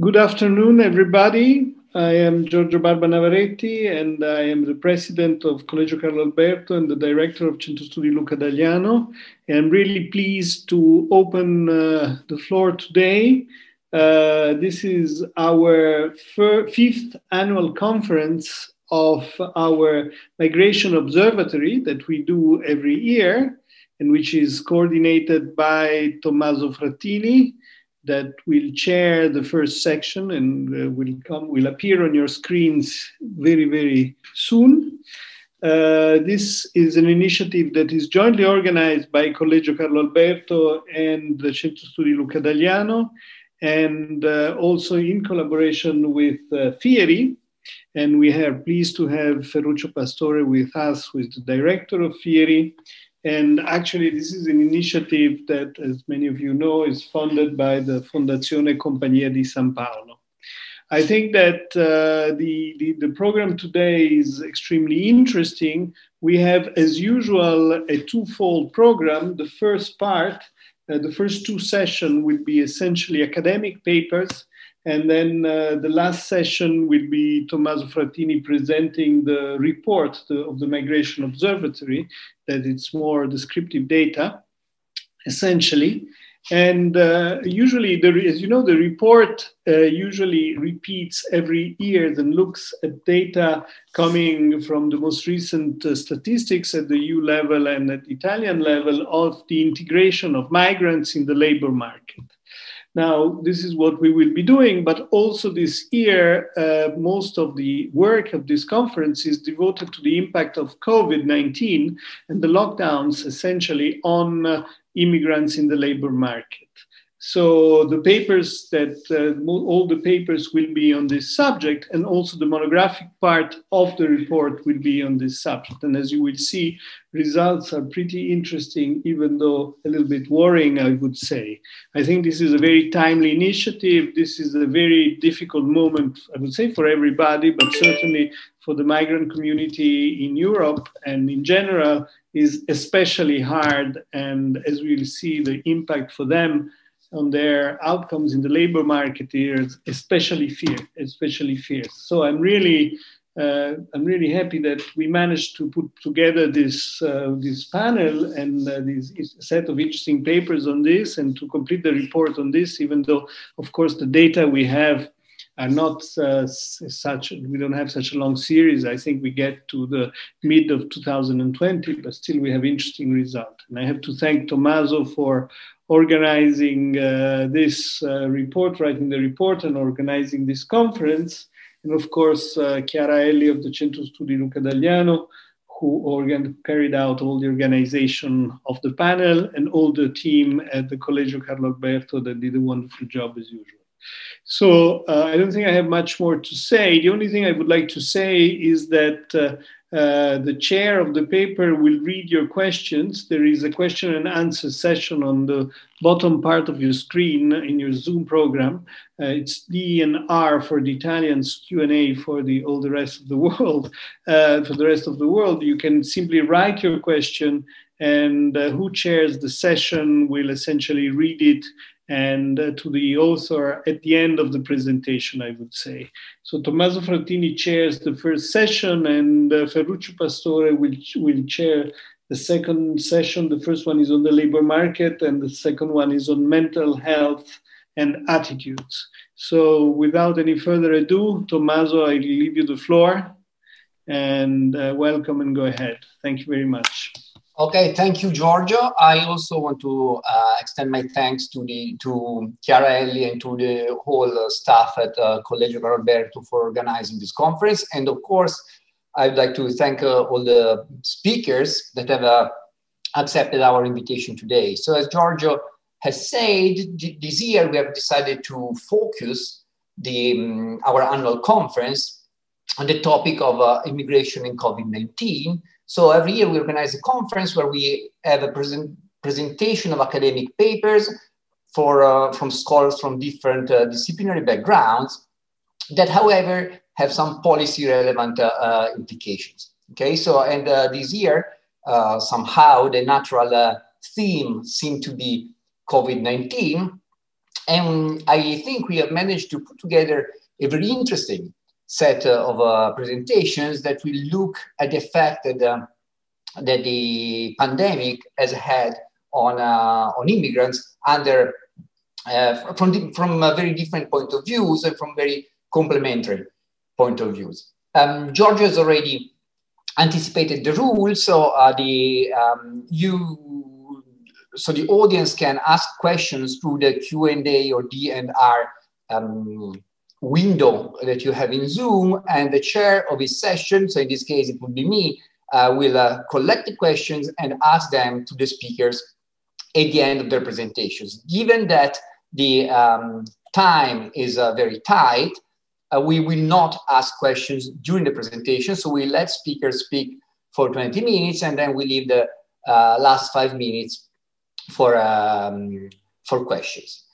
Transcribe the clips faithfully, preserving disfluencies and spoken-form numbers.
Good afternoon, everybody. I am Giorgio Barba Navaretti, and I am the president of Collegio Carlo Alberto and the director of Centro Studi Luca D'Agliano. I'm really pleased to open uh, the floor today. Uh, this is our fifth annual conference of our Migration Observatory that we do every year, and which is coordinated by Tommaso Frattini, that will chair the first section and uh, will come, will appear on your screens very, very soon. Uh, this is an initiative that is jointly organized by Collegio Carlo Alberto and the Centro Studi Luca D'Agliano, and uh, also in collaboration with uh, FIERI. And we are pleased to have Ferruccio Pastore with us, who is the director of FIERI. And actually, this is an initiative that, as many of you know, is funded by the Fondazione Compagnia di San Paolo. I think that uh, the, the, the program today is extremely interesting. We have, as usual, a twofold program. The first part, uh, the first two sessions will be essentially academic papers. And then uh, the last session will be Tommaso Frattini presenting the report the, of the Migration Observatory, that it's more descriptive data, essentially. And uh, usually, the, as you know, the report uh, usually repeats every year and looks at data coming from the most recent uh, statistics at the E U level and at the Italian level of the integration of migrants in the labor market. Now, this is what we will be doing, but also this year, uh, most of the work of this conference is devoted to the impact of COVID nineteen and the lockdowns, essentially, on uh, immigrants in the labor market. So the papers that, uh, all the papers will be on this subject, and also the monographic part of the report will be on this subject. And as you will see, results are pretty interesting, even though a little bit worrying, I would say. I think this is a very timely initiative. This is a very difficult moment, I would say, for everybody, but certainly for the migrant community in Europe and in general is especially hard. And as we will see, the impact for them on their outcomes in the labor market is especially fierce, especially fierce. So I'm really Uh, I'm really happy that we managed to put together this, uh, this panel and uh, this set of interesting papers on this and to complete the report on this, even though, of course, the data we have are not uh, such, we don't have such a long series. I think we get to the mid of two thousand twenty, but still we have interesting results. And I have to thank Tommaso for organizing uh, this uh, report, writing the report and organizing this conference. And of course, uh, Chiara Elia of the Centro Studi Luca D'Agliano, who carried out all the organization of the panel, and all the team at the Collegio Carlo Alberto that did a wonderful job as usual. So uh, I don't think I have much more to say. The only thing I would like to say is that uh, uh, the chair of the paper will read your questions. There is a question and answer session on the bottom part of your screen in your Zoom program. Uh, it's D and R for the Italians, Q and A for the, all the rest of the world. Uh, for the rest of the world, you can simply write your question, and uh, who chairs the session will essentially read it and uh, to the author at the end of the presentation, I would say. So Tommaso Frattini chairs the first session, and uh, Ferruccio Pastore will, will chair the second session. The first one is on the labor market, and the second one is on mental health and attitudes. So without any further ado, Tommaso, I leave you the floor, and uh, welcome and go ahead. Thank you very much. Okay, thank you, Giorgio. I also want to uh, extend my thanks to the to Chiara Elli and to the whole uh, staff at uh, Collegio Carlo Alberto for organizing this conference. And of course, I'd like to thank uh, all the speakers that have uh, accepted our invitation today. So as Giorgio has said, this year we have decided to focus the, um, our annual conference on the topic of uh, immigration and COVID nineteen. So every year we organize a conference where we have a present presentation of academic papers for, uh, from scholars from different uh, disciplinary backgrounds that, however, have some policy relevant uh, uh, implications. Okay, so and uh, this year, uh, somehow the natural uh, theme seemed to be COVID nineteen. And I think we have managed to put together a very interesting set of uh, presentations that will look at the effect that, uh, that the pandemic has had on, uh, on immigrants under, uh, from, the, from a very different point of views and from very complementary point of views. Um, Giorgio has already anticipated the rules, so uh, the um, you. So the audience can ask questions through the Q and A or D and R um, window that you have in Zoom, and the chair of this session, so in this case it would be me, uh, will uh, collect the questions and ask them to the speakers at the end of their presentations. Given that the um, time is uh, very tight, uh, we will not ask questions during the presentation, so we let speakers speak for twenty minutes and then we leave the uh, last five minutes for um, for questions.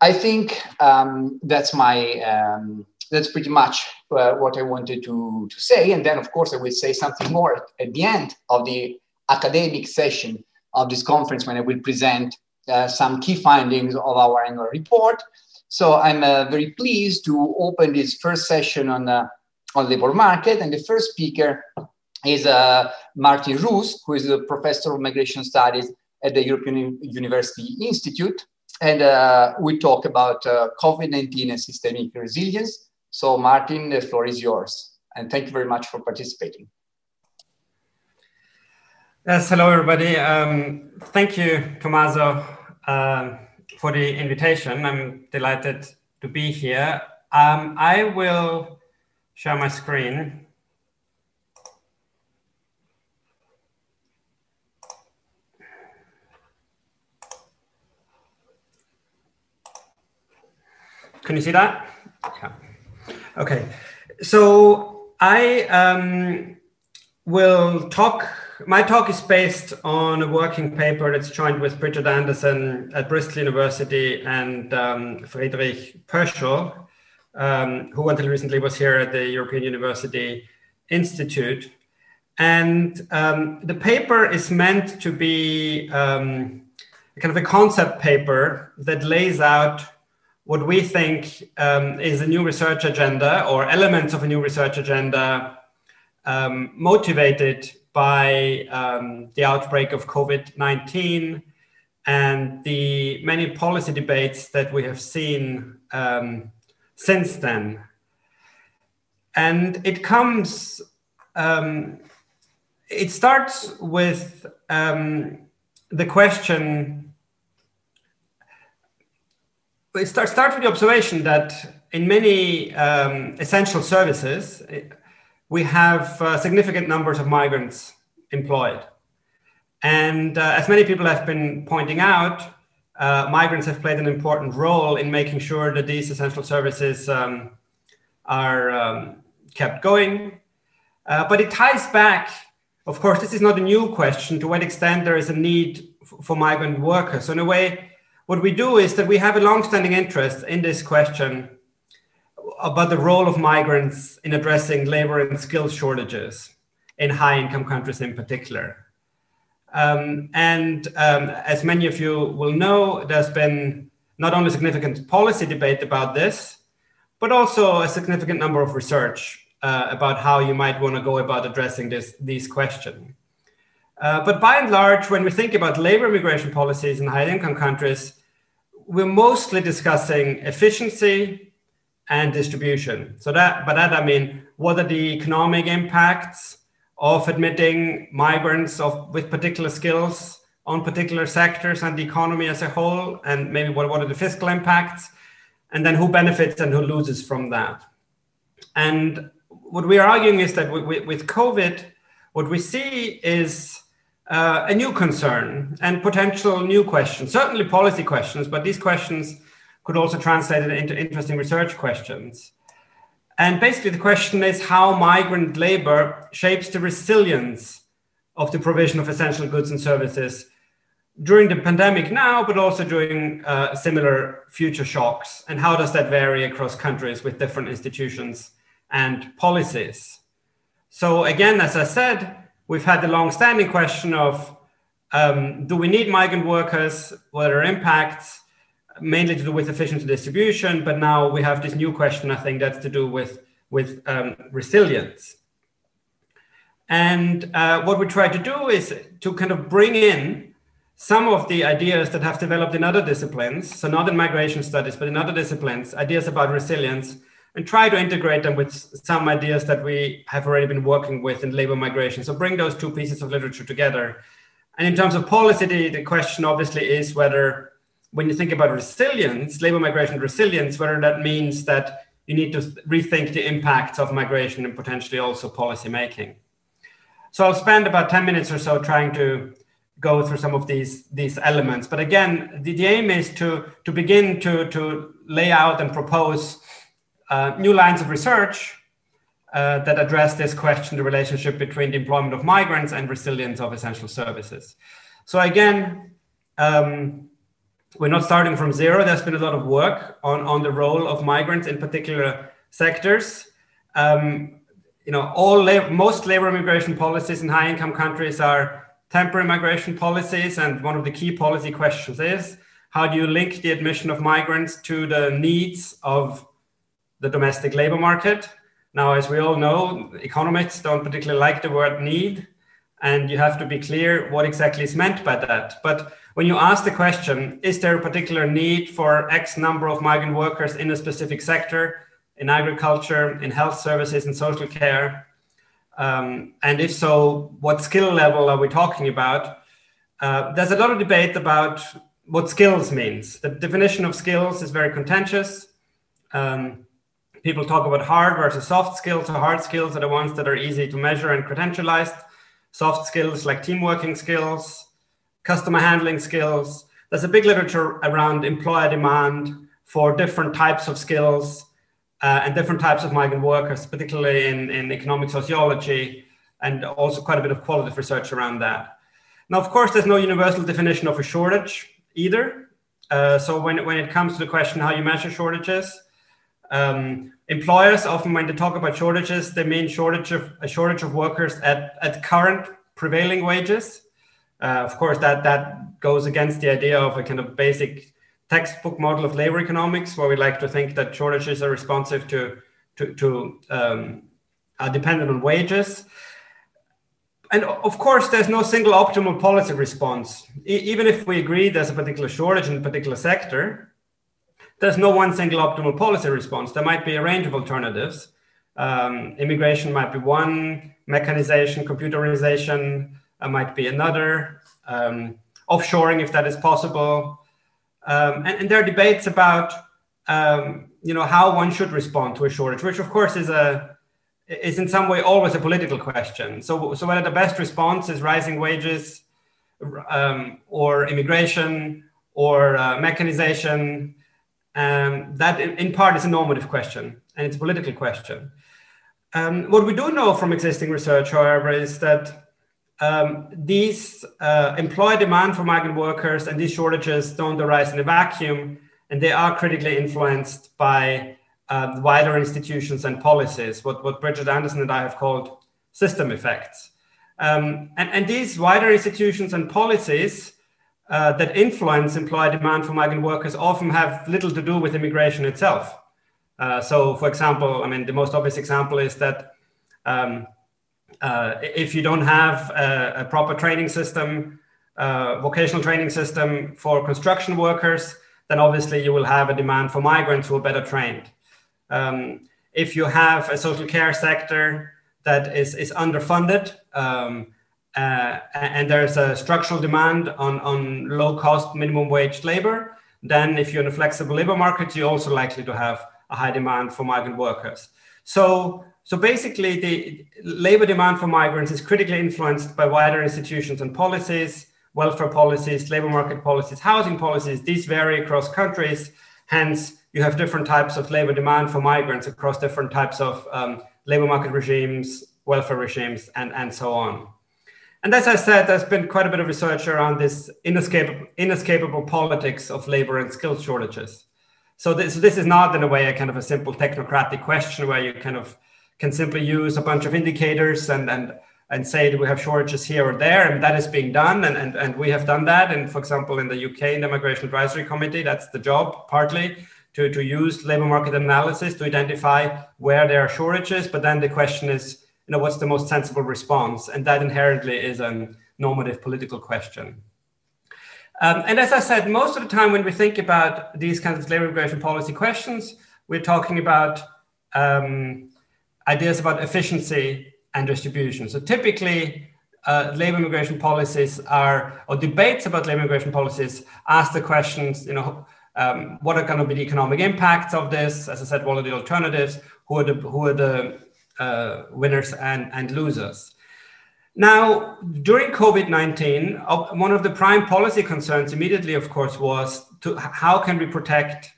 I think um, that's my um, that's pretty much uh, what I wanted to to say. And then, of course, I will say something more at the end of the academic session of this conference when I will present uh, some key findings of our annual report. So I'm uh, very pleased to open this first session on uh, on labor market, and the first speaker is uh, Martin Ruhs, who is a professor of migration studies at the European University Institute, and uh, we talk about uh, COVID nineteen and systemic resilience. So Martin, the floor is yours, and thank you very much for participating. Yes, hello everybody. Um, thank you, Tommaso, uh, for the invitation. I'm delighted to be here. Um, I will share my screen. Can you see that? Yeah. Okay. So I um, will talk, my talk is based on a working paper that's joined with Bridget Anderson at Bristol University and um, Friedrich Pöschel, um, who until recently was here at the European University Institute. And um, the paper is meant to be um, kind of a concept paper that lays out what we think um, is a new research agenda or elements of a new research agenda um, motivated by um, the outbreak of COVID nineteen and the many policy debates that we have seen um, since then. And it comes, um, it starts with um, the question It starts start with the observation that in many um, essential services, we have uh, significant numbers of migrants employed. And uh, as many people have been pointing out, uh, migrants have played an important role in making sure that these essential services um, are um, kept going. Uh, but it ties back, of course, this is not a new question, to what extent there is a need for migrant workers. So in a way, what we do is that we have a long-standing interest in this question about the role of migrants in addressing labor and skill shortages in high-income countries in particular. Um, and um, as many of you will know, there's been not only significant policy debate about this, but also a significant number of research uh, about how you might want to go about addressing this, these questions. Uh, but by and large, when we think about labor migration policies in high-income countries, we're mostly discussing efficiency and distribution. So that, by that I mean, what are the economic impacts of admitting migrants of, with particular skills on particular sectors and the economy as a whole, and maybe what, what are the fiscal impacts, and then who benefits and who loses from that. And what we are arguing is that we, we, with COVID, what we see is uh, a new concern and potential new questions, certainly policy questions, but these questions could also translate into interesting research questions. And basically the question is how migrant labor shapes the resilience of the provision of essential goods and services during the pandemic now, but also during uh, similar future shocks, and how does that vary across countries with different institutions and policies. So again, as I said, we've had the long-standing question of, um, do we need migrant workers? What are their impacts? mainly to do with efficient distribution, but now we have this new question, I think, that's to do with, with um, resilience. And uh, what we try to do is to kind of bring in some of the ideas that have developed in other disciplines, so not in migration studies, but in other disciplines, ideas about resilience, and try to integrate them with some ideas that we have already been working with in labor migration. So bring those two pieces of literature together. And in terms of policy, the, the question obviously is whether, when you think about resilience, labor migration resilience, whether that means that you need to rethink the impacts of migration and potentially also policy making. So I'll spend about ten minutes or so trying to go through some of these, these elements. But again, the, the aim is to, to begin to, to lay out and propose uh, new lines of research uh, that address this question, the relationship between the employment of migrants and resilience of essential services. So again, um, we're not starting from zero. There's been a lot of work on, on the role of migrants in particular sectors. Um, You know, all labor, most labor migration policies in high-income countries are temporary migration policies, and one of the key policy questions is, how do you link the admission of migrants to the needs of the domestic labor market? Now, as we all know, economists don't particularly like the word need, and you have to be clear what exactly is meant by that. But when you ask the question, is there a particular need for X number of migrant workers in a specific sector, in agriculture, in health services and social care? Um, and if so, what skill level are we talking about? Uh, there's a lot of debate about what skills means. The definition of skills is very contentious. Um, people talk about hard versus soft skills. So hard skills are the ones that are easy to measure and credentialized. Soft skills like team working skills, customer handling skills. There's a big literature around employer demand for different types of skills Uh, and different types of migrant workers, particularly in, in economic sociology, and also quite a bit of qualitative research around that. Now, of course, there's no universal definition of a shortage either. Uh, so when, when it comes to the question how you measure shortages, um, employers often, when they talk about shortages, they mean shortage of, a shortage of workers at, at current prevailing wages. Uh, of course, that, that goes against the idea of a kind of basic textbook model of labor economics, where we like to think that shortages are responsive to, to, to um, are dependent on wages. And of course, there's no single optimal policy response. E even if we agree there's a particular shortage in a particular sector, there's no one single optimal policy response. There might be a range of alternatives. Um, immigration might be one, mechanization, computerization uh, might be another, um, offshoring if that is possible. Um, and, and there are debates about, um, you know, how one should respond to a shortage, which, of course, is a is in some way always a political question. So, so whether the best response is rising wages um, or immigration or uh, mechanization, um, that in, in part is a normative question, and it's a political question. Um, what we do know from existing research, however, is that Um, these uh, employer demand for migrant workers and these shortages don't arise in a vacuum, and they are critically influenced by uh, wider institutions and policies, what, what Bridget Anderson and I have called system effects. Um, and, and these wider institutions and policies uh, that influence employer demand for migrant workers often have little to do with immigration itself. Uh, so, for example, I mean, the most obvious example is that um, Uh, if you don't have a, a proper training system, uh, vocational training system for construction workers, then obviously you will have a demand for migrants who are better trained. Um, if you have a social care sector that is, is underfunded um, uh, and there's a structural demand on, on low-cost minimum wage labor, then if you're in a flexible labor market, you're also likely to have a high demand for migrant workers. So, So basically, the labor demand for migrants is critically influenced by wider institutions and policies, welfare policies, labor market policies, housing policies. These vary across countries. Hence, you have different types of labor demand for migrants across different types of um, labor market regimes, welfare regimes, and, and so on. And as I said, there's been quite a bit of research around this inescapable, inescapable politics of labor and skill shortages. So this, this is not, in a way, a kind of a simple technocratic question where you kind of can simply use a bunch of indicators and, and and say that we have shortages here or there, and that is being done, and, and, and we have done that. And for example, in the U K, in the Migration Advisory Committee, that's the job, partly, to, to use labor market analysis to identify where there are shortages. But then the question is, you know, what's the most sensible response? And that inherently is a normative political question. Um, and as I said, most of the time when we think about these kinds of labor migration policy questions, we're talking about um, ideas about efficiency and distribution. So typically, uh, labor migration policies are, or debates about labor migration policies ask the questions, you know, um, what are going to be the economic impacts of this? As I said, what are the alternatives? Who are the, who are the uh, winners and, and losers? Now, during COVID nineteen, one of the prime policy concerns immediately, of course, was to how can we protect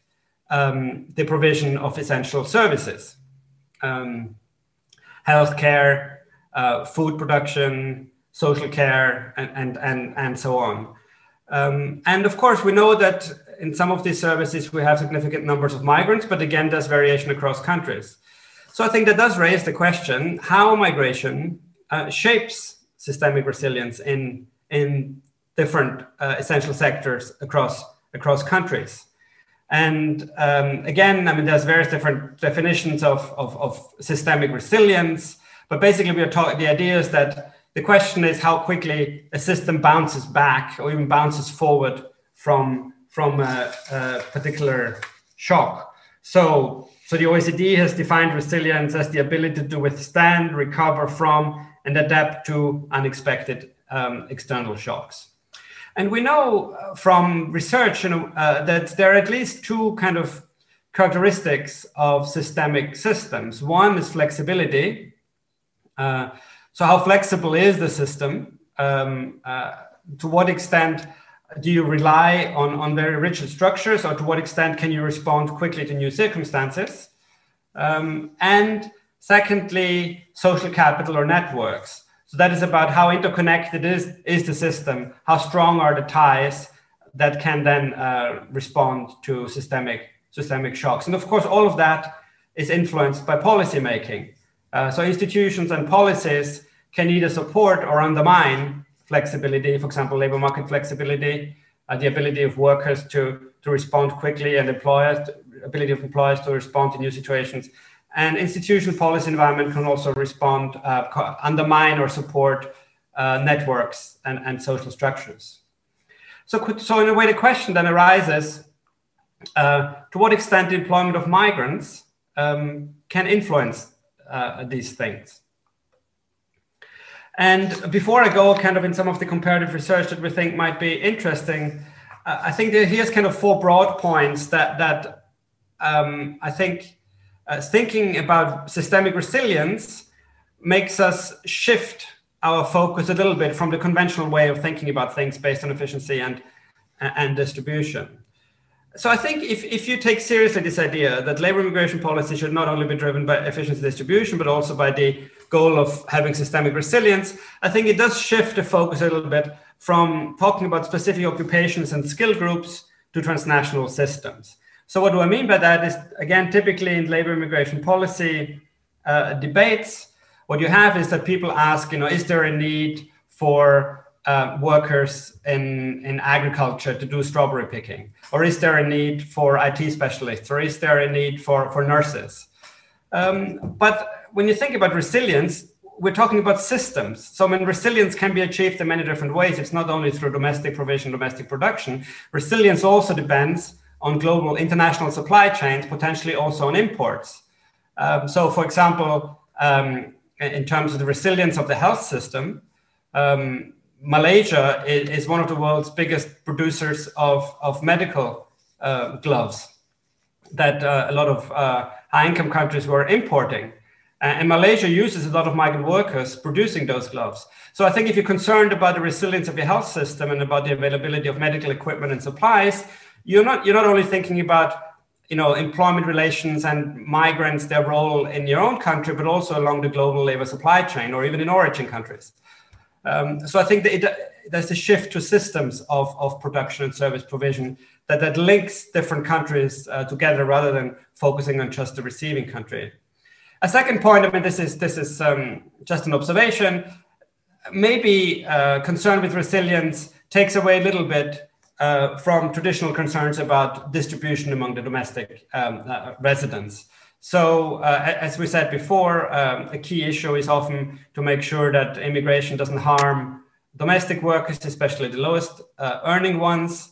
um, the provision of essential services, um, healthcare, uh, food production, social care, and, and, and, and so on. Um, and of course, we know that in some of these services, we have significant numbers of migrants, but again, there's variation across countries. So I think that does raise the question, how migration Uh, shapes systemic resilience in, in different uh, essential sectors across, across countries. And um, again, I mean, there's various different definitions of, of, of systemic resilience, but basically we are talking, the idea is that the question is how quickly a system bounces back or even bounces forward from, from a, a particular shock. So, so the O E C D has defined resilience as the ability to withstand, recover from, and adapt to unexpected um, external shocks. And we know from research, you know, uh, that there are at least two kind of characteristics of systemic systems. One is flexibility. Uh, so how flexible is the system? Um, uh, to what extent do you rely on, on very rigid structures, or to what extent can you respond quickly to new circumstances? Um, and secondly, social capital or networks. So that is about how interconnected is, is the system, how strong are the ties that can then uh, respond to systemic, systemic shocks. And of course, all of that is influenced by policymaking. Uh, so institutions and policies can either support or undermine flexibility, for example, labor market flexibility, uh, the ability of workers to, to respond quickly, and employers, ability of employers to respond to new situations. And institution policy environment can also respond, uh, undermine or support uh, networks and, and social structures. So, could, so in a way, the question then arises, uh, to what extent the employment of migrants um, can influence uh, these things? And before I go kind of in some of the comparative research that we think might be interesting, uh, I think that here's kind of four broad points that, that um, I think uh, thinking about systemic resilience makes us shift our focus a little bit from the conventional way of thinking about things based on efficiency and, and distribution. So I think if, if you take seriously this idea that labor migration policy should not only be driven by efficiency distribution, but also by the goal of having systemic resilience, I think it does shift the focus a little bit from talking about specific occupations and skill groups to transnational systems. So what do I mean by that is, again, typically in labor migration policy uh, debates, what you have is that people ask, you know, is there a need for Uh, workers in, in agriculture to do strawberry picking? Or is there a need for I T specialists? Or is there a need for, for nurses? Um, but when you think about resilience, we're talking about systems. So I mean, resilience can be achieved in many different ways. It's not only through domestic provision, domestic production. Resilience also depends on global international supply chains, potentially also on imports. Um, so for example, um, in terms of the resilience of the health system, um, Malaysia is one of the world's biggest producers of, of medical uh, gloves that uh, a lot of uh, high-income countries were importing. And Malaysia uses a lot of migrant workers producing those gloves. So I think if you're concerned about the resilience of your health system and about the availability of medical equipment and supplies, you're not, you're not only thinking about, you know, employment relations and migrants, their role in your own country, but also along the global labor supply chain or even in origin countries. Um, so I think that it, there's a shift to systems of, of production and service provision that, that links different countries uh, together rather than focusing on just the receiving country. A second point, I mean, this is, this is um, just an observation. maybe uh, concern with resilience takes away a little bit uh, from traditional concerns about distribution among the domestic um, uh, residents. So uh, as we said before, um, a key issue is often to make sure that immigration doesn't harm domestic workers, especially the lowest uh, earning ones.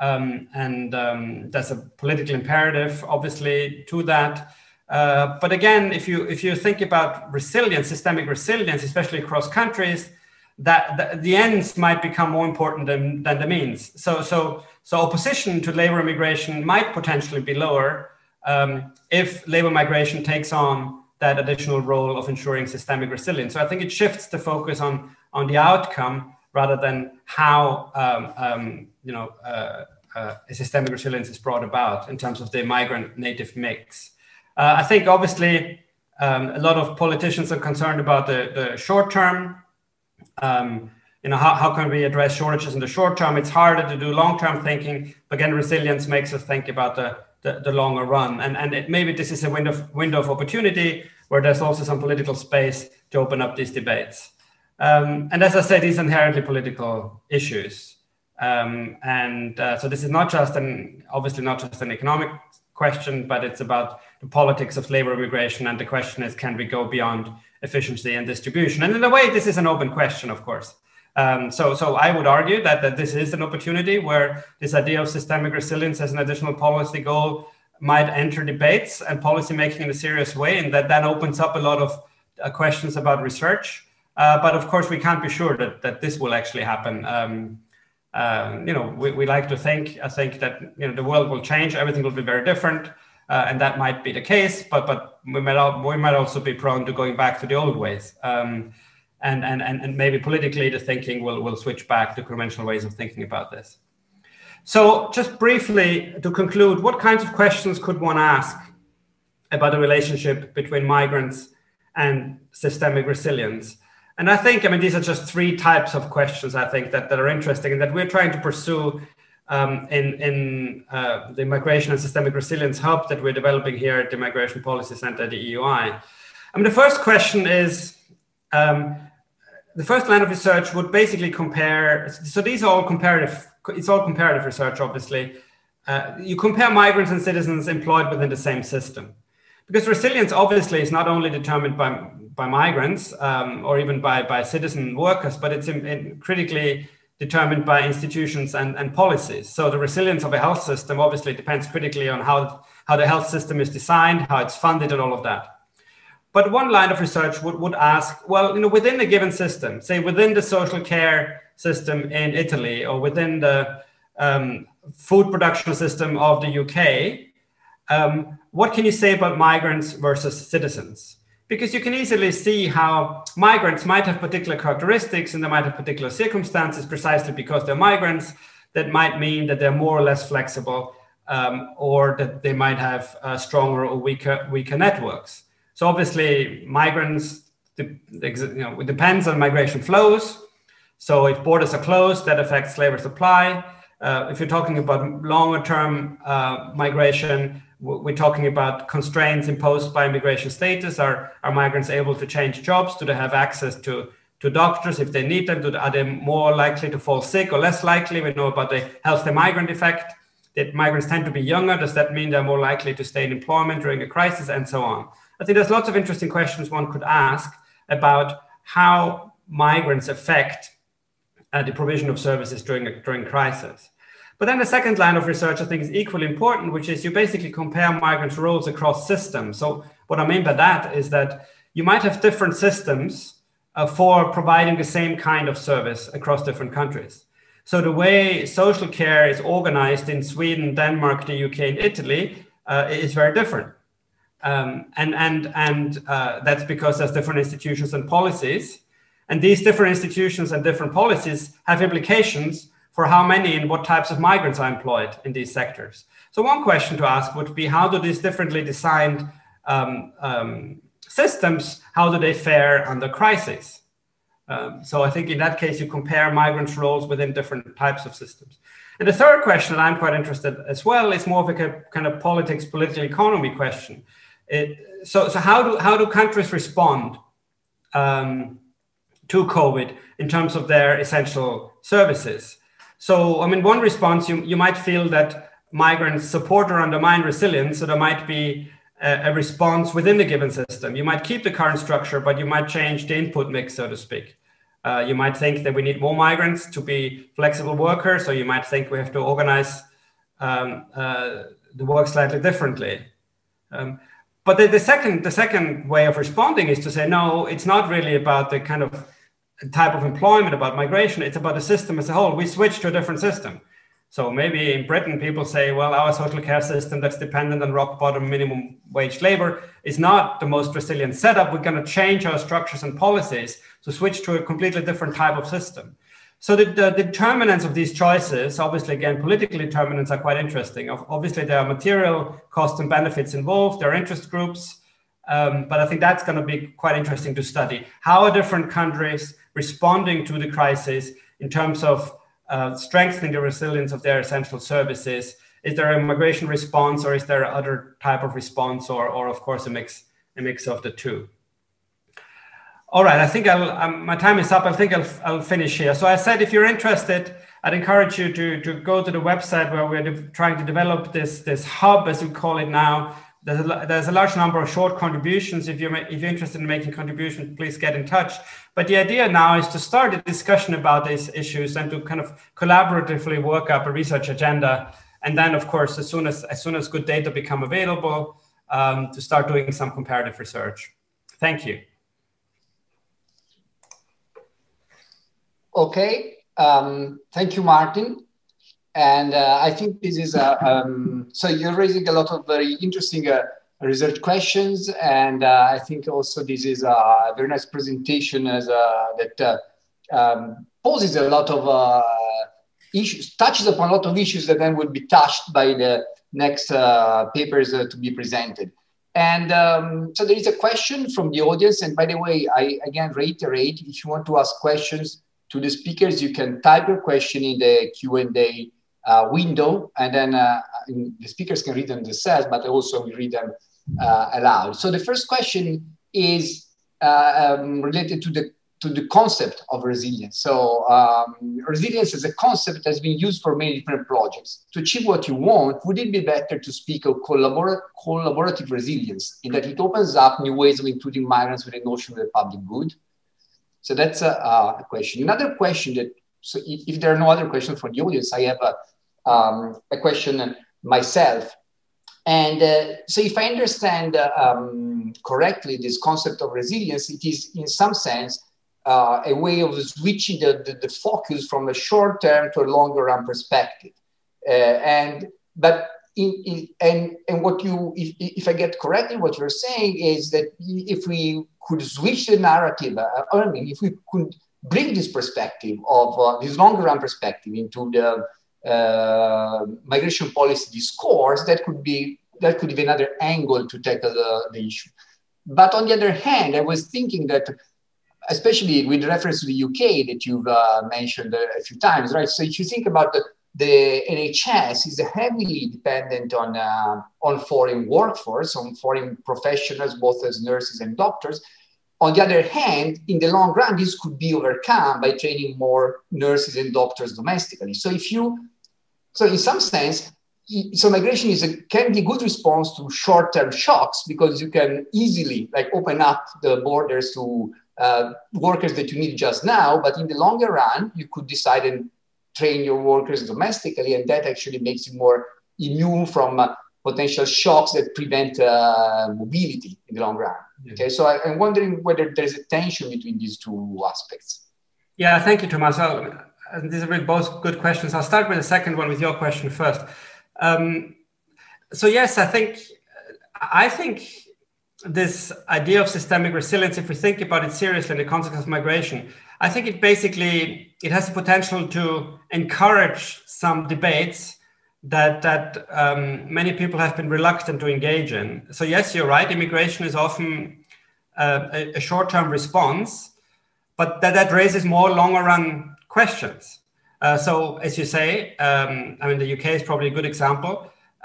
Um, and um, there's a political imperative, obviously, to that. Uh, but again, if you if you think about resilience, systemic resilience, especially across countries, that the, the ends might become more important than, than the means. So, so, so opposition to labor immigration might potentially be lower Um, if labor migration takes on that additional role of ensuring systemic resilience. So I think it shifts the focus on, on the outcome rather than how um, um, you know, uh, uh, systemic resilience is brought about in terms of the migrant native mix. Uh, I think obviously um, a lot of politicians are concerned about the, the short term. Um, you know, how, how can we address shortages in the short term? It's harder to do long-term thinking, but again, resilience makes us think about the The, the longer run. And, and it, maybe this is a window of, window of opportunity where there's also some political space to open up these debates. Um, and as I said, these inherently political issues. Um, and uh, so this is not just an, obviously not just an economic question, but it's about the politics of labor immigration. And the question is, can we go beyond efficiency and distribution? And in a way, this is an open question, of course. Um, so, so I would argue that, that this is an opportunity where this idea of systemic resilience as an additional policy goal might enter debates and policymaking in a serious way, and that that opens up a lot of uh, questions about research. Uh, but of course, we can't be sure that, that this will actually happen. Um, um, you know, we, we like to think, I think that, you know, the world will change, everything will be very different, uh, and that might be the case, but, but we, might all, we might also be prone to going back to the old ways. Um, And, and, and maybe politically the thinking will, will switch back to conventional ways of thinking about this. So just briefly to conclude, what kinds of questions could one ask about the relationship between migrants and systemic resilience? And I think, I mean, these are just three types of questions, I think, that, that are interesting and that we're trying to pursue um, in, in uh, the Migration and Systemic Resilience Hub that we're developing here at the Migration Policy Center, the E U I. I mean, the first question is, um, the first line of research would basically compare, so these are all comparative, it's all comparative research, obviously. Uh, you compare migrants and citizens employed within the same system. Because resilience obviously is not only determined by, by migrants um, or even by, by citizen workers, but it's in, in critically determined by institutions and, and policies. So the resilience of a health system obviously depends critically on how, how the health system is designed, how it's funded and all of that. But one line of research would, would ask, well, you know, within a given system, say within the social care system in Italy or within the um, food production system of the U K, um, what can you say about migrants versus citizens? Because you can easily see how migrants might have particular characteristics and they might have particular circumstances precisely because they're migrants. That might mean that they're more or less flexible um, or that they might have uh, stronger or weaker, weaker networks. So obviously, migrants, you know, it depends on migration flows. So if borders are closed, that affects labor supply. Uh, if you're talking about longer-term uh, migration, we're talking about constraints imposed by immigration status. Are, are migrants able to change jobs? Do they have access to, to doctors if they need them? Do, are they more likely to fall sick or less likely? We know about the healthy migrant effect, that migrants tend to be younger. Does that mean they're more likely to stay in employment during a crisis and so on? I think there's lots of interesting questions one could ask about how migrants affect uh, the provision of services during a, during crisis. But then the second line of research I think is equally important, which is you basically compare migrants' roles across systems. So what I mean by that is that you might have different systems uh, for providing the same kind of service across different countries. So the way social care is organized in Sweden, Denmark, the U K, and Italy uh, is very different. Um, and and, and uh, that's because there's different institutions and policies. And these different institutions and different policies have implications for how many and what types of migrants are employed in these sectors. So one question to ask would be, how do these differently designed um, um, systems, how do they fare under crisis? Um, so I think in that case, you compare migrants' roles within different types of systems. And the third question that I'm quite interested in as well is more of a kind of politics, political economy question. It, so, so how do how do countries respond um, to COVID in terms of their essential services. So, I mean, one response, you, you might feel that migrants support or undermine resilience, so there might be a, a response within the given system. You might keep the current structure, but you might change the input mix, so to speak. Uh, you might think that we need more migrants to be flexible workers, or you might think we have to organize um, uh, the work slightly differently. Um, but the, the, second, the second way of responding is to say, no, it's not really about the kind of type of employment, about migration, it's about the system as a whole. We switch to a different system. So maybe in Britain, people say, well, our social care system that's dependent on rock bottom minimum wage labor is not the most resilient setup. We're going to change our structures and policies to switch to a completely different type of system. So the, the determinants of these choices, obviously, again, political determinants are quite interesting. Obviously, there are material costs and benefits involved. There are interest groups. Um, but I think that's going to be quite interesting to study. How are different countries responding to the crisis in terms of Uh, strengthening the resilience of their essential services? Is there a migration response, or is there other type of response, or, or of course, a mix, a mix of the two? All right, I think I'll, um, my time is up. I think I'll, I'll finish here. So I said, if you're interested, I'd encourage you to, to go to the website where we're de- trying to develop this, this hub, as we call it now. There's a, there's a large number of short contributions. If you're, if you're interested in making contributions, please get in touch. But the idea now is to start a discussion about these issues and to kind of collaboratively work up a research agenda. And then, of course, as soon as, as, soon as good data become available, um, to start doing some comparative research. Thank you. Okay. Um, thank you, Martin. And uh, I think this is, uh, um, so you're raising a lot of very interesting uh, research questions. And uh, I think also this is a very nice presentation as uh, that uh, um, poses a lot of uh, issues, touches upon a lot of issues that then would be touched by the next uh, papers uh, to be presented. And um, so there is a question from the audience. And by the way, I again reiterate, if you want to ask questions to the speakers, you can type your question in the Q and A Uh, window, and then uh, the speakers can read them themselves, but also we read them uh, aloud. So the first question is uh, um, related to the to the concept of resilience. So um, resilience as a concept has been used for many different projects. To achieve what you want, would it be better to speak of collabor collaborative resilience, in that it opens up new ways of including migrants with a notion of the public good? So that's a, a question. Another question that, so if, if there are no other questions from the audience, I have a Um, a question myself. And uh, so if I understand uh, um, correctly this concept of resilience, it is in some sense uh, a way of switching the, the, the focus from a short term to a longer run perspective. Uh, and but in, in, and, and what you, if, if I get correctly, what you're saying is that if we could switch the narrative, uh, I mean, if we could bring this perspective of uh, this longer run perspective into the Uh, migration policy discourse, that could be that could be another angle to tackle the, the issue. But on the other hand, I was thinking that, especially with reference to the U K that you've uh, mentioned a few times, right? So if you think about the, the N H S is heavily dependent on uh, on foreign workforce, on foreign professionals, both as nurses and doctors. On the other hand, in the long run, this could be overcome by training more nurses and doctors domestically. So if you So in some sense, so migration is a, can be a good response to short-term shocks, because you can easily like open up the borders to uh, workers that you need just now, but in the longer run, you could decide and train your workers domestically, and that actually makes you more immune from uh, potential shocks that prevent uh, mobility in the long run. Mm-hmm. Okay, so I, I'm wondering whether there's a tension between these two aspects. Yeah, thank you, Tommaso. And these are really both good questions. I'll start with the second one, with your question first. Um, so yes, I think I think this idea of systemic resilience, if we think about it seriously in the context of migration, I think it basically, it has the potential to encourage some debates that, that um, many people have been reluctant to engage in. So yes, you're right, immigration is often uh, a, a short-term response, but that, that raises more longer run questions. Uh, so, as you say, um, I mean, the U K is probably a good example,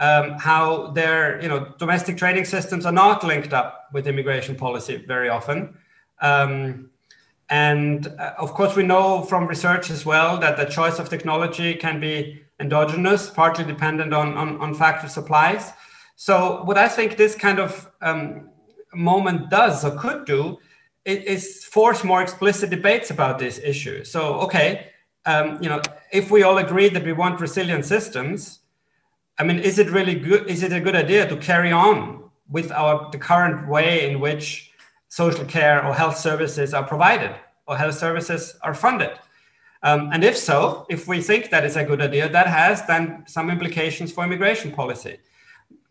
um, how their, you know, domestic training systems are not linked up with immigration policy very often. Um, And uh, of course, we know from research as well that the choice of technology can be endogenous, partly dependent on, on, on factor supplies. So what I think this kind of um, moment does or could do is force more explicit debates about this issue. So, okay, um, you know, if we all agree that we want resilient systems, I mean, is it really good? Is it a good idea to carry on with our the current way in which social care or health services are provided or health services are funded? Um, and if so, if we think that is a good idea, that has then some implications for immigration policy.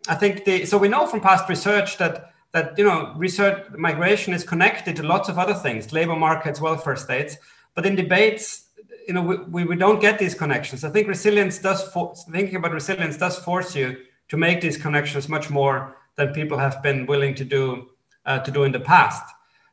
I think the, so we know from past research that, that, you know, research migration is connected to lots of other things, labor markets, welfare states, but in debates, you know, we, we, we don't get these connections. I think resilience does, for, thinking about resilience does force you to make these connections much more than people have been willing to do uh, to do in the past.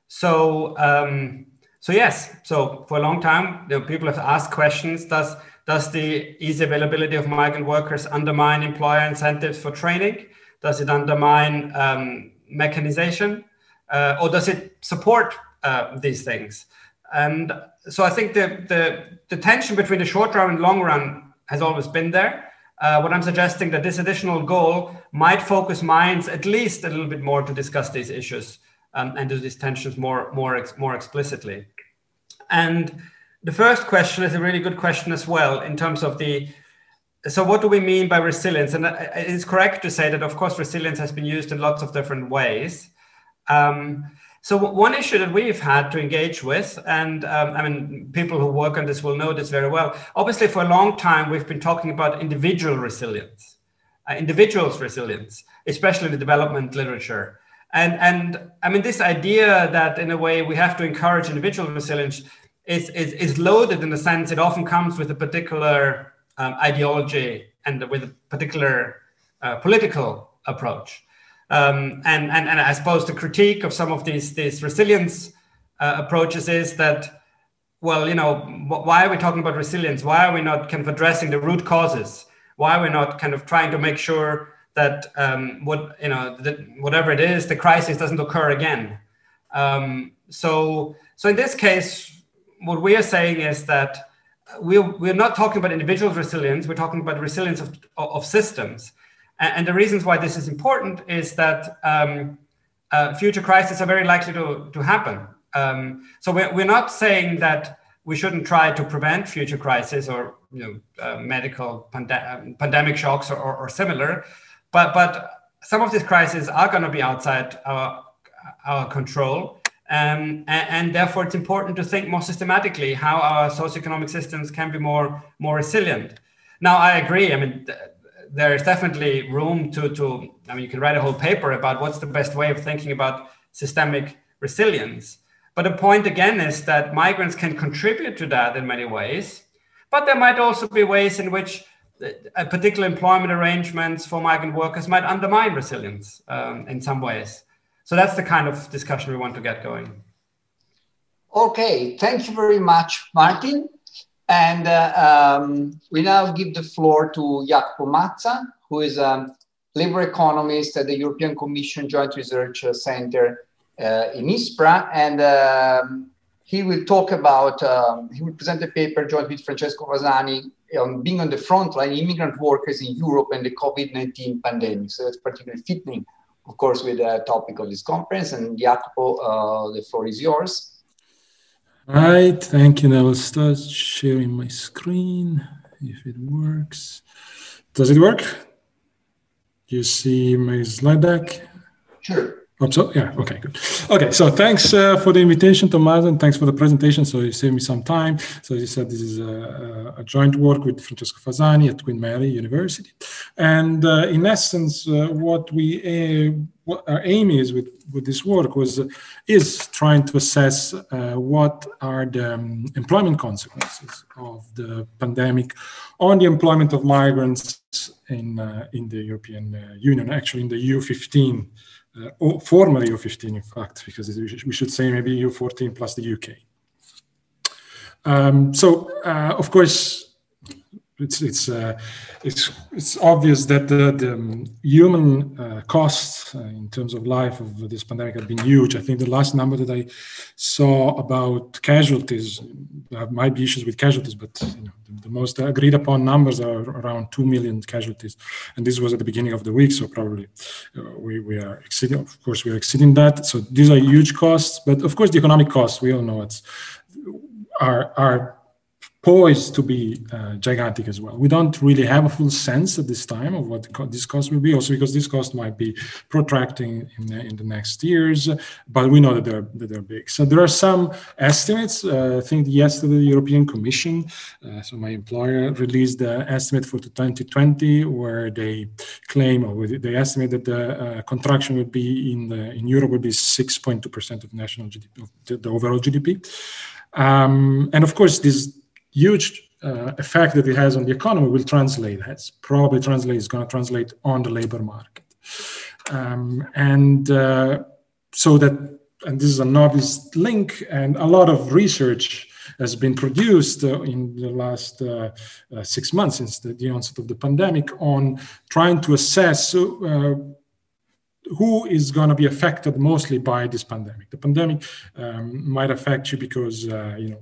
So, um, so yes, so for a long time, you know, people have asked questions, does, does the easy availability of migrant workers undermine employer incentives for training? Does it undermine um, mechanization? Uh, or does it support uh, these things? And so I think the, the, the tension between the short run and long run has always been there. Uh, what I'm suggesting that this additional goal might focus minds at least a little bit more to discuss these issues um, and do these tensions more, more, ex more explicitly. And the first question is a really good question as well in terms of the, so what do we mean by resilience? And it is correct to say that, of course, resilience has been used in lots of different ways. Um, So one issue that we've had to engage with, and um, I mean, people who work on this will know this very well. Obviously, for a long time, we've been talking about individual resilience, uh, individuals' resilience, especially in the development literature. And, and I mean, this idea that in a way we have to encourage individual resilience is, is, is loaded in the sense it often comes with a particular um, ideology and with a particular uh, political approach. Um, and, and, and I suppose the critique of some of these, these resilience uh, approaches is that, well, you know, why are we talking about resilience? Why are we not kind of addressing the root causes? Why are we not kind of trying to make sure that, um, what, you know, that whatever it is, the crisis doesn't occur again? Um, so, so in this case, what we are saying is that we're, we're not talking about individual resilience, we're talking about resilience of, of systems. And the reasons why this is important is that um, uh, future crises are very likely to, to happen. Um, so we're, we're not saying that we shouldn't try to prevent future crises or, you know, uh, medical pande pandemic shocks or, or, or similar, but, but some of these crises are going to be outside our, our control. Um, and, and therefore, it's important to think more systematically how our socioeconomic systems can be more, more resilient. Now, I agree. I mean, there is definitely room to, to, I mean, you can write a whole paper about what's the best way of thinking about systemic resilience. But the point again is that migrants can contribute to that in many ways, but there might also be ways in which a particular employment arrangements for migrant workers might undermine resilience um, in some ways. So that's the kind of discussion we want to get going. Okay, thank you very much, Martin. And uh, um, we now give the floor to Jacopo Mazza, who is a labor economist at the European Commission Joint Research Center uh, in Ispra. And uh, he will talk about, um, he will present a paper joint with Francesco Fasani on being on the front line, immigrant workers in Europe and the COVID nineteen pandemic. So that's particularly fitting, of course, with the topic of this conference. And Jacopo, uh, the floor is yours. All right, thank you. Now I will start sharing my screen if it works. Does it work? Do you see my slide deck? Sure. Oh, so, yeah, okay, good. Okay, so thanks uh, for the invitation, Tommaso, and thanks for the presentation. So you saved me some time. So as you said, this is a, a joint work with Francesco Fasani at Queen Mary University. And uh, in essence, uh, what we... Uh, What our aim is with, with this work was is trying to assess uh, what are the um, employment consequences of the pandemic on the employment of migrants in, uh, in the European uh, Union, actually in the E U fifteen, uh, or former E U fifteen, in fact, because we should say maybe E U fourteen plus the U K. Um, so, uh, of course, it's it's uh, it's it's obvious that the, the human uh, costs uh, in terms of life of this pandemic have been huge. I think the last number that I saw about casualties, there might be issues with casualties, but you know, the, the most agreed upon numbers are around two million casualties, and this was at the beginning of the week. So probably uh, we we are exceeding. Of course, we are exceeding that. So these are huge costs, but of course the economic costs, we all know it's are are. poised to be uh, gigantic as well. We don't really have a full sense at this time of what this cost will be, also because this cost might be protracting in the, in the next years, but we know that they're, that they're big. So there are some estimates. Uh, I think yesterday the European Commission, uh, so my employer, released the estimate for twenty twenty, where they claim, or they estimate that the uh, contraction would be in, the, in Europe would be six point two percent of national G D P, of the, the overall G D P. Um, and of course, this huge uh, effect that it has on the economy will translate, has probably translate, is going to translate on the labor market. Um, and uh, so that, and this is an obvious link, and a lot of research has been produced uh, in the last uh, uh, six months since the, the onset of the pandemic on trying to assess uh, who is going to be affected mostly by this pandemic. The pandemic um, might affect you because, uh, you know,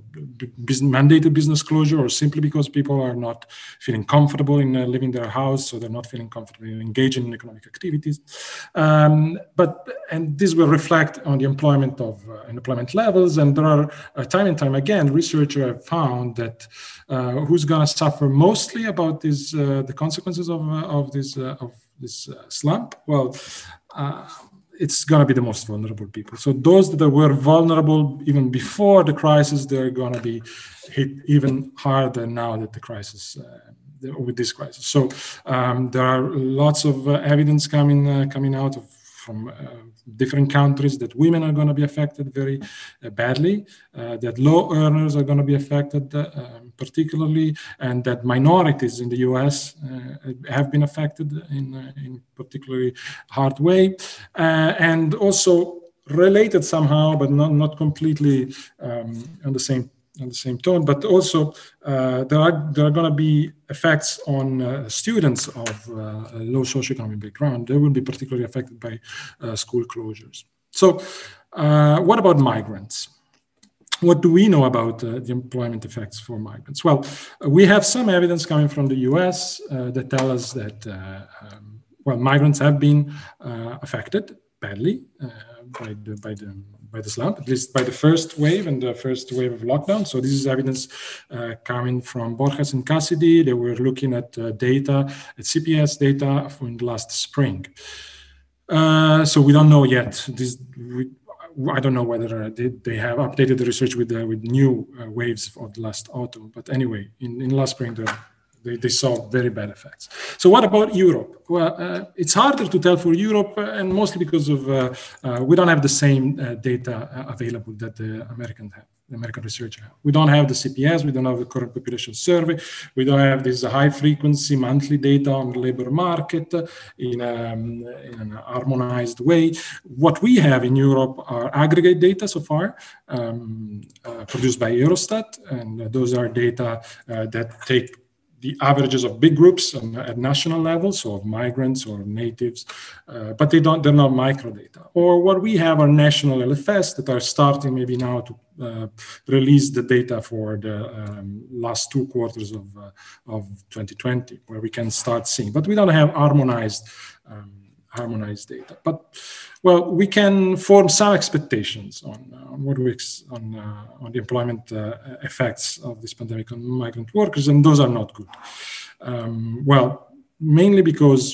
business, mandated business closure, or simply because people are not feeling comfortable in uh, living their house, so they're not feeling comfortable in engaging in economic activities. Um, but, and this will reflect on the employment of uh, employment levels. And there are uh, time and time again, researchers have found that uh, who's going to suffer mostly about this, uh, the consequences of, uh, of this, uh, of this uh, slump? Well, Uh, it's going to be the most vulnerable people. So those that were vulnerable even before the crisis, they're going to be hit even harder now that the crisis, uh, with this crisis. So um, there are lots of uh, evidence coming uh, coming out of, from uh, different countries that women are going to be affected very uh, badly, uh, that low earners are going to be affected uh, particularly, and that minorities in the U S uh, have been affected in uh, in particularly hard way, uh, and also related somehow, but not, not completely um, on the same on the same tone, but also uh, there are there are going to be effects on uh, students of uh, low socioeconomic background. They will be particularly affected by uh, school closures. So uh, what about migrants? What do we know about uh, the employment effects for migrants? Well, we have some evidence coming from the U S uh, that tell us that, uh, um, well, migrants have been uh, affected badly uh, by the, by the by the slump, at least by the first wave and the first wave of lockdown. So this is evidence uh, coming from Borges and Cassidy. They were looking at uh, data, at C P S data from last spring. Uh, so we don't know yet. This, we, I don't know whether they have updated the research with uh, with new uh, waves of the last autumn. But anyway, in, in last spring, the They, they saw very bad effects. So what about Europe? Well, uh, it's harder to tell for Europe, uh, and mostly because of uh, uh, we don't have the same uh, data uh, available that the American have, the American research have. We don't have the C P S, we don't have the current population survey, we don't have this high frequency monthly data on the labor market in, um, in an harmonized way. What we have in Europe are aggregate data so far, um, uh, produced by Eurostat, and uh, those are data uh, that take the averages of big groups on, at national level, so of migrants or natives, uh, but they don't, they're not microdata. Or what we have are national L F S that are starting maybe now to uh, release the data for the um, last two quarters of, uh, of twenty twenty, where we can start seeing, but we don't have harmonized um, harmonized data. But, well, we can form some expectations on, uh, on what we ex on, uh, on the employment uh, effects of this pandemic on migrant workers, and those are not good. Um, well, mainly because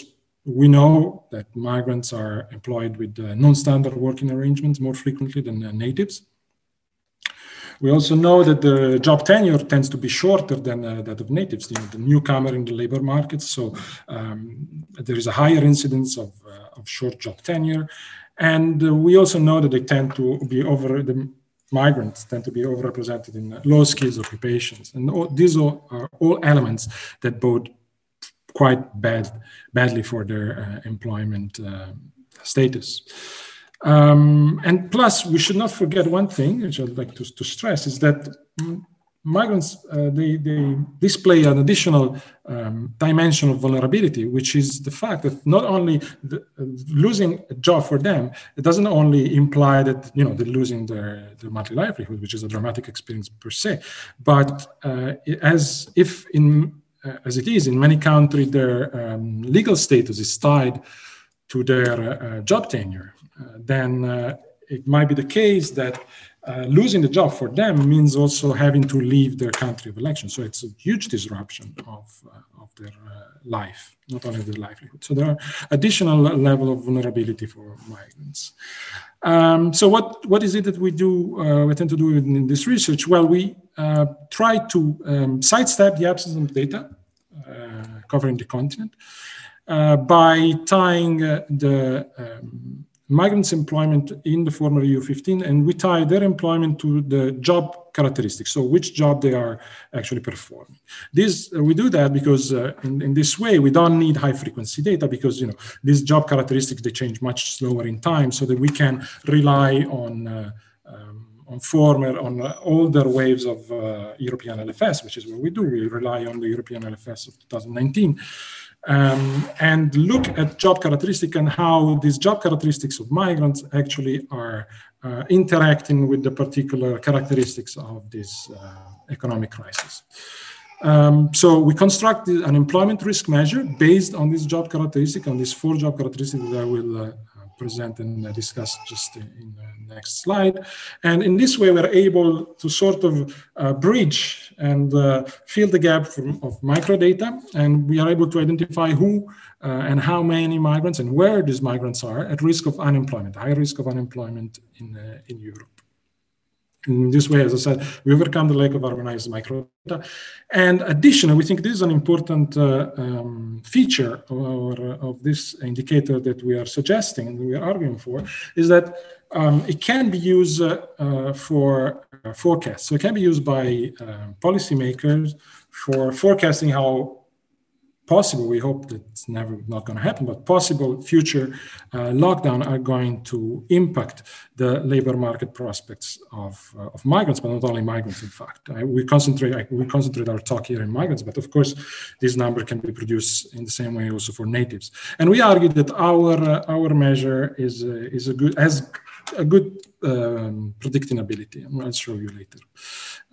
we know that migrants are employed with uh, non-standard working arrangements more frequently than uh, natives. We also know that the job tenure tends to be shorter than uh, that of natives, you know, the newcomer in the labor market. So um, there is a higher incidence of, uh, of short job tenure. And uh, we also know that they tend to be over, the migrants tend to be overrepresented in low skills occupations. And all, these all, are all elements that bode quite bad, badly for their uh, employment uh, status. Um, and plus, we should not forget one thing, which I'd like to, to stress, is that migrants, uh, they, they display an additional um, dimension of vulnerability, which is the fact that not only the, uh, losing a job for them, it doesn't only imply that, you know, they're losing their, their monthly livelihood, which is a dramatic experience per se, but uh, as if in, uh, as it is in many countries, their um, legal status is tied to their uh, job tenure, uh, then uh, it might be the case that Uh, losing the job for them means also having to leave their country of election. So it's a huge disruption of, uh, of their uh, life, not only their livelihood. So there are additional level of vulnerability for migrants. Um, so what, what is it that we do, uh, we tend to do in this research? Well, we uh, try to um, sidestep the absence of data uh, covering the continent uh, by tying uh, the um, migrants' employment in the former E U fifteen, and we tie their employment to the job characteristics, so which job they are actually performing. This, uh, we do that because uh, in, in this way, we don't need high-frequency data because, you know, these job characteristics, they change much slower in time, so that we can rely on uh, um, on former, on uh, older waves of uh, European L F S, which is what we do. We rely on the European L F S of two thousand nineteen. Um, and look at job characteristics and how these job characteristics of migrants actually are uh, interacting with the particular characteristics of this uh, economic crisis. Um, so we construct an employment risk measure based on this job characteristic, on these four job characteristics that I will uh, present and discuss just in the next slide. And in this way, we're able to sort of uh, bridge and uh, fill the gap from, of microdata. And we are able to identify who uh, and how many migrants and where these migrants are at risk of unemployment, high risk of unemployment in, uh, in Europe. In this way, as I said, we overcome the lack of harmonized microdata. And additionally, we think this is an important uh, um, feature of, our, of this indicator that we are suggesting and we are arguing for, is that um, it can be used uh, uh, for uh, forecasts. So it can be used by uh, policymakers for forecasting how possible, we hope that's never not going to happen, but possible future uh, lockdown are going to impact the labor market prospects of, uh, of migrants, but not only migrants, in fact. I, we, concentrate, I, we concentrate our talk here in migrants, but of course, this number can be produced in the same way also for natives. And we argue that our, uh, our measure is, uh, is a good, has a good um, predicting ability. I'll show you later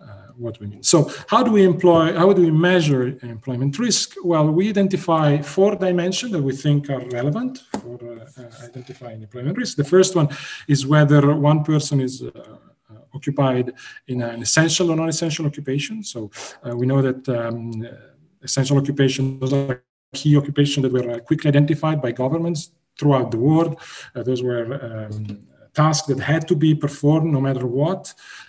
uh, what we mean. So how do we employ, how do we measure employment risk? Well, we identify four dimensions that we think are relevant for uh, uh, identifying employment risk. The first one is whether one person is uh, occupied in an essential or non-essential occupation. So uh, we know that um, essential occupations are key occupations that were quickly identified by governments throughout the world. Uh, those were um, tasks that had to be performed no matter what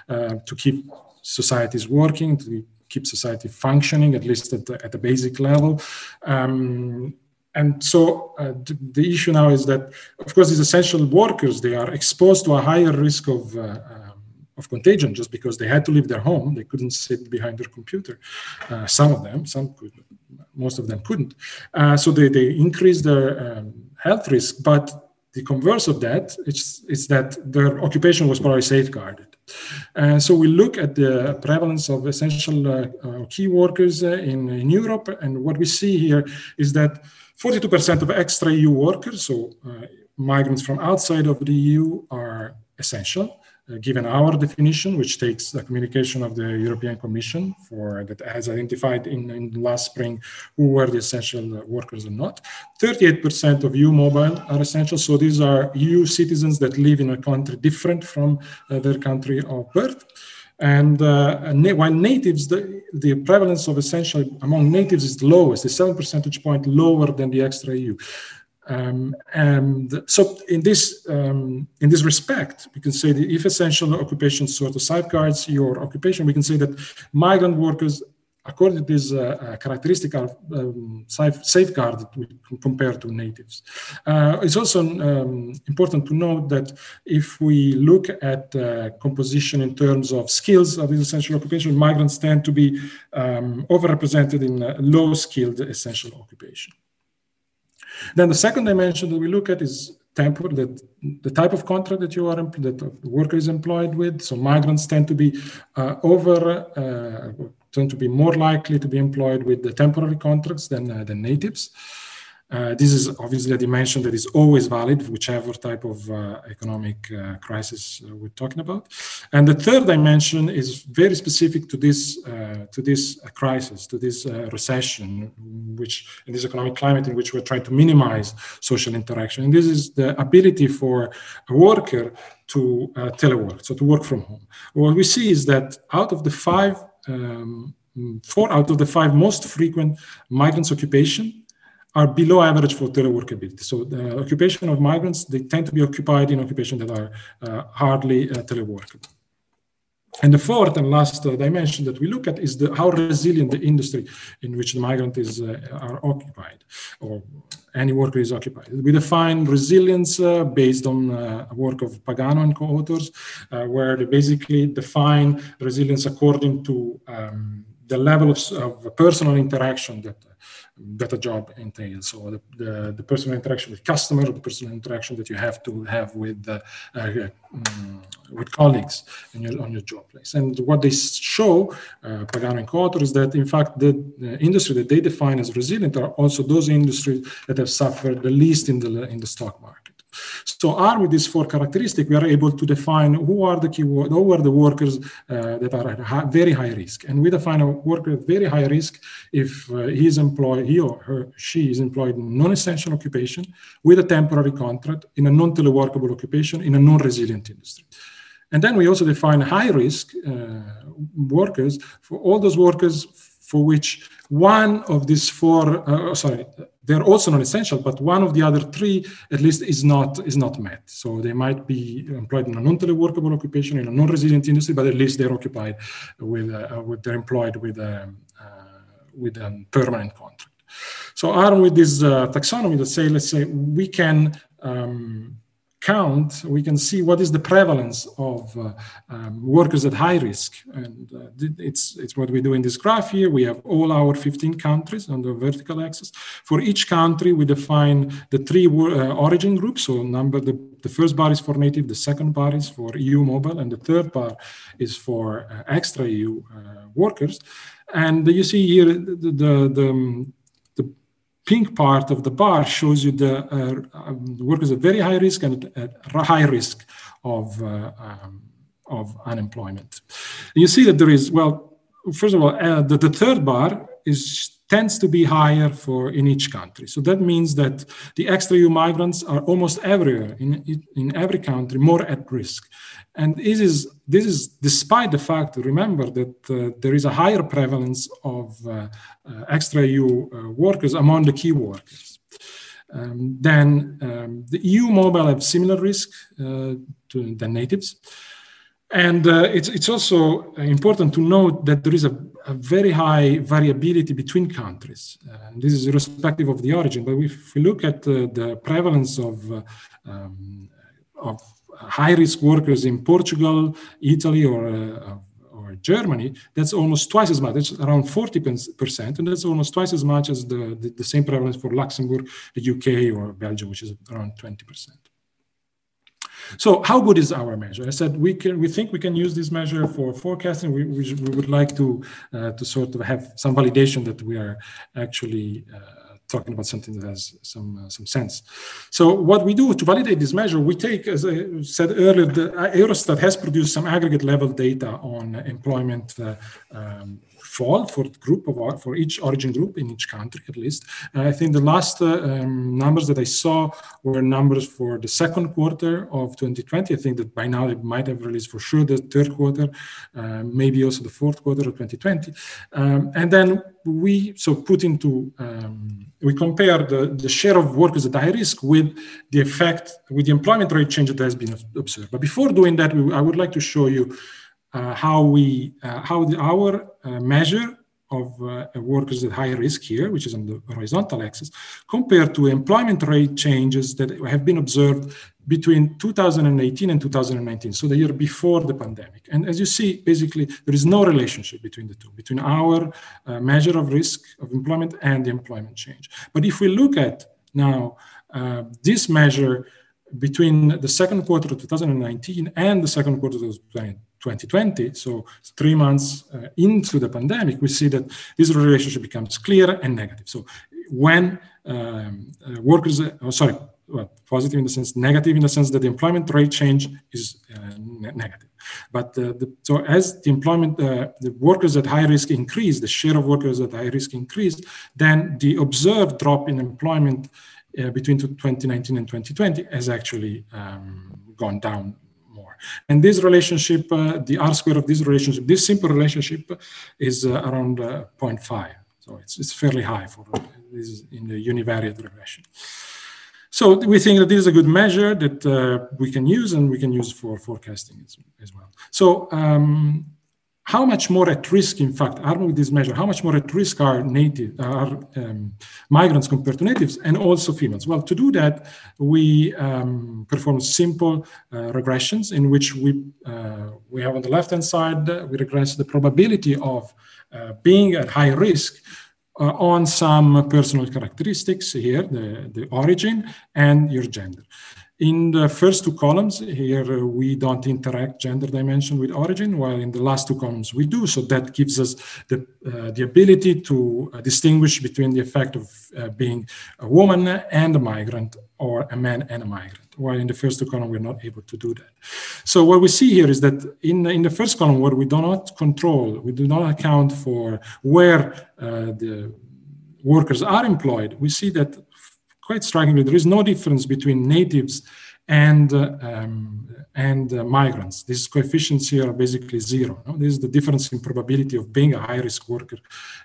uh, to keep societies working, to keep society functioning, at least at the, at the basic level. Um, and so uh, the, the issue now is that, of course, these essential workers, they are exposed to a higher risk of, uh, um, of contagion just because they had to leave their home. They couldn't sit behind their computer. Uh, some of them, some could, most of them couldn't. Uh, so they, they increase their um, health risk, but the converse of that is, is that their occupation was probably safeguarded. And so we look at the prevalence of essential uh, uh, key workers uh, in, in Europe. And what we see here is that forty-two percent of extra E U workers, so uh, migrants from outside of the E U, are essential, uh, given our definition, which takes the communication of the European Commission for that has identified in, in last spring who were the essential workers and not. thirty-eight percent of E U mobile are essential, so these are E U citizens that live in a country different from uh, their country of birth. And uh, while natives, the, the prevalence of essential among natives is the lowest, is seven percentage point lower than the extra E U. Um, and so in this, um, in this respect, we can say that if essential occupation sort of safeguards your occupation, we can say that migrant workers, according to this uh, uh, characteristic, are um, safe safeguarded compared to natives. Uh, it's also um, important to note that if we look at uh, composition in terms of skills of these essential occupations, migrants tend to be um, overrepresented in uh, low-skilled essential occupation. Then the second dimension that we look at is temper, that the type of contract that you are that the worker is employed with. So migrants tend to be uh, over uh, tend to be more likely to be employed with the temporary contracts than uh, than natives. Uh, this is obviously a dimension that is always valid, whichever type of uh, economic uh, crisis uh, we're talking about. And the third dimension is very specific to this uh, to this uh, crisis, to this uh, recession, which in this economic climate in which we're trying to minimize social interaction. And this is the ability for a worker to uh, telework, so to work from home. What we see is that out of the five, um, four out of the five most frequent migrants' occupation are below average for teleworkability. So the occupation of migrants, they tend to be occupied in occupations that are uh, hardly uh, teleworkable. And the fourth and last uh, dimension that we look at is the, how resilient the industry in which the migrant is uh, are occupied, or any worker is occupied. We define resilience uh, based on uh, a work of Pagano and co-authors, uh, where they basically define resilience according to um, the level of, of personal interaction that that a job entails, or the, the, the personal interaction with customers, or the personal interaction that you have to have with uh, uh, um, with colleagues in your, on your job place. And what they show, uh, Pagano and co-authors, is that in fact the, the industry that they define as resilient are also those industries that have suffered the least in the in the stock market. So, armed with these four characteristics, we are able to define who are the keyword, who are the workers uh, that are at high, very high risk. And we define a worker at very high risk if uh, he is employed, he or her, she is employed in non-essential occupation with a temporary contract in a non-teleworkable occupation in a non-resilient industry. And then we also define high-risk uh, workers for all those workers for which one of these four, uh, sorry. They're also non-essential, but one of the other three, at least, is not is not met. So they might be employed in a non-teleworkable occupation in a non-resilient industry, but at least they're occupied with, uh, with they're employed with a uh, with a permanent contract. So armed with this uh, taxonomy that say, let's say we can um, count, we can see what is the prevalence of uh, um, workers at high risk, and uh, it's it's what we do in this graph here. We have all our fifteen countries on the vertical axis. For each country, we define the three uh, origin groups. So number the, the first bar is for native, the second bar is for E U mobile, and the third bar is for uh, extra E U uh, workers. And you see here the the, the pink part of the bar shows you the uh, workers at very high risk and at high risk of, uh, um, of unemployment. And you see that there is, well, first of all, uh, the, the third bar is tends to be higher for in each country. So that means that the extra E U migrants are almost everywhere in, in every country more at risk. And this is, this is despite the fact, remember, that uh, there is a higher prevalence of uh, uh, extra E U uh, workers among the key workers. Um, then um, the E U mobile have similar risk uh, to the natives. And uh, it's, it's also important to note that there is a, a very high variability between countries. Uh, and this is irrespective of the origin, but if we look at uh, the prevalence of, uh, um, of high-risk workers in Portugal, Italy, or, uh, or Germany, that's almost twice as much. It's around forty percent, and that's almost twice as much as the, the, the same prevalence for Luxembourg, the U K, or Belgium, which is around twenty percent. So how good is our measure? I said we can. We think we can use this measure for forecasting. We, we, we would like to uh, to sort of have some validation that we are actually uh, talking about something that has some uh, some sense. So what we do to validate this measure, we take, as I said earlier, the Eurostat has produced some aggregate level data on employment uh, um, fall for group of for each origin group in each country at least. Uh, I think the last uh, um, numbers that I saw were numbers for the second quarter of twenty twenty. I think that by now they might have released for sure the third quarter, uh, maybe also the fourth quarter of twenty twenty. Um, and then we so put into um, we compare the, the share of workers at high risk with the effect with the employment rate change that has been observed. But before doing that, we, I would like to show you Uh, how we, uh, how the, our uh, measure of uh, workers at high risk here, which is on the horizontal axis, compared to employment rate changes that have been observed between two thousand eighteen and two thousand nineteen, so the year before the pandemic. And as you see, basically, there is no relationship between the two, between our uh, measure of risk of employment and the employment change. But if we look at now uh, this measure between the second quarter of two thousand nineteen and the second quarter of twenty twenty, so three months uh, into the pandemic, we see that this relationship becomes clear and negative. So when um, uh, workers, oh, sorry, well, positive in the sense, negative in the sense that the employment rate change is uh, negative. But uh, the, so as the employment, uh, the workers at high risk increase, the share of workers at high risk increased, then the observed drop in employment uh, between twenty nineteen and twenty twenty has actually um, gone down more. And this relationship, uh, the R square of this relationship, this simple relationship is uh, around uh, zero point five. So it's, it's fairly high for uh, this is in the univariate regression. So we think that this is a good measure that uh, we can use and we can use for forecasting as, as well. So um, how much more at risk, in fact, armed with this measure, how much more at risk are native, are um, migrants compared to natives and also females? Well, to do that, we um, perform simple uh, regressions in which we, uh, we have on the left-hand side, uh, we regress the probability of uh, being at high risk Uh, on some personal characteristics here, the, the origin and your gender. In the first two columns here, uh, we don't interact gender dimension with origin, while in the last two columns we do. So that gives us the, uh, the ability to uh, distinguish between the effect of uh, being a woman and a migrant or a man and a migrant, while in the first two columns, we're not able to do that. So what we see here is that in, in the first column, where we do not control, we do not account for where uh, the workers are employed, we see that quite strikingly, there is no difference between natives and, uh, um, and uh, migrants. These coefficients here are basically zero. No? This is the difference in probability of being a high-risk worker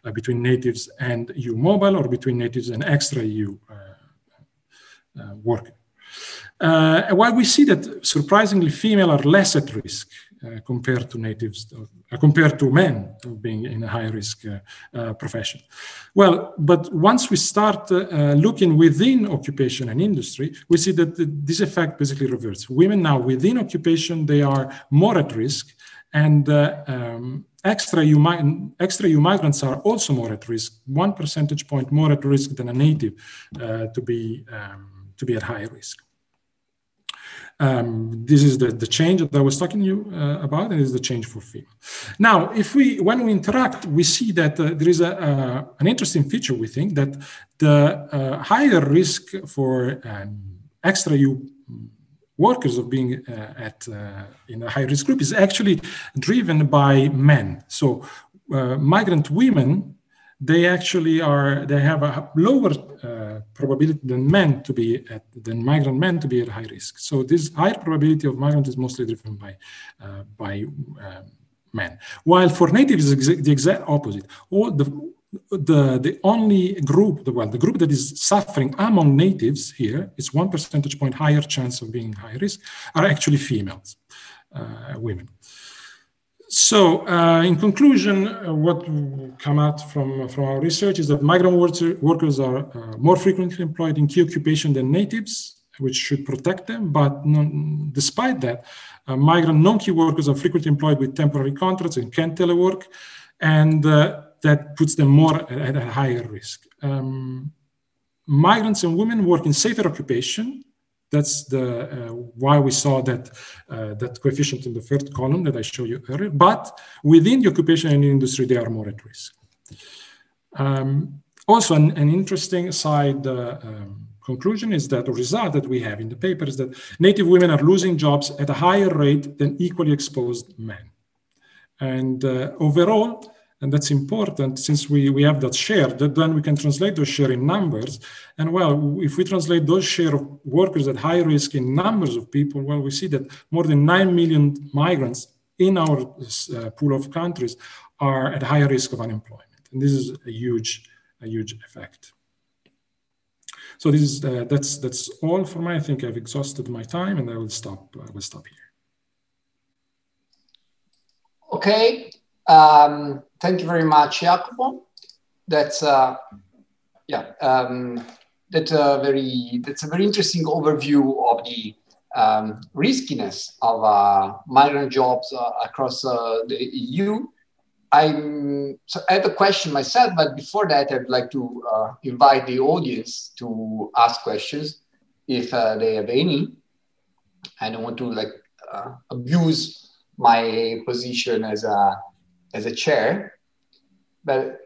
uh, between natives and E U mobile or between natives and extra E U uh, uh, worker. Uh, while we see that surprisingly female are less at risk uh, compared to natives, uh, compared to men being in a high risk uh, uh, profession. Well, but once we start uh, looking within occupation and industry, we see that this effect basically reverts. Women now within occupation, they are more at risk, and uh, um, extra E U migrants are also more at risk, one percentage point more at risk than a native uh, to be um, to be at high risk. Um, this is the, the change that I was talking to you uh, about, and is the change for female. Now, if we, when we interact, we see that uh, there is a, uh, an interesting feature, we think, that the uh, higher risk for um, extra E U workers of being uh, at, uh, in a high risk group is actually driven by men. So uh, migrant women, they actually are, they have a lower uh, probability than men to be at, than migrant men to be at high risk. So this higher probability of migrant is mostly driven by, uh, by uh, men. While for natives, it's the exact opposite. All the, the, the only group, the, well, the group that is suffering among natives here, it's one percentage point higher chance of being high risk, are actually females, uh, women. So, uh, in conclusion, uh, what come out from, from our research is that migrant workers are uh, more frequently employed in key occupation than natives, which should protect them. But non, despite that, uh, migrant non-key workers are frequently employed with temporary contracts and can telework, and uh, that puts them more at, at a higher risk. Um, migrants and women work in safer occupation. That's the, uh, why we saw that, uh, that coefficient in the third column that I showed you earlier. But within the occupation and industry, they are more at risk. Um, also, an, an interesting side uh, um, conclusion is that the result that we have in the paper is that native women are losing jobs at a higher rate than equally exposed men. And uh, overall, and that's important, since we, we have that share, that then we can translate those share in numbers. And well, if we translate those share of workers at high risk in numbers of people, well, we see that more than nine million migrants in our uh, pool of countries are at higher risk of unemployment. And this is a huge, a huge effect. So this is, uh, that's, that's all for me. I think I've exhausted my time and I will stop, I will stop here. Okay. Um, thank you very much, Jacopo. That's uh, yeah, um, that's a very that's a very interesting overview of the um, riskiness of uh, migrant jobs uh, across uh, the E U. I'm so I have a question myself, but before that, I'd like to uh, invite the audience to ask questions if uh, they have any. I don't want to like uh, abuse my position as a as a chair. But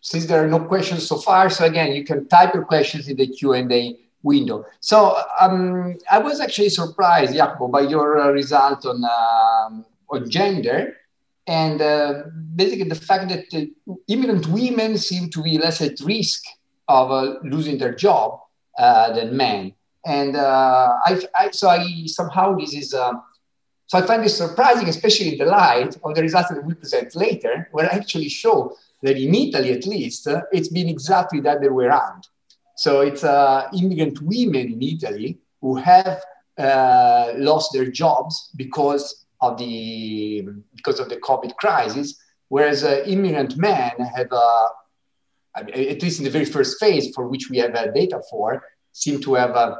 since there are no questions so far, so again, you can type your questions in the Q and A window. So um, I was actually surprised, Jacopo, by your uh, result on, um, on gender. And uh, basically the fact that the immigrant women seem to be less at risk of uh, losing their job uh, than men. And uh, I, I, so I somehow this is, uh, so I find this surprising, especially in the light of the results that we present later, where I actually show that in Italy, at least, uh, it's been exactly the other way around. So it's uh, immigrant women in Italy who have uh, lost their jobs because of the, because of the COVID crisis, whereas uh, immigrant men have, uh, at least in the very first phase for which we have uh, data for, seem to have uh,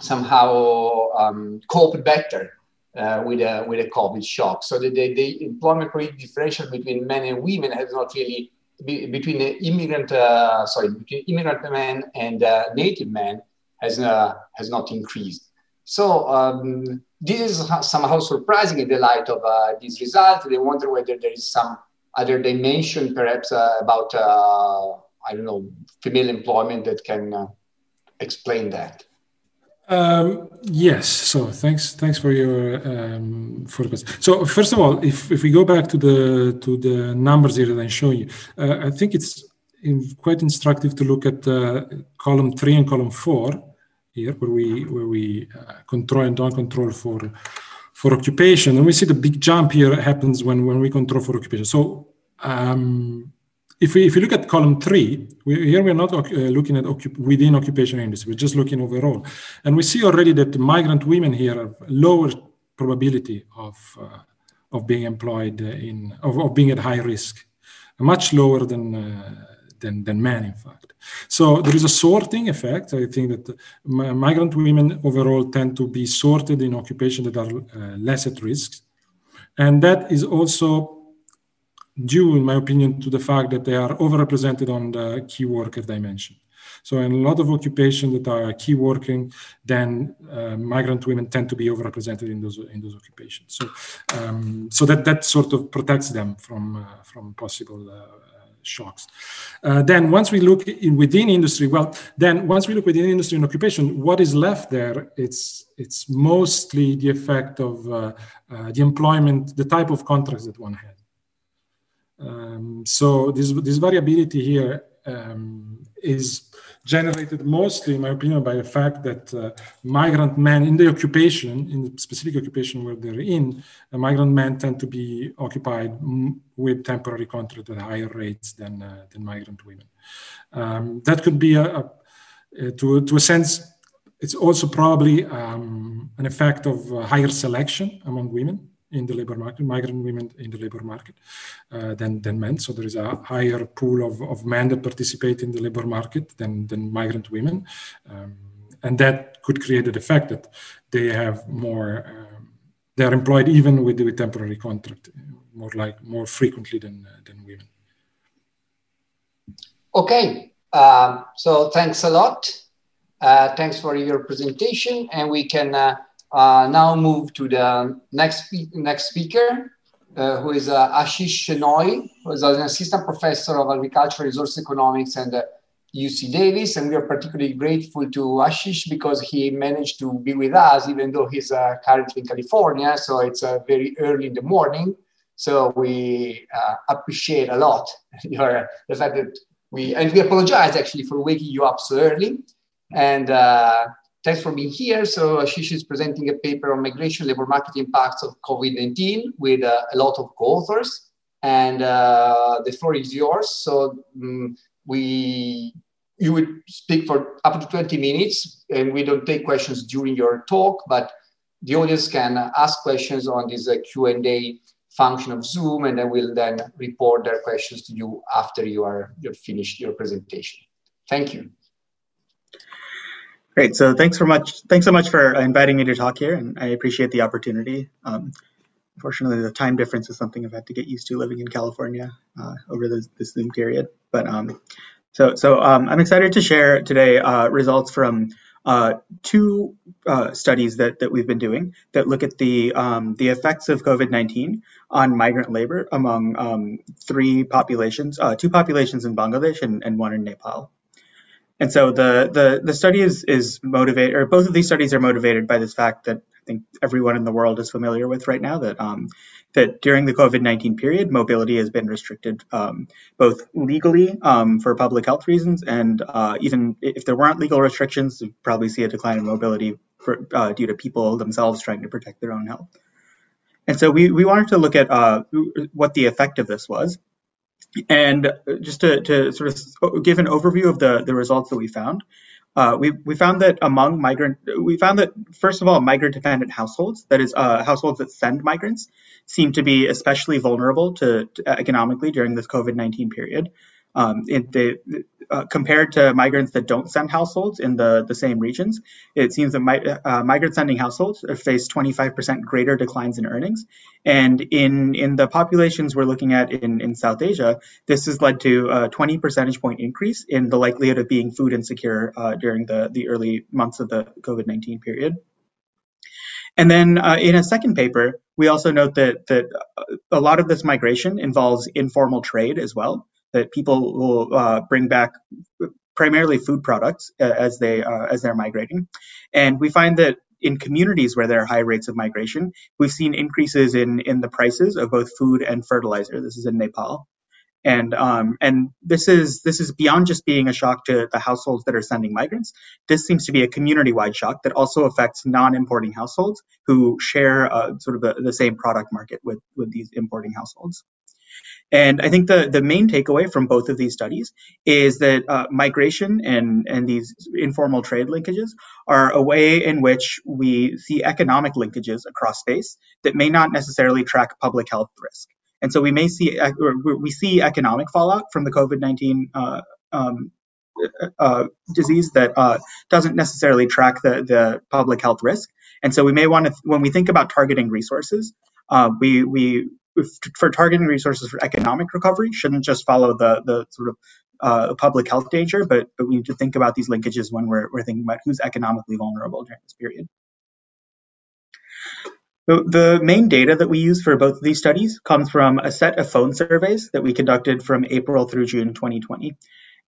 somehow um, coped better uh, with, a, with a COVID shock. So the, the, the employment rate differential between men and women has not really, be, between the immigrant, uh, sorry, between immigrant men and uh, native men has, uh, has not increased. So um, this is somehow surprising in the light of uh, these results. They wonder whether there is some other dimension, perhaps uh, about, uh, I don't know, female employment that can uh, explain that. Um, yes. So thanks. Thanks for your um, for the question. So first of all, if if we go back to the to the numbers here that I'm showing you, uh, I think it's in, quite instructive to look at uh, column three and column four here, where we where we uh, control and don't control for for occupation, and we see the big jump here happens when when we control for occupation. So. Um, If we, if we look at column three, we, here we're not uh, looking at occup within occupation industry, we're just looking overall. And we see already that the migrant women here have lower probability of, uh, of being employed in, of, of being at high risk, much lower than, uh, than, than men, in fact. So there is a sorting effect. I think that migrant women overall tend to be sorted in occupations that are uh, less at risk. And that is also due, in my opinion, to the fact that they are overrepresented on the key worker dimension. So in a lot of occupations that are key working, then uh, migrant women tend to be overrepresented in those in those occupations. So, um, so that that sort of protects them from uh, from possible uh, shocks. Uh, then once we look in within industry, well, then once we look within industry and occupation, what is left there? It's it's mostly the effect of uh, uh, the employment, the type of contracts that one had. Um, so this, this variability here um, is generated mostly, in my opinion, by the fact that uh, migrant men in the occupation, in the specific occupation where they're in, the migrant men tend to be occupied with temporary contracts at higher rates than, uh, than migrant women. Um, that could be, a, a, a, to, to a sense, it's also probably um, an effect of uh, higher selection among women in the labor market, migrant women in the labor market uh, than, than men. So there is a higher pool of, of men that participate in the labor market than, than migrant women. Um, and that could create the effect that they have more, um, they're employed even with the temporary contract, more like more frequently than, uh, than women. Okay, um, so thanks a lot. Uh, thanks for your presentation, and we can, uh, Uh, now move to the next next speaker, uh, who is uh, Ashish Shenoy, who is an assistant professor of agricultural resource economics and uh, U C Davis. And we are particularly grateful to Ashish because he managed to be with us, even though he's uh, currently in California. So it's uh, very early in the morning. So we uh, appreciate a lot your, the fact that we, and we apologize actually for waking you up so early. And uh, thanks for being here. So Ashish is presenting a paper on migration, labor market impacts of COVID nineteen with uh, a lot of co-authors, and uh, the floor is yours. So um, we, you would speak for up to twenty minutes, and we don't take questions during your talk, but the audience can ask questions on this uh, Q and A function of Zoom, and I will then report their questions to you after you are you've finished your presentation. Thank you. Great. So thanks so much. Thanks so much for inviting me to talk here, and I appreciate the opportunity. Um, unfortunately, the time difference is something I've had to get used to living in California uh, over this, this Zoom period. But um, so so um, I'm excited to share today uh, results from uh, two uh, studies that, that we've been doing that look at the, um, the effects of COVID nineteen on migrant labor among um, three populations, uh, two populations in Bangladesh and, and one in Nepal. And so the, the, the study is, is motivated, or both of these studies are motivated by this fact that I think everyone in the world is familiar with right now, that um, that during the COVID nineteen period, mobility has been restricted um, both legally um, for public health reasons, and uh, even if there weren't legal restrictions, you'd probably see a decline in mobility for, uh, due to people themselves trying to protect their own health. And so we, we wanted to look at uh, what the effect of this was. And just to, to sort of give an overview of the, the results that we found, Uh, we, we found that among migrant, we found that, first of all, migrant-dependent households, that is, uh, households that send migrants, seem to be especially vulnerable to, to economically during this COVID nineteen period, um, it, they, uh, compared to migrants that don't send households in the, the same regions. It seems that mi uh, migrant-sending households face twenty-five percent greater declines in earnings. And in, in the populations we're looking at in, in South Asia, this has led to a twenty percentage point increase in the likelihood of being food insecure uh, during the, the early months of the COVID nineteen period. And then uh, in a second paper, we also note that, that a lot of this migration involves informal trade as well, that people will uh, bring back primarily food products uh, as, they, uh, as they're migrating. And we find that in communities where there are high rates of migration, we've seen increases in, in the prices of both food and fertilizer. This is in Nepal. And, um, and this is, this is beyond just being a shock to the households that are sending migrants. This seems to be a community-wide shock that also affects non-importing households who share uh, sort of the, the same product market with, with these importing households. And I think the, the main takeaway from both of these studies is that uh, migration and, and these informal trade linkages are a way in which we see economic linkages across space that may not necessarily track public health risk. And so we may see, we see economic fallout from the COVID nineteen uh, um, uh, disease that uh, doesn't necessarily track the, the public health risk. And so we may want to, when we think about targeting resources, uh, we, we If, for targeting resources for economic recovery, shouldn't just follow the, the sort of uh, public health danger, but, but we need to think about these linkages when we're, we're thinking about who's economically vulnerable during this period. The, the main data that we use for both of these studies comes from a set of phone surveys that we conducted from April through June twenty twenty.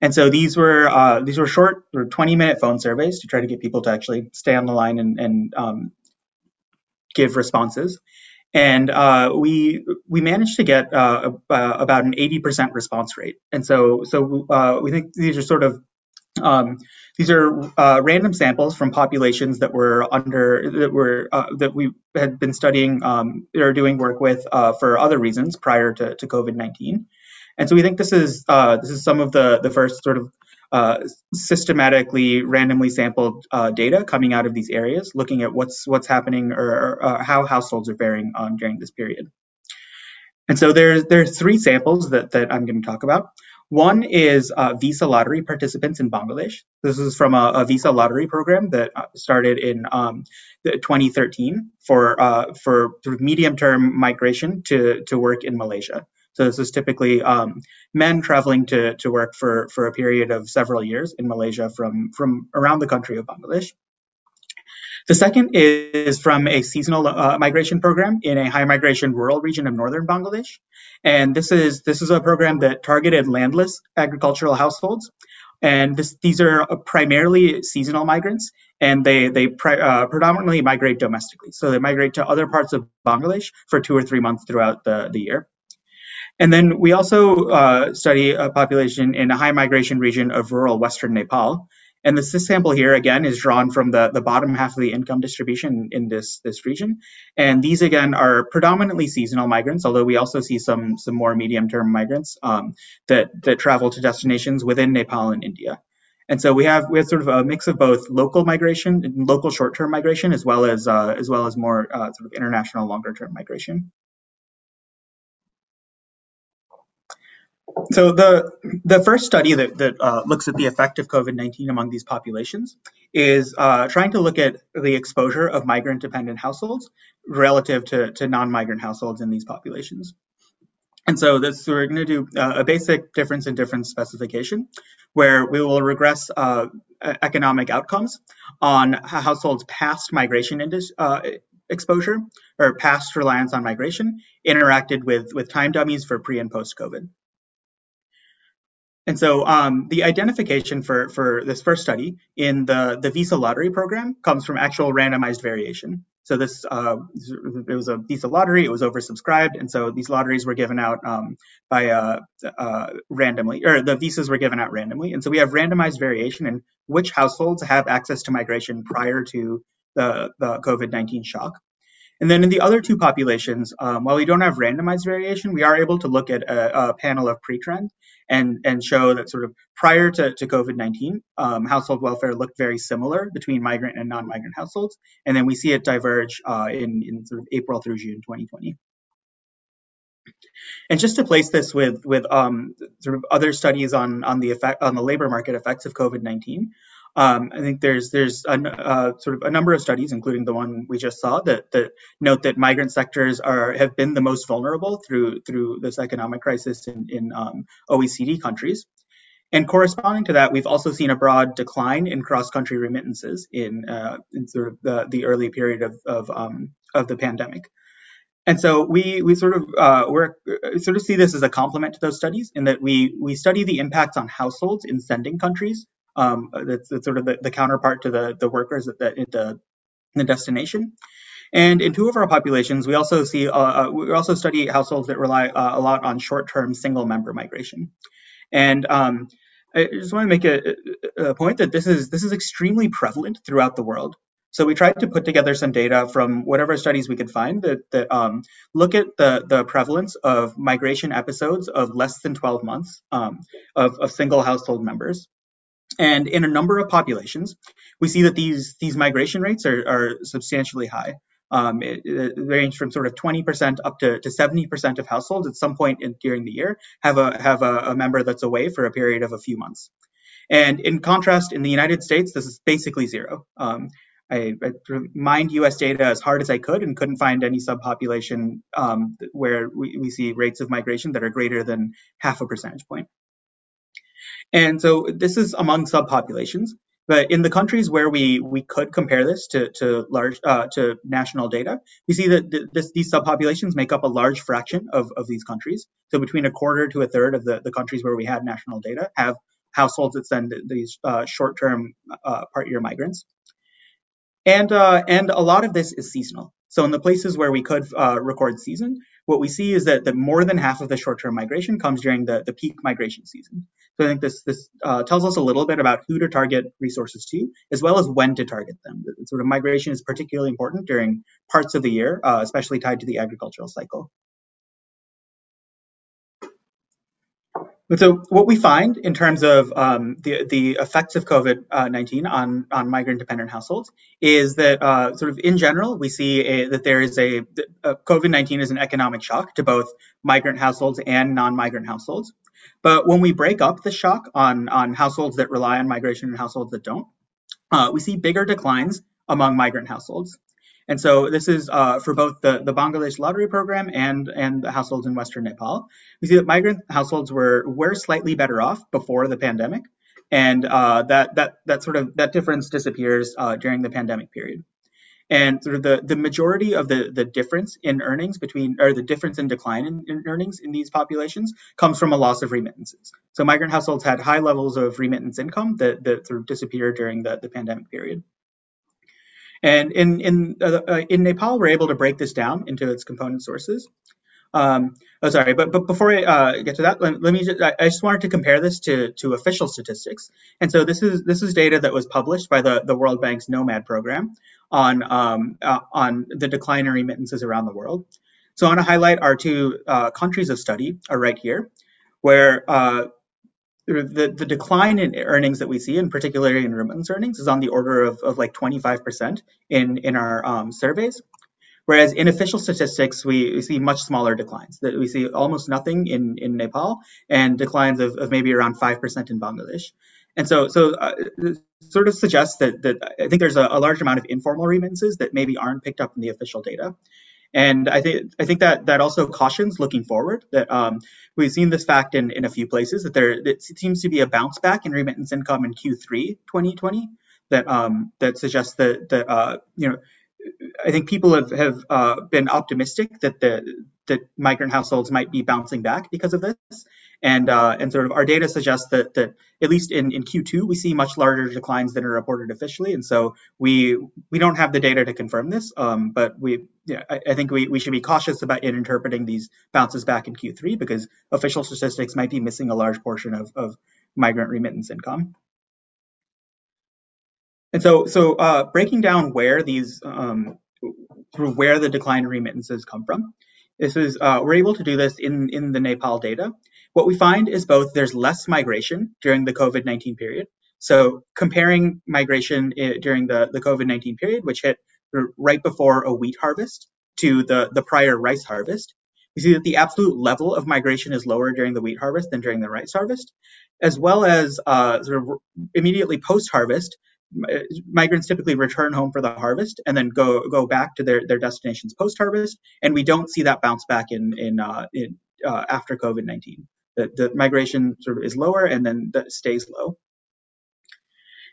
And so these were uh, these were short or twenty minute phone surveys to try to get people to actually stay on the line and, and um, give responses. And uh, we we managed to get uh, uh, about an eighty percent response rate, and so so uh, we think these are sort of um, these are uh, random samples from populations that were under that were uh, that we had been studying um, or doing work with uh, for other reasons prior to, to COVID nineteen, and so we think this is uh, this is some of the the first sort of Uh, systematically randomly sampled uh, data coming out of these areas, looking at what's what's happening or, or uh, how households are faring um, during this period. And so there's there's three samples that, that I'm going to talk about. One is uh, visa lottery participants in Bangladesh. This is from a, a visa lottery program that started in um, twenty thirteen for uh, for medium-term migration to to work in Malaysia. So this is typically um, men traveling to, to work for, for a period of several years in Malaysia from, from around the country of Bangladesh. The second is from a seasonal uh, migration program in a high migration rural region of northern Bangladesh. And this is, this is a program that targeted landless agricultural households. And this, these are primarily seasonal migrants, and they, they pri uh, predominantly migrate domestically. So they migrate to other parts of Bangladesh for two or three months throughout the, the year. And then we also uh, study a population in a high migration region of rural Western Nepal. And this, this sample here, again, is drawn from the, the bottom half of the income distribution in this, this region. And these, again, are predominantly seasonal migrants, although we also see some, some more medium-term migrants um, that, that travel to destinations within Nepal and India. And so we have we have sort of a mix of both local migration and local short-term migration, as well as, uh, as well as more uh, sort of international longer-term migration. So the, the first study that, that uh, looks at the effect of COVID nineteen among these populations is uh, trying to look at the exposure of migrant-dependent households relative to, to non-migrant households in these populations. And so this, we're going to do uh, a basic difference in difference specification, where we will regress uh, economic outcomes on households' past migration uh, exposure or past reliance on migration interacted with, with time dummies for pre and post COVID. And so um, the identification for, for this first study in the, the visa lottery program comes from actual randomized variation. So this, uh, it was a visa lottery, it was oversubscribed. And so these lotteries were given out um, by uh, uh, randomly, or the visas were given out randomly. And so we have randomized variation in which households have access to migration prior to the, the COVID nineteen shock. And then in the other two populations, um, while we don't have randomized variation, we are able to look at a, a panel of pre-trend and, and show that sort of prior to, to COVID nineteen, um, household welfare looked very similar between migrant and non-migrant households. And then we see it diverge uh, in, in sort of April through June twenty twenty. And just to place this with, with um, sort of other studies on, on, the effect, on the labor market effects of COVID nineteen, Um, I think there's there's a, uh, sort of a number of studies, including the one we just saw, that, that note that migrant sectors are have been the most vulnerable through through this economic crisis in, in um, O E C D countries. And corresponding to that, we've also seen a broad decline in cross-country remittances in, uh, in sort of the, the early period of of, um, of the pandemic. And so we we sort of uh, we're, sort of see this as a complement to those studies, in that we we study the impacts on households in sending countries. Um, that's, that's sort of the, the counterpart to the, the workers at the, at the, the destination. And in two of our populations, we also see uh, we also study households that rely uh, a lot on short-term single-member migration. And um, I just want to make a, a point that this is this is extremely prevalent throughout the world. So we tried to put together some data from whatever studies we could find that, that um, look at the, the prevalence of migration episodes of less than twelve months um, of, of single household members. And in a number of populations, we see that these these migration rates are, are substantially high. Um, it, it range from sort of twenty percent up to seventy percent of households at some point in, during the year have a have a, a member that's away for a period of a few months. And in contrast, in the United States, this is basically zero. Um, I, I mined U S data as hard as I could and couldn't find any subpopulation um, where we, we see rates of migration that are greater than half a percentage point. And so this is among subpopulations, but in the countries where we we could compare this to to large uh, to national data, we see that th this, these subpopulations make up a large fraction of of these countries. So between a quarter to a third of the the countries where we had national data have households that send these uh, short-term uh, part-year migrants, and uh, and a lot of this is seasonal. So in the places where we could uh, record season, what we see is that the more than half of the short-term migration comes during the, the peak migration season. So I think this, this uh, tells us a little bit about who to target resources to, as well as when to target them. The sort of migration is particularly important during parts of the year, uh, especially tied to the agricultural cycle. And so what we find in terms of um, the, the effects of COVID nineteen on, on migrant-dependent households is that uh, sort of in general, we see a, that there is a, a COVID nineteen is an economic shock to both migrant households and non-migrant households. But when we break up the shock on, on households that rely on migration and households that don't, uh, we see bigger declines among migrant households. And so this is uh, for both the, the Bangladesh lottery program and, and the households in Western Nepal. We see that migrant households were, were slightly better off before the pandemic. And uh, that, that, that sort of that difference disappears uh, during the pandemic period. And sort of the, the majority of the, the difference in earnings between, or the difference in decline in, in earnings in these populations comes from a loss of remittances. So migrant households had high levels of remittance income that, that sort of disappeared during the, the pandemic period. And in in uh, in Nepal, we're able to break this down into its component sources. Um, oh, sorry, but but before I uh, get to that, let, let me just, I, I just wanted to compare this to to official statistics. And so this is this is data that was published by the the World Bank's Nomad program on um, uh, on the decline in remittances around the world. So I want to highlight our two uh, countries of study are right here, where uh, The, the decline in earnings that we see, in particularly in remittance earnings, is on the order of, of like twenty-five percent in, in our um, surveys. Whereas in official statistics, we, we see much smaller declines. That we see almost nothing in, in Nepal and declines of, of maybe around five percent in Bangladesh. And so, so uh, it sort of suggests that, that I think there's a, a large amount of informal remittances that maybe aren't picked up in the official data. And I think I think that that also cautions looking forward, that um, we've seen this fact in, in a few places, that there it seems to be a bounce back in remittance income in Q three twenty twenty that um, that suggests that, that uh, you know, I think people have, have uh, been optimistic that the that migrant households might be bouncing back because of this. And uh, and sort of our data suggests that, that at least in, in Q two, we see much larger declines than are reported officially. And so we we don't have the data to confirm this, um, but we yeah, I, I think we, we should be cautious about in interpreting these bounces back in Q three, because official statistics might be missing a large portion of, of migrant remittance income. And so, so uh, breaking down where these, um, through where the decline in remittances come from, this is uh, we're able to do this in in the Nepal data. What we find is both there's less migration during the COVID nineteen period. So comparing migration during the the COVID nineteen period, which hit right before a wheat harvest, to the the prior rice harvest, we see that the absolute level of migration is lower during the wheat harvest than during the rice harvest, as well as uh, sort of immediately post harvest. Migrants typically return home for the harvest and then go go back to their, their destinations post-harvest, and we don't see that bounce back in in, uh, in uh, after COVID nineteen. The, the migration sort of is lower and then that stays low.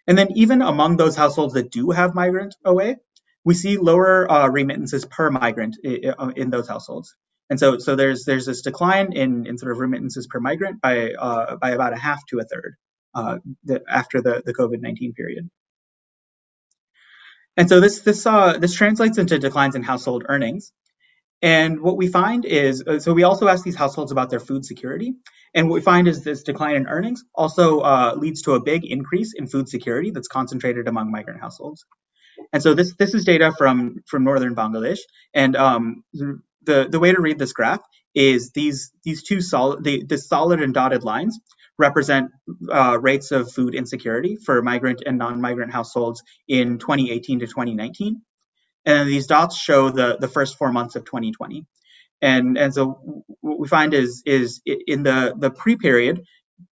And then even among those households that do have migrant O A, we see lower uh, remittances per migrant in, in those households. And so so there's there's this decline in in sort of remittances per migrant by uh, by about a half to a third uh, the, after the the COVID nineteen period. And so this this uh, this translates into declines in household earnings. And what we find is, so we also ask these households about their food security. And what we find is this decline in earnings also uh, leads to a big increase in food security that's concentrated among migrant households. And so this this is data from from northern Bangladesh. And um, the the way to read this graph is these these two solid the, the solid and dotted lines represent uh, rates of food insecurity for migrant and non-migrant households in twenty eighteen to twenty nineteen. And these dots show the, the first four months of twenty twenty. And, and so what we find is, is in the, the pre-period,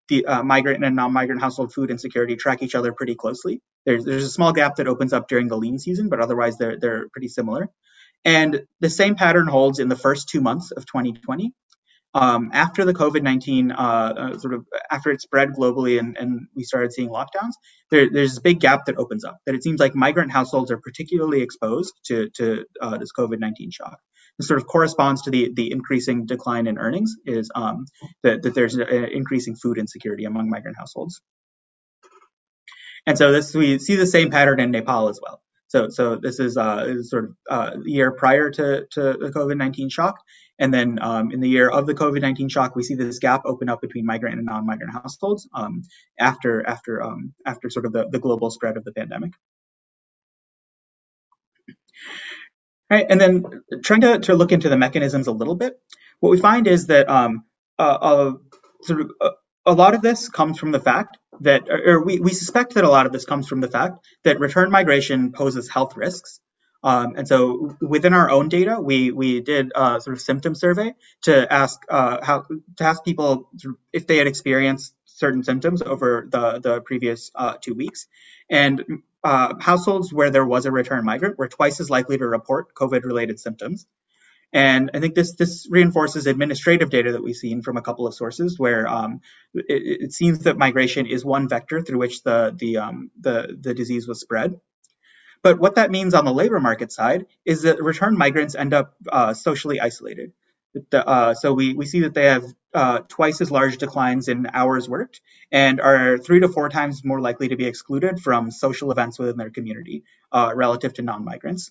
the uh, migrant and non-migrant household food insecurity track each other pretty closely. There's, there's a small gap that opens up during the lean season, but otherwise they're, they're pretty similar. And the same pattern holds in the first two months of twenty twenty. Um, after the COVID nineteen, uh, uh, sort of after it spread globally and, and we started seeing lockdowns, there, there's this big gap that opens up, that it seems like migrant households are particularly exposed to, to uh, this COVID nineteen shock. This sort of corresponds to the, the increasing decline in earnings, is um, that, that there's an increasing food insecurity among migrant households. And so this, we see the same pattern in Nepal as well. So, so this is uh, sort of uh, the year prior to, to the COVID nineteen shock. And then um, in the year of the COVID nineteen shock, we see this gap open up between migrant and non-migrant households um, after after um, after sort of the, the global spread of the pandemic. All right, and then trying to, to look into the mechanisms a little bit, what we find is that um, uh, uh, sort of uh, a lot of this comes from the fact that, or we, we suspect that a lot of this comes from the fact that return migration poses health risks. Um, and so within our own data, we we did a sort of symptom survey to ask uh, how to ask people if they had experienced certain symptoms over the, the previous uh, two weeks. And uh, households where there was a return migrant were twice as likely to report COVID-related symptoms. And I think this this reinforces administrative data that we've seen from a couple of sources, where um, it, it seems that migration is one vector through which the the um, the, the disease was spread. But what that means on the labor market side is that return migrants end up uh, socially isolated. The, uh, so we, we see that they have uh, twice as large declines in hours worked and are three to four times more likely to be excluded from social events within their community uh, relative to non-migrants.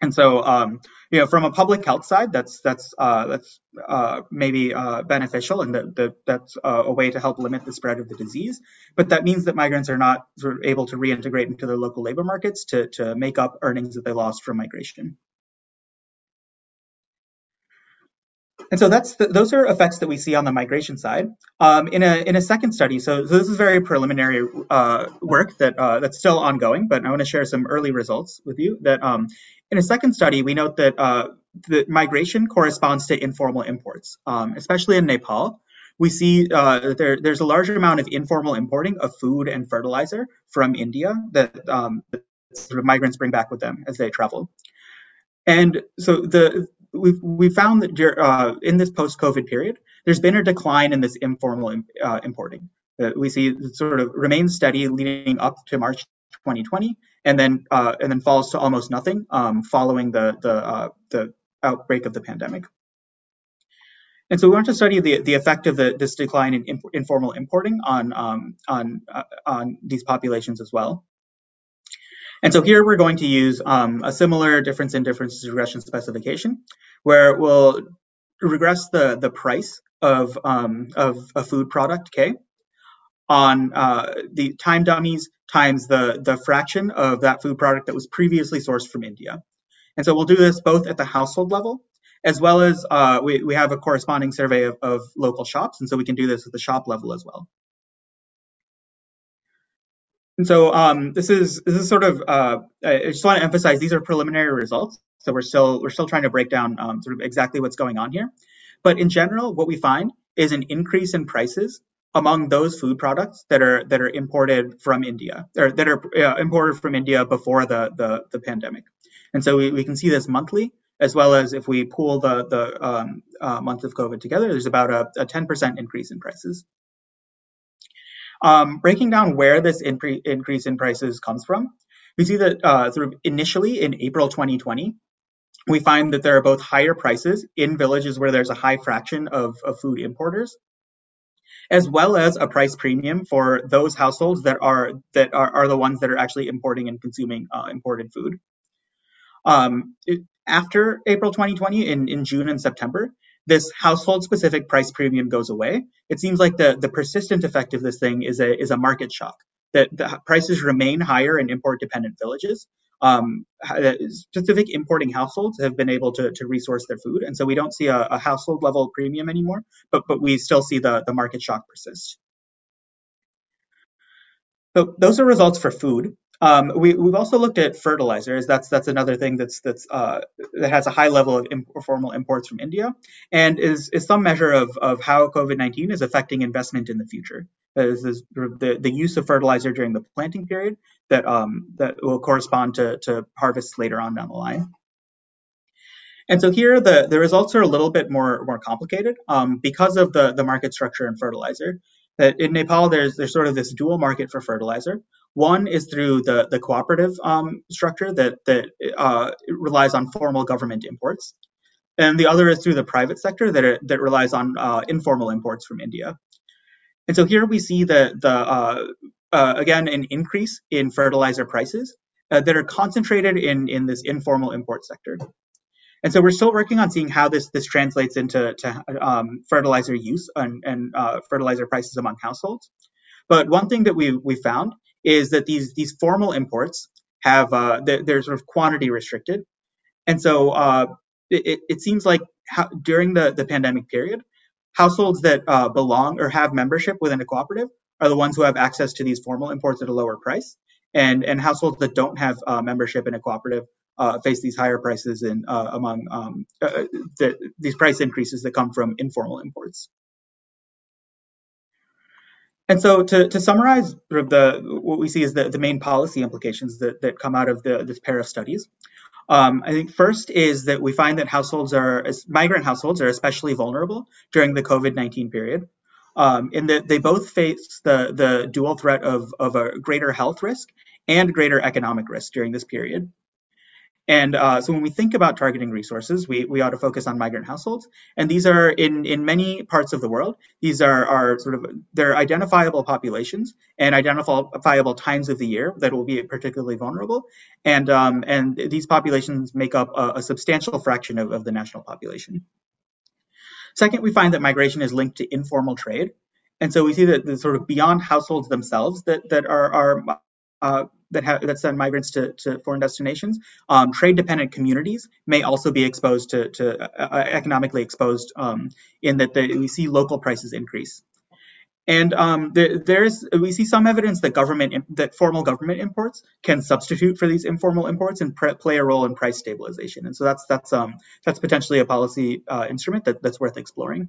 And so, um, you know, from a public health side, that's that's uh, that's uh, maybe uh, beneficial, and that, that that's uh, a way to help limit the spread of the disease. But that means that migrants are not sort of able to reintegrate into their local labor markets to to make up earnings that they lost from migration. And so that's the, those are effects that we see on the migration side. Um, in a in a second study, so, so this is very preliminary uh, work that uh, that's still ongoing, but I want to share some early results with you. That um, in a second study, we note that uh, the migration corresponds to informal imports, um, especially in Nepal. We see uh, there, there's a large amount of informal importing of food and fertilizer from India that, um, that sort of migrants bring back with them as they travel. And so the we've, we found that uh, in this post-COVID period, there's been a decline in this informal uh, importing. Uh, we see it sort of remains steady leading up to March twenty twenty, and then uh, and then falls to almost nothing um, following the the uh, the outbreak of the pandemic. And so we want to study the the effect of the, this decline in imp informal importing on um, on uh, on these populations as well. And so here we're going to use um, a similar difference in differences regression specification, where we'll regress the the price of um, of a food product K on uh, the time dummies times the the fraction of that food product that was previously sourced from India. And so we'll do this both at the household level, as well as uh, we, we have a corresponding survey of, of local shops, and so we can do this at the shop level as well. And so um, this is this is sort of uh, I just want to emphasize these are preliminary results, so we're still we're still trying to break down um, sort of exactly what's going on here. But in general, what we find is an increase in prices among those food products that are that are imported from India or that are uh, imported from India before the the, the pandemic. And so we, we can see this monthly, as well as if we pool the the um, uh, months of COVID together, there's about a, a ten percent increase in prices. Um, breaking down where this incre increase in prices comes from, we see that uh, sort of initially in April twenty twenty, we find that there are both higher prices in villages where there's a high fraction of, of food importers, as well as a price premium for those households that are that are, are the ones that are actually importing and consuming uh, imported food. Um, it, after April twenty twenty, in, in June and September, this household-specific price premium goes away. It seems like the, the persistent effect of this thing is a, is a market shock, that the prices remain higher in import-dependent villages. Um, specific importing households have been able to, to resource their food, and so we don't see a, a household-level premium anymore, but, but we still see the, the market shock persist. So those are results for food. Um, we, we've also looked at fertilizers. That's that's another thing that's that's uh, that has a high level of informal imports from India, and is is some measure of of how COVID nineteen is affecting investment in the future. This is the the use of fertilizer during the planting period that um, that will correspond to to harvests later on down the line. And so here the the results are a little bit more more complicated um, because of the the market structure in fertilizer. That in Nepal there's there's sort of this dual market for fertilizer. One is through the, the cooperative um, structure that, that uh, relies on formal government imports. And the other is through the private sector that, are, that relies on uh, informal imports from India. And so here we see the, the uh, uh, again, an increase in fertilizer prices uh, that are concentrated in, in this informal import sector. And so we're still working on seeing how this, this translates into to, um, fertilizer use and, and uh, fertilizer prices among households. But one thing that we, we found is that these these formal imports have uh, they're, they're sort of quantity restricted, and so uh, it, it seems like how, during the the pandemic period, households that uh, belong or have membership within a cooperative are the ones who have access to these formal imports at a lower price, and and households that don't have uh, membership in a cooperative uh, face these higher prices in uh, among um, uh, the, these price increases that come from informal imports. And so to, to summarize the, what we see is the, the main policy implications that, that come out of the, this pair of studies. Um, I think first is that we find that households are, migrant households are especially vulnerable during the COVID nineteen period, um, in that they both face the, the dual threat of, of a greater health risk and greater economic risk during this period. And uh, so when we think about targeting resources, we, we ought to focus on migrant households. And these are in, in many parts of the world, these are, are sort of, they're identifiable populations and identifiable times of the year that will be particularly vulnerable. And, um, and these populations make up a, a substantial fraction of, of the national population. Second, we find that migration is linked to informal trade. And so we see that the sort of beyond households themselves that, that are, are uh, That, have, that send migrants to, to foreign destinations, um, trade-dependent communities may also be exposed to, to uh, economically exposed um, in that they, we see local prices increase. And um, there, there's we see some evidence that government that formal government imports can substitute for these informal imports and pre play a role in price stabilization. And so that's that's um, that's potentially a policy uh, instrument that, that's worth exploring.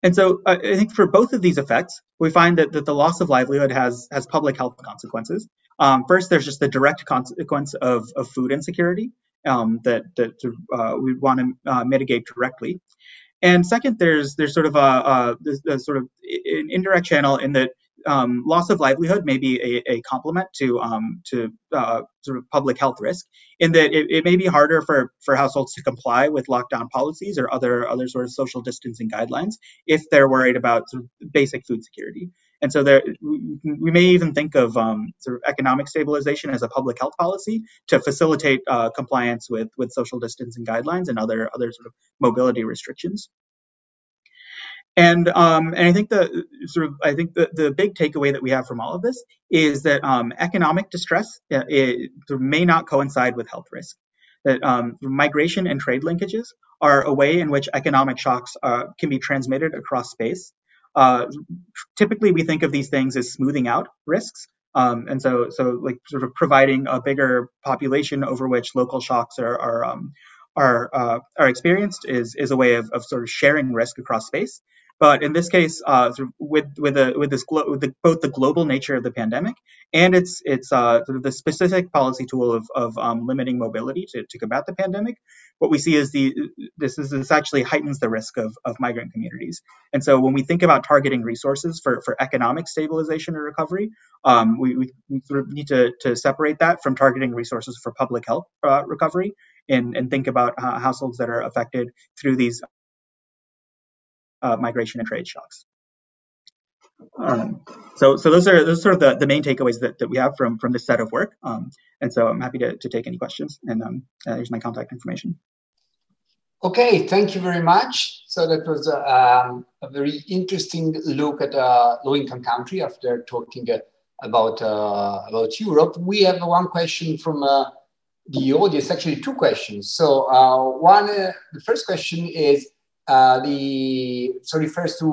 And so uh, I think for both of these effects, we find that, that the loss of livelihood has, has public health consequences. Um, first, there's just the direct consequence of, of food insecurity um, that that uh, we want to uh, mitigate directly. And second, there's there's sort of a, a, a sort of an indirect channel in that um, loss of livelihood may be a, a complement to um, to uh, sort of public health risk, in that it, it may be harder for for households to comply with lockdown policies or other other sort of social distancing guidelines if they're worried about sort of basic food security. And so there, we may even think of um, sort of economic stabilization as a public health policy to facilitate uh, compliance with, with social distancing guidelines and other other sort of mobility restrictions. And um, and I think the sort of I think the, the big takeaway that we have from all of this is that um, economic distress uh, it may not coincide with health risk. That um, migration and trade linkages are a way in which economic shocks uh, can be transmitted across space. Uh, typically, we think of these things as smoothing out risks, um, and so so like sort of providing a bigger population over which local shocks are are um, are, uh, are experienced is is a way of, of sort of sharing risk across space. But in this case, uh, sort of with with the with this glo with the, both the global nature of the pandemic and its its uh, sort of the specific policy tool of of um, limiting mobility to, to combat the pandemic, what we see is the this is this actually heightens the risk of of migrant communities. And so when we think about targeting resources for for economic stabilization or recovery, um, we, we sort of need to to separate that from targeting resources for public health uh, recovery and and think about uh, households that are affected through these Uh, migration and trade shocks. Um, so, so those are those are sort of the, the main takeaways that, that we have from from this set of work. Um, and so, I'm happy to, to take any questions. And um, uh, here's my contact information. Okay, thank you very much. So that was uh, um, a very interesting look at uh, low-income country after talking uh, about uh, about Europe. We have one question from uh, the audience. Actually, two questions. So, uh, one, uh, the first question is. Uh, the so refers to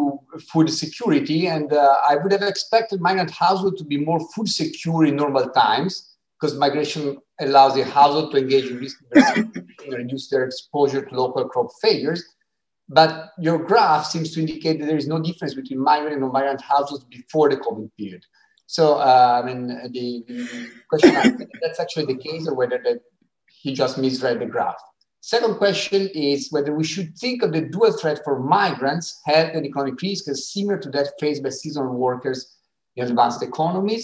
food security, and uh, I would have expected migrant household to be more food secure in normal times because migration allows the household to engage in risk diversification and reduce their exposure to local crop failures. But your graph seems to indicate that there is no difference between migrant and non-migrant households before the COVID period. So uh, I mean, the, the question is if that's actually the case, or whether that he just misread the graph. Second question is whether we should think of the dual threat for migrants, health and economic risk, as similar to that faced by seasonal workers in advanced economies.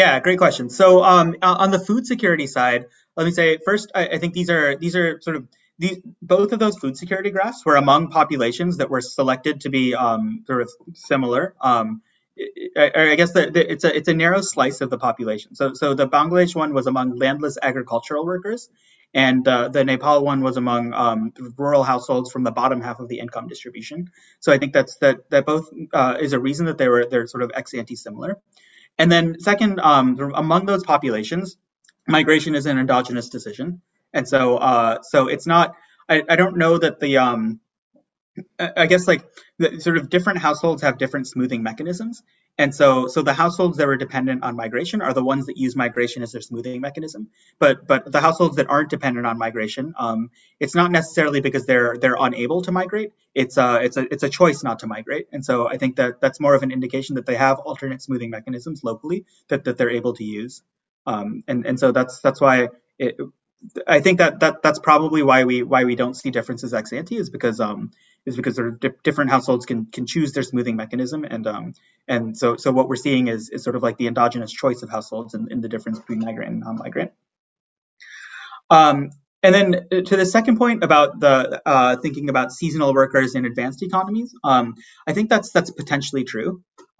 Yeah, great question. So um, on the food security side, let me say first, I, I think these are these are sort of these both of those food security graphs were among populations that were selected to be um, sort of similar. Um, I guess that it's a it's a narrow slice of the population. So so the Bangladesh one was among landless agricultural workers, and uh, the Nepal one was among um, rural households from the bottom half of the income distribution. So I think that's that that both uh, is a reason that they were they're sort of ex ante similar. And then second, um, among those populations, migration is an endogenous decision, and so uh, so it's not. I, I don't know that the um, I guess like the, sort of different households have different smoothing mechanisms. And so so the households that were dependent on migration are the ones that use migration as their smoothing mechanism. But but the households that aren't dependent on migration, um, it's not necessarily because they're they're unable to migrate. It's a, it's a it's a choice not to migrate. And so I think that that's more of an indication that they have alternate smoothing mechanisms locally that, that they're able to use. Um, and, and so that's that's why it, I think that, that that's probably why we why we don't see differences ex ante is because um is because sort of di different households can can choose their smoothing mechanism, and um and so so what we're seeing is is sort of like the endogenous choice of households and, and the difference between migrant and non-migrant. Um, and then to the second point about the uh, thinking about seasonal workers in advanced economies, um, I think that's that's potentially true.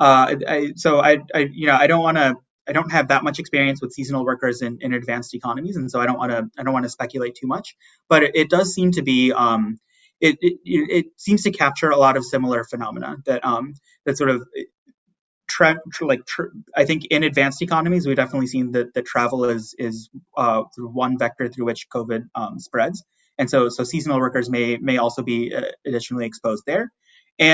Uh, I, I, so I I you know I don't want to. I don't have that much experience with seasonal workers in, in advanced economies, and so I don't want to I don't want to speculate too much. But it, it does seem to be um, it, it it seems to capture a lot of similar phenomena that um, that sort of tra tra like tra I think in advanced economies we've definitely seen that the travel is is uh, one vector through which COVID um, spreads, and so so seasonal workers may may also be uh, additionally exposed there.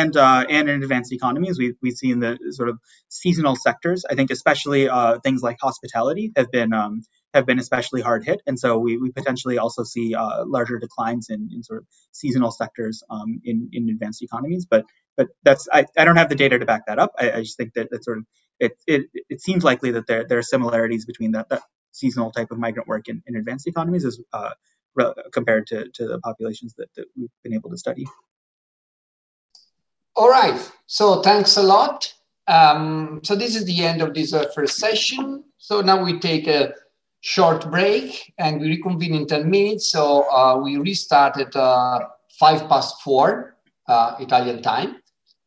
And uh, and in advanced economies, we've we've seen the sort of seasonal sectors. I think especially uh, things like hospitality have been um, have been especially hard hit, and so we, we potentially also see uh, larger declines in, in sort of seasonal sectors um, in in advanced economies. But but that's I, I don't have the data to back that up. I, I just think that that sort of it it it seems likely that there there are similarities between that that seasonal type of migrant work in, in advanced economies as uh, compared to, to the populations that, that we've been able to study. All right, so thanks a lot. Um, so this is the end of this uh, first session. So now we take a short break and we reconvene in ten minutes. So uh, we restart at uh, five past four uh, Italian time.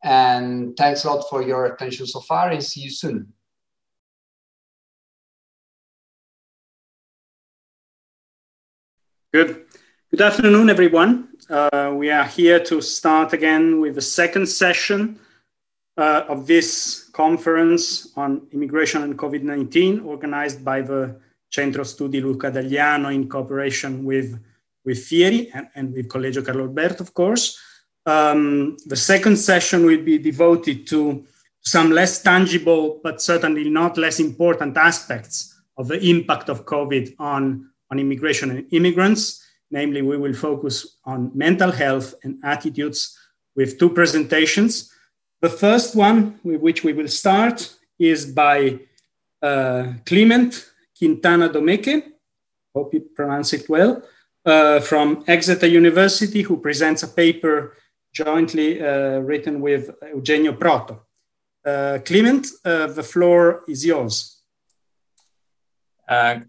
And thanks a lot for your attention so far, and see you soon. Good. Good afternoon, everyone. Uh, we are here to start again with the second session uh, of this conference on immigration and COVID nineteen, organized by the Centro Studi Luca D'Agliano in cooperation with, with FIERI and, and with Collegio Carlo Alberto, of course. Um, the second session will be devoted to some less tangible, but certainly not less important aspects of the impact of COVID on, on immigration and immigrants. Namely, we will focus on mental health and attitudes with two presentations. The first one with which we will start is by uh, Clement Quintana Domecq, hope you pronounce it well, uh, from Exeter University, who presents a paper jointly uh, written with Eugenio Proto. Uh, Clement, uh, the floor is yours. Uh,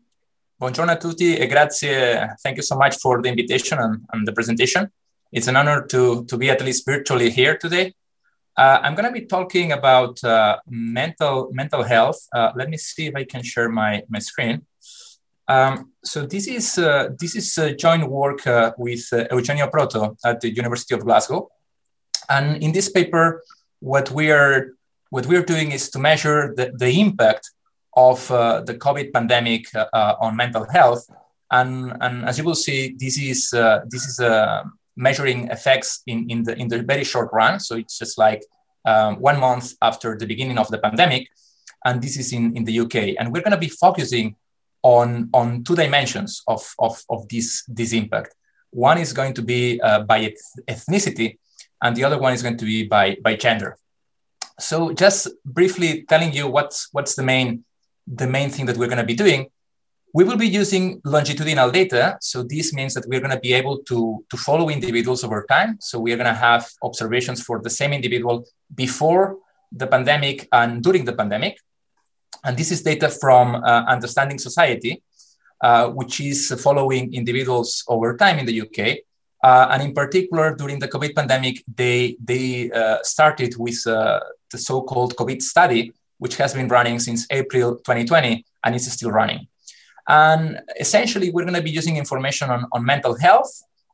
buongiorno a tutti e grazie. Thank you so much for the invitation and, and the presentation. It's an honor to, to be at least virtually here today. Uh, I'm gonna be talking about uh, mental, mental health. Uh, let me see if I can share my, my screen. Um, so this is uh, this is uh, joint work uh, with uh, Eugenio Proto at the University of Glasgow, and in this paper, what we are what we are doing is to measure the, the impact of uh, the COVID pandemic uh, uh, on mental health, and and as you will see, this is uh, this is uh, measuring effects in in the in the very short run. So it's just like um, one month after the beginning of the pandemic, and this is in in the U K, and we're going to be focusing on, on two dimensions of, of, of this, this impact. One is going to be uh, by ethnicity, and the other one is going to be by, by gender. So just briefly telling you what's, what's the, main, the main thing that we're going to be doing. We will be using longitudinal data. So this means that we're going to be able to, to follow individuals over time. So we're going to have observations for the same individual before the pandemic and during the pandemic. And this is data from uh, Understanding Society, uh, which is following individuals over time in the U K. Uh, and in particular, during the COVID pandemic, they, they uh, started with uh, the so-called COVID study, which has been running since April twenty twenty, and it's still running. And essentially, we're going to be using information on, on mental health,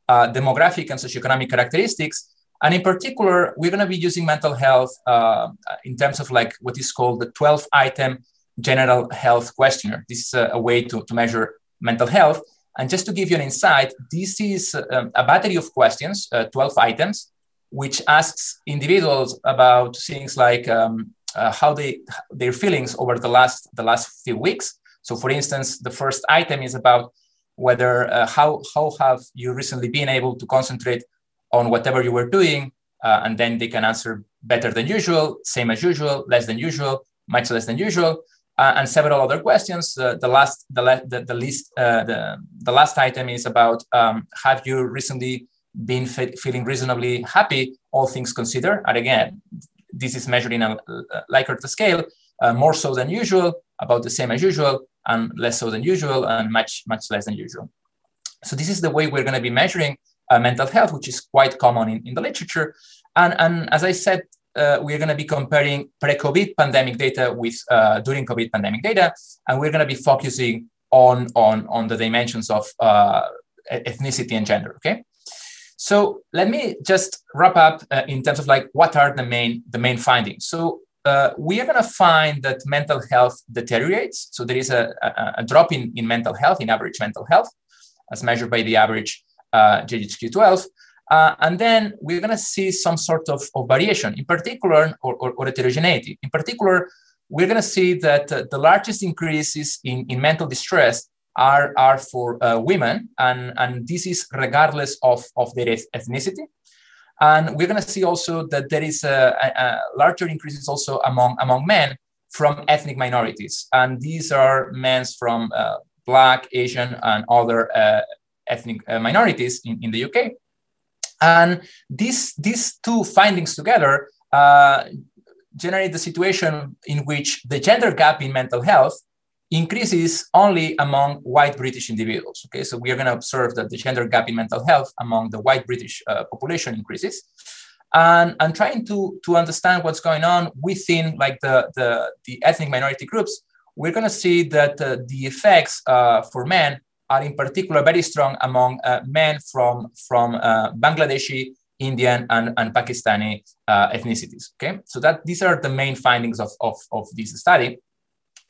uh, demographic and socioeconomic characteristics. And in particular, we're going to be using mental health uh, in terms of like what is called the twelve item general health questionnaire. This is a, a way to, to measure mental health. And just to give you an insight, this is a, a battery of questions, uh, twelve items, which asks individuals about things like um, uh, how they their feelings over the last the last few weeks. So, for instance, the first item is about whether uh, how how have you recently been able to concentrate on whatever you were doing, uh, and then they can answer better than usual, same as usual, less than usual, much less than usual, uh, and several other questions. Uh, the last, the, the, the list, uh, the, the last item is about um, have you recently been fe feeling reasonably happy, all things considered? And again, this is measured in a Likert scale, uh, more so than usual, about the same as usual, and less so than usual, and much much less than usual. So this is the way we're going to be measuring Uh, mental health, which is quite common in, in the literature. And, and as I said, uh, we're going to be comparing pre-COVID pandemic data with uh, during COVID pandemic data. And we're going to be focusing on, on, on the dimensions of uh, ethnicity and gender, okay? So let me just wrap up uh, in terms of like, what are the main, the main findings? So uh, we are going to find that mental health deteriorates. So there is a, a, a drop in, in mental health, in average mental health, as measured by the average Uh, J H Q twelve, uh, and then we're going to see some sort of, of variation, in particular, or, or, or heterogeneity. In particular, we're going to see that uh, the largest increases in, in mental distress are, are for uh, women, and, and this is regardless of, of their ethnicity. And we're going to see also that there is a, a larger increases also among, among men from ethnic minorities, and these are men from uh, Black, Asian, and other uh, ethnic uh, minorities in, in the U K. And these, these two findings together uh, generate the situation in which the gender gap in mental health increases only among white British individuals. Okay, so we are going to observe that the gender gap in mental health among the white British uh, population increases. And, and trying to, to understand what's going on within like the, the, the ethnic minority groups, we're going to see that uh, the effects uh, for men are in particular very strong among uh, men from, from uh, Bangladeshi, Indian, and, and Pakistani uh, ethnicities, okay? So that these are the main findings of, of, of this study.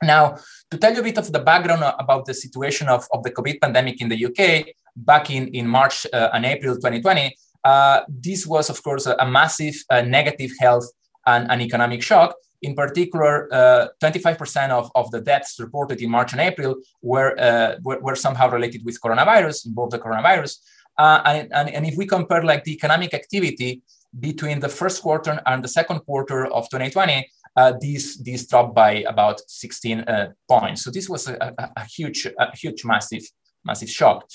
Now, to tell you a bit of the background about the situation of, of the COVID pandemic in the U K, back in, in March uh, and April twenty twenty, uh, this was, of course, a, a massive uh, negative health and an economic shock. In particular, twenty-five percent uh, of, of the deaths reported in March and April were, uh, were, were somehow related with coronavirus, involved the coronavirus. Uh, and, and, and if we compare like the economic activity between the first quarter and the second quarter of twenty twenty, uh, these, these dropped by about sixteen uh, points. So this was a, a, a huge, a huge, massive, massive shock.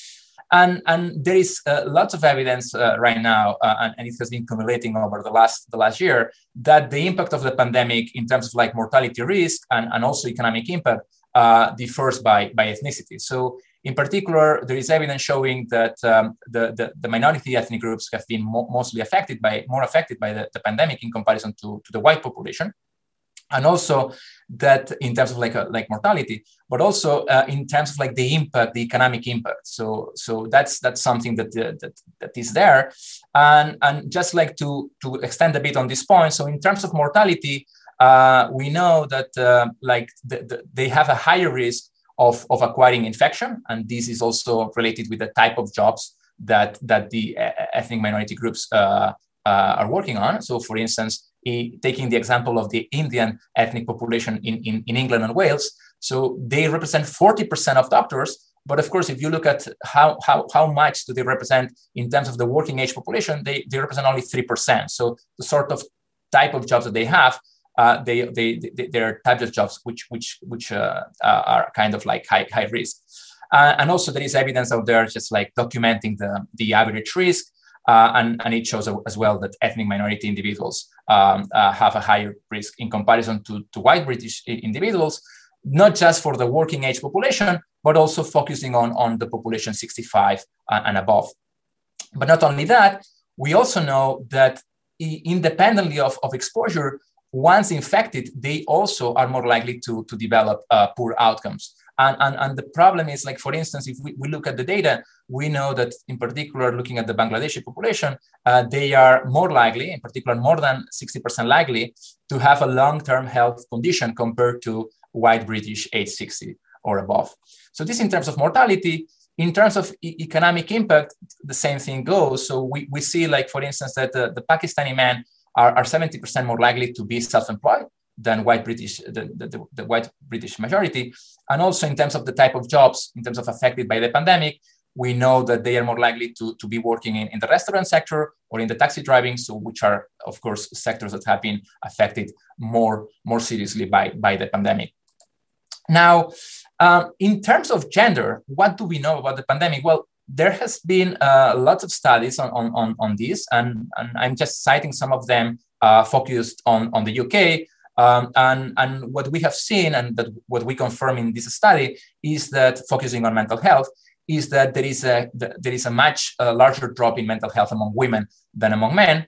And, and there is uh, lots of evidence uh, right now, uh, and, and it has been accumulating over the last, the last year, that the impact of the pandemic in terms of like mortality risk and, and also economic impact uh, differs by, by ethnicity. So in particular, there is evidence showing that um, the, the, the minority ethnic groups have been mo mostly affected by, more affected by the, the pandemic in comparison to, to the white population. And also that in terms of like a, like mortality, but also uh, in terms of like the impact, the economic impact. So so that's that's something that uh, that that is there, and and just like to to extend a bit on this point. So in terms of mortality, uh, we know that uh, like the, the, they have a higher risk of of acquiring infection, and this is also related with the type of jobs that that the ethnic minority groups uh, uh, are working on. So for instance, taking the example of the Indian ethnic population in, in, in England and Wales. So they represent forty percent of doctors, but of course, if you look at how, how, how much do they represent in terms of the working age population, they, they represent only three percent. So the sort of type of jobs that they have, uh, they, they, they, they're types of jobs which, which, which uh, are kind of like high, high risk. Uh, and also there is evidence out there just like documenting the, the average risk. Uh, and, and it shows as well that ethnic minority individuals um, uh, have a higher risk in comparison to, to white British individuals, not just for the working age population, but also focusing on, on the population sixty-five and above. But not only that, we also know that independently of, of exposure, once infected, they also are more likely to, to develop uh, poor outcomes. And, and, and the problem is, like, for instance, if we, we look at the data, we know that in particular, looking at the Bangladeshi population, uh, they are more likely, in particular, more than sixty percent likely to have a long-term health condition compared to white British age sixty or above. So this in terms of mortality. In terms of e economic impact, the same thing goes. So we, we see, like, for instance, that the, the Pakistani men are, are seventy percent more likely to be self-employed than white British, the, the, the white British majority. And also in terms of the type of jobs, in terms of affected by the pandemic, we know that they are more likely to, to be working in, in the restaurant sector or in the taxi driving, so which are, of course, sectors that have been affected more, more seriously by, by the pandemic. Now, um, in terms of gender, what do we know about the pandemic? Well, there has been uh, lots of studies on, on, on this, and, and I'm just citing some of them uh, focused on, on the U K. Um, and, and what we have seen and that what we confirm in this study is that focusing on mental health is that there is a, there is a much uh, larger drop in mental health among women than among men.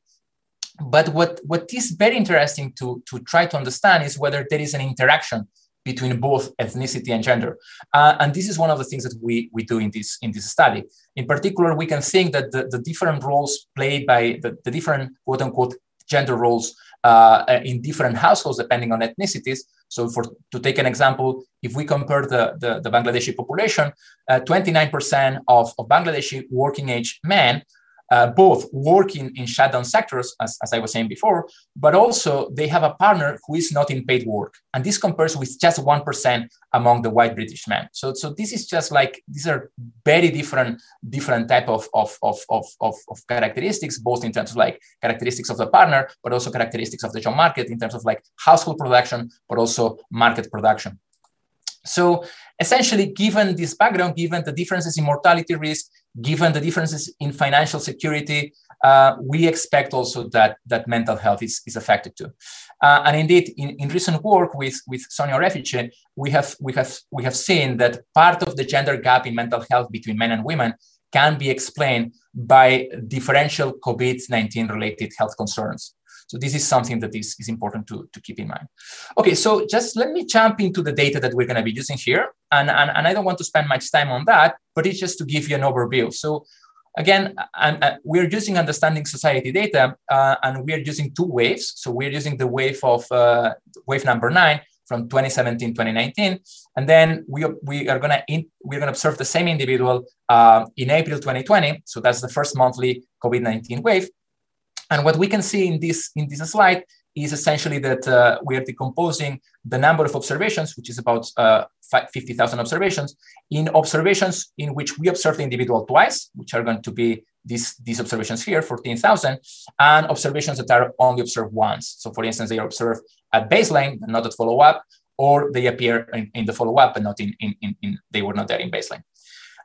But what, what is very interesting to, to try to understand is whether there is an interaction between both ethnicity and gender. Uh, and this is one of the things that we, we do in this, in this study. In particular, we can think that the, the different roles played by the, the different quote unquote gender roles Uh, in different households, depending on ethnicities. So for, to take an example, if we compare the, the, the Bangladeshi population, twenty-nine percent uh, of, of Bangladeshi working age men, uh, both working in shutdown sectors, as, as I was saying before, but also they have a partner who is not in paid work. And this compares with just one percent among the white British men. So, so this is just like, these are very different, different type of, of, of, of, of, of characteristics, both in terms of like characteristics of the partner, but also characteristics of the job market in terms of like household production, but also market production. So essentially, given this background, given the differences in mortality risk, given the differences in financial security, uh, we expect also that, that mental health is, is affected too. Uh, and indeed, in, in recent work with, with Sonia Refice, we have, we, have, we have seen that part of the gender gap in mental health between men and women can be explained by differential COVID nineteen related health concerns. So this is something that is, is important to, to keep in mind. Okay, so just let me jump into the data that we're gonna be using here. And, and, and I don't want to spend much time on that, but it's just to give you an overview. So again, I'm, I'm, we're using Understanding Society data uh, and we're using two waves. So we're using the wave of uh, wave number nine from twenty seventeen, twenty nineteen. And then we, we are gonna, in, we're gonna observe the same individual uh, in April twenty twenty. So that's the first monthly COVID nineteen wave. And what we can see in this, in this slide is essentially that uh, we are decomposing the number of observations, which is about uh, fifty thousand observations, in observations in which we observe the individual twice, which are going to be these, these observations here, fourteen thousand, and observations that are only observed once. So for instance, they are observed at baseline, but not at follow-up, or they appear in, in the follow-up, but not in, in, in, in, they were not there in baseline.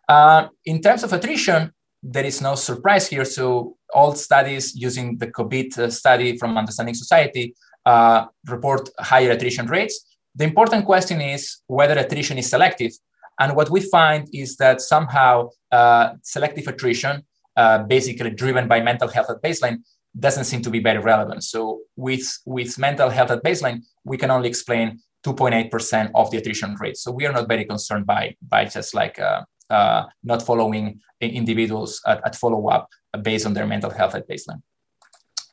Uh, in terms of attrition, there is no surprise here. So all studies using the COVID study from Understanding Society uh, report higher attrition rates. The important question is whether attrition is selective. And what we find is that somehow uh, selective attrition, uh, basically driven by mental health at baseline, doesn't seem to be very relevant. So with, with mental health at baseline, we can only explain two point eight percent of the attrition rate. So we are not very concerned by, by just like uh, uh, not following individuals at, at follow-up based on their mental health at baseline.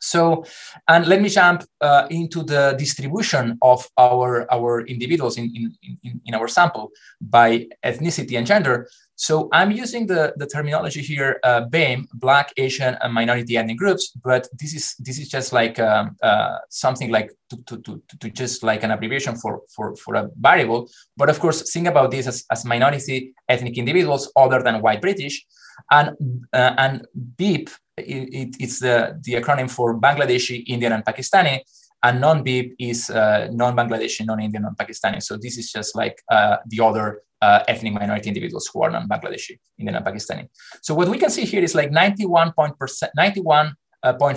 So, and let me jump uh, into the distribution of our, our individuals in, in, in, in our sample by ethnicity and gender. So I'm using the, the terminology here, uh, B A M E, Black, Asian, and minority ethnic groups, but this is, this is just like um, uh, something like to, to, to, to just like an abbreviation for, for, for a variable. But of course, think about this as, as minority ethnic individuals other than white British. And, uh, and B I P, it, it's the, the acronym for Bangladeshi, Indian, and Pakistani. And non-B I P is uh, non-Bangladeshi, non-Indian, non-Pakistani. So this is just like uh, the other uh, ethnic minority individuals who are non-Bangladeshi, Indian, and Pakistani. So what we can see here is like ninety-one point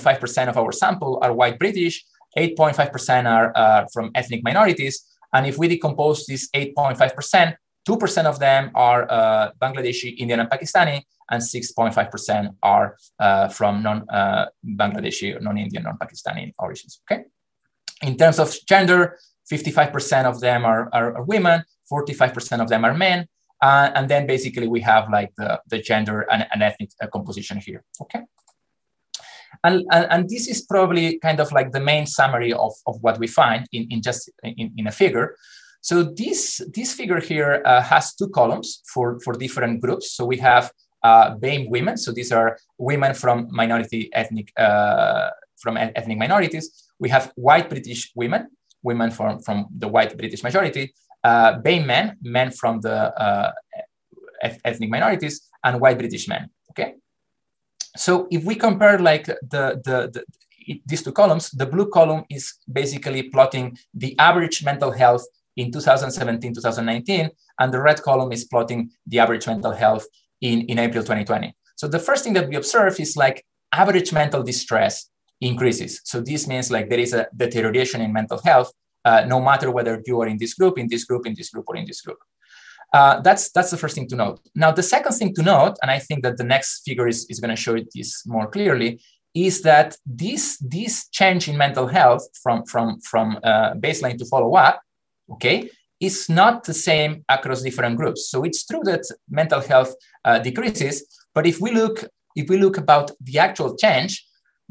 five percent of our sample are white British, eight point five percent are uh, from ethnic minorities. And if we decompose this eight point five percent, two percent of them are uh, Bangladeshi, Indian, and Pakistani, and six point five percent are uh, from non-Bangladeshi, uh, non-Indian, non-Pakistani origins, okay? In terms of gender, fifty-five percent of them are, are, are women, forty-five percent of them are men. Uh, and then basically we have like the, the gender and, and ethnic uh, composition here, okay? And, and, and this is probably kind of like the main summary of, of what we find in, in just in, in a figure. So this, this figure here uh, has two columns for, for different groups. So we have Uh, B A M E women, so these are women from minority ethnic uh, from ethnic minorities. We have white British women, women from, from the white British majority, uh, B A M E men, men from the uh, ethnic minorities, and white British men. Okay, so if we compare like the the, the it, these two columns, the blue column is basically plotting the average mental health in two thousand seventeen, two thousand nineteen, and the red column is plotting the average mental health In, in April twenty twenty. So the first thing that we observe is like average mental distress increases. So this means like there is a deterioration in mental health, uh, no matter whether you are in this group, in this group, in this group, or in this group. Uh, that's, that's the first thing to note. Now, the second thing to note, and I think that the next figure is, is going to show this more clearly, is that this, this change in mental health from, from, from uh, baseline to follow-up, okay, is not the same across different groups. So it's true that mental health uh, decreases, but if we look if we look about the actual change,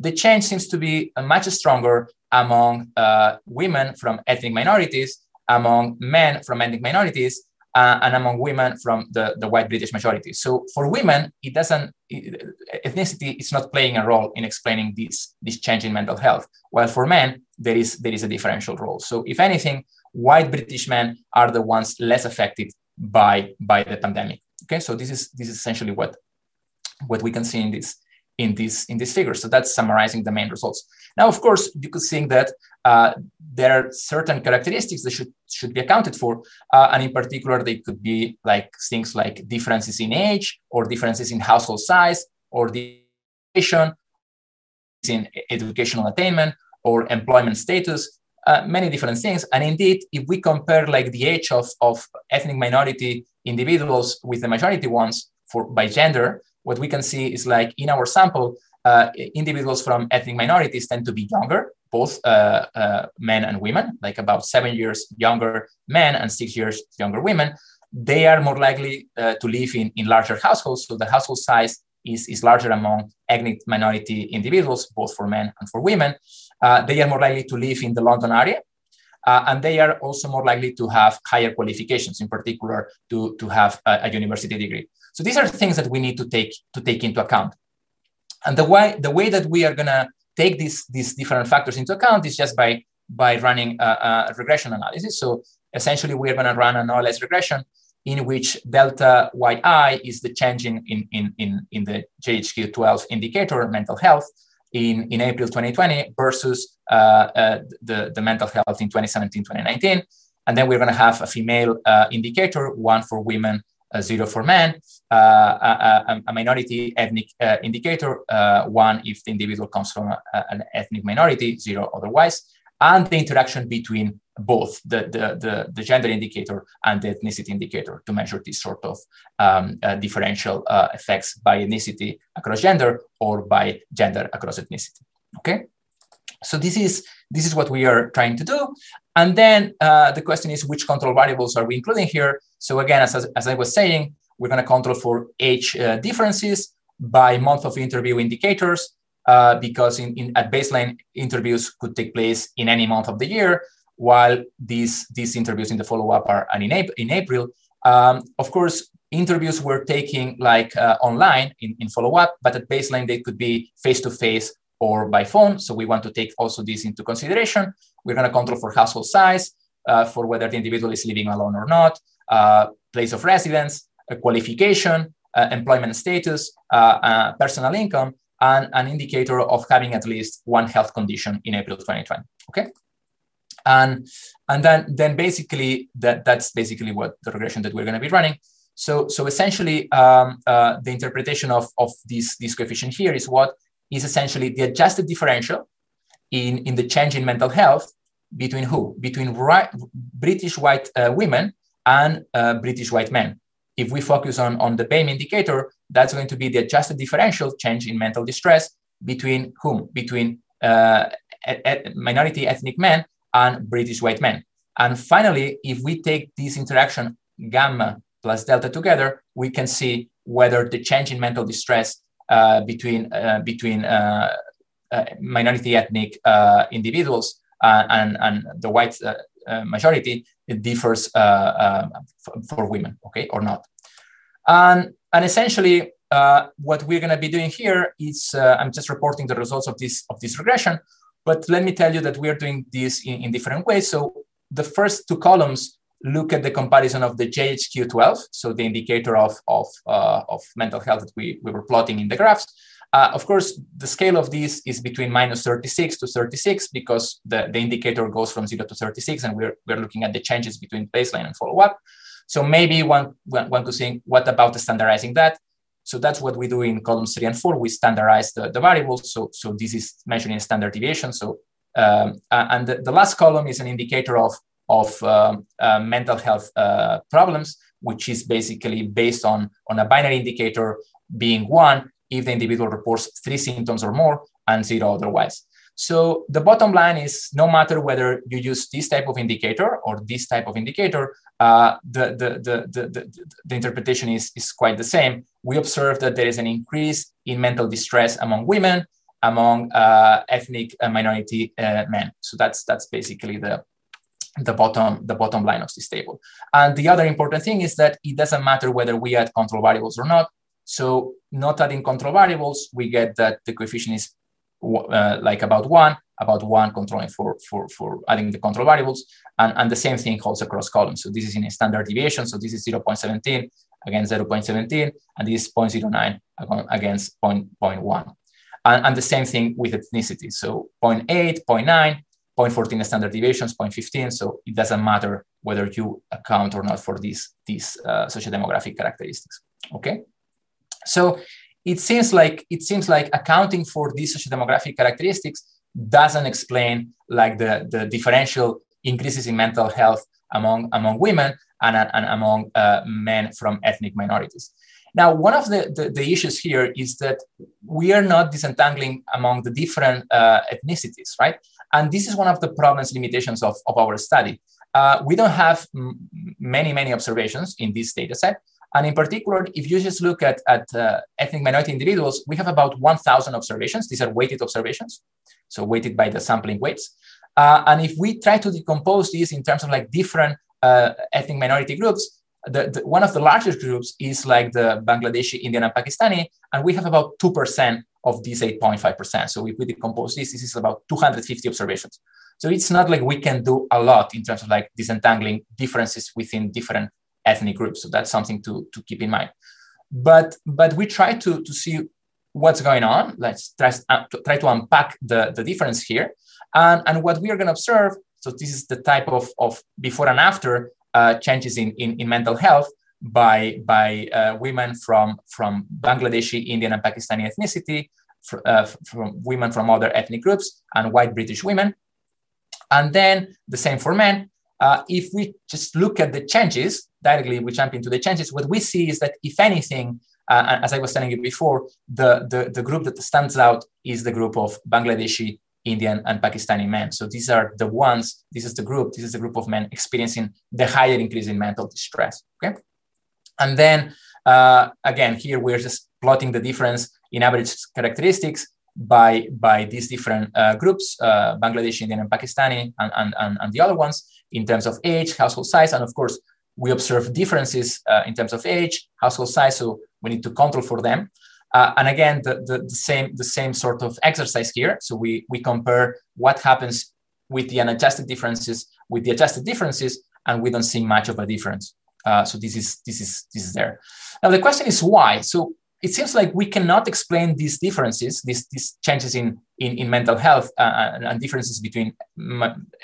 the change seems to be much stronger among uh, women from ethnic minorities, among men from ethnic minorities, uh, and among women from the, the white British majority. So for women, it doesn't it, ethnicity is not playing a role in explaining this this change in mental health. While for men, there is there is a differential role. So if anything, white British men are the ones less affected by by the pandemic. Okay, so this is this is essentially what what we can see in this in this, in this figure. So that's summarizing the main results. Now, of course, you could think that uh, there are certain characteristics that should, should be accounted for. Uh, and in particular, they could be like things like differences in age or differences in household size or the education, in educational attainment or employment status, uh, many different things. And indeed, if we compare like the age of, of ethnic minority individuals with the majority ones for by gender, what we can see is like in our sample, uh, individuals from ethnic minorities tend to be younger, both uh, uh, men and women, like about seven years younger men and six years younger women. They are more likely uh, to live in, in larger households, so the household size Is, is larger among ethnic minority individuals, both for men and for women. Uh, they are more likely to live in the London area, uh, and they are also more likely to have higher qualifications, in particular to, to have a, a university degree. So these are things that we need to take, to take into account. And the way, the way that we are gonna take these, these different factors into account is just by, by running a, a regression analysis. So essentially we are gonna run an O L S regression in which delta Y I is the change in, in, in, in the J H Q twelve indicator, mental health, in, in April twenty twenty versus uh, uh, the, the mental health in twenty seventeen, twenty nineteen. And then we're gonna have a female uh, indicator, one for women, uh, zero for men, uh, a, a minority ethnic uh, indicator, uh, one if the individual comes from a, an ethnic minority, zero otherwise, and the interaction between both the, the, the, the gender indicator and the ethnicity indicator to measure this sort of um, uh, differential uh, effects by ethnicity across gender or by gender across ethnicity, okay? So this is, this is what we are trying to do. And then uh, the question is, which control variables are we including here? So again, as, as I was saying, we're gonna control for age uh, differences by month of interview indicators, uh, because in, in, at baseline, interviews could take place in any month of the year, while these, these interviews in the follow-up are in, in April. Um, of course, interviews were taking like uh, online in, in follow-up, but at baseline, they could be face-to-face or by phone. So we want to take also this into consideration. We're gonna control for household size, uh, for whether the individual is living alone or not, uh, place of residence, a qualification, uh, employment status, uh, uh, personal income, and an indicator of having at least one health condition in April twenty twenty, okay? And, and then, then basically, that, that's basically what the regression that we're going to be running. So, so essentially, um, uh, the interpretation of, of this, this coefficient here is what is essentially the adjusted differential in, in the change in mental health between who? Between right, British white uh, women and uh, British white men. If we focus on, on the B A M E indicator, that's going to be the adjusted differential change in mental distress between whom? Between uh, et, et, minority ethnic men and British white men. And finally, if we take this interaction gamma plus delta together, we can see whether the change in mental distress uh, between, uh, between uh, uh, minority ethnic uh, individuals uh, and, and the white uh, uh, majority, it differs uh, uh, for women, okay, or not. And, and essentially, uh, what we're gonna be doing here is, uh, I'm just reporting the results of this, of this regression. But let me tell you that we are doing this in, in different ways. So the first two columns look at the comparison of the J H Q twelve, so the indicator of, of, uh, of mental health that we, we were plotting in the graphs. Uh, of course, the scale of this is between minus thirty-six to thirty-six because the, the indicator goes from zero to thirty-six, and we're, we're looking at the changes between baseline and follow-up. So maybe one, one could think, what about standardizing that? So that's what we do in columns three and four. We standardize the, the variables. So, so this is measuring standard deviation. So, um, and the, the last column is an indicator of, of um, uh, mental health uh, problems, which is basically based on, on a binary indicator being one if the individual reports three symptoms or more and zero otherwise. So the bottom line is no matter whether you use this type of indicator or this type of indicator, uh, the, the, the, the, the, the interpretation is, is quite the same. We observe that there is an increase in mental distress among women, among uh, ethnic minority uh, men. So that's, that's basically the, the, bottom, the bottom line of this table. And the other important thing is that it doesn't matter whether we add control variables or not. So not adding control variables, we get that the coefficient is Uh, like about one, about one controlling for, for, for adding the control variables. And, and the same thing holds across columns. So this is in a standard deviation. So this is zero point one seven against zero point one seven, and this is zero point zero nine against zero point one. And, and the same thing with ethnicity. So zero point eight, zero point nine, zero point one four standard deviations, zero point one five. So it doesn't matter whether you account or not for these, these uh, socio-demographic characteristics, okay? So it seems like, it seems like accounting for these socio-demographic characteristics doesn't explain like the, the differential increases in mental health among, among women and, and among uh, men from ethnic minorities. Now, one of the, the, the issues here is that we are not disentangling among the different uh, ethnicities, right? And this is one of the problems, limitations of, of our study. Uh, we don't have many, many observations in this data set. And in particular, if you just look at, at uh, ethnic minority individuals, we have about one thousand observations. These are weighted observations, so weighted by the sampling weights. Uh, and if we try to decompose these in terms of like different uh, ethnic minority groups, the, the, one of the largest groups is like the Bangladeshi, Indian, and Pakistani, and we have about two percent of these eight point five percent. So if we decompose this, this is about two hundred fifty observations. So it's not like we can do a lot in terms of like disentangling differences within different ethnic groups. So that's something to, to keep in mind. But, but we try to, to see what's going on. Let's try, uh, to, try to unpack the, the difference here. And, and what we are going to observe, so this is the type of, of before and after uh, changes in, in, in mental health by, by uh, women from, from Bangladeshi, Indian, and Pakistani ethnicity, fr uh, from women from other ethnic groups, and white British women. And then the same for men. Uh, if we just look at the changes, directly we jump into the changes, what we see is that, if anything, uh, as I was telling you before, the, the, the group that stands out is the group of Bangladeshi, Indian, and Pakistani men. So these are the ones, this is the group, this is the group of men experiencing the higher increase in mental distress, okay? And then, uh, again, here we're just plotting the difference in average characteristics by, by these different uh, groups, uh, Bangladeshi, Indian, and Pakistani, and, and, and, and the other ones, in terms of age, household size, and of course, we observe differences uh, in terms of age, household size, so we need to control for them. Uh, and again, the, the, the, same, the same sort of exercise here. So we, we compare what happens with the unadjusted differences with the adjusted differences, and we don't see much of a difference. Uh, so this is, this, is, this is there. Now, the question is why? So it seems like we cannot explain these differences, these, these changes in, in, in mental health uh, and, and differences between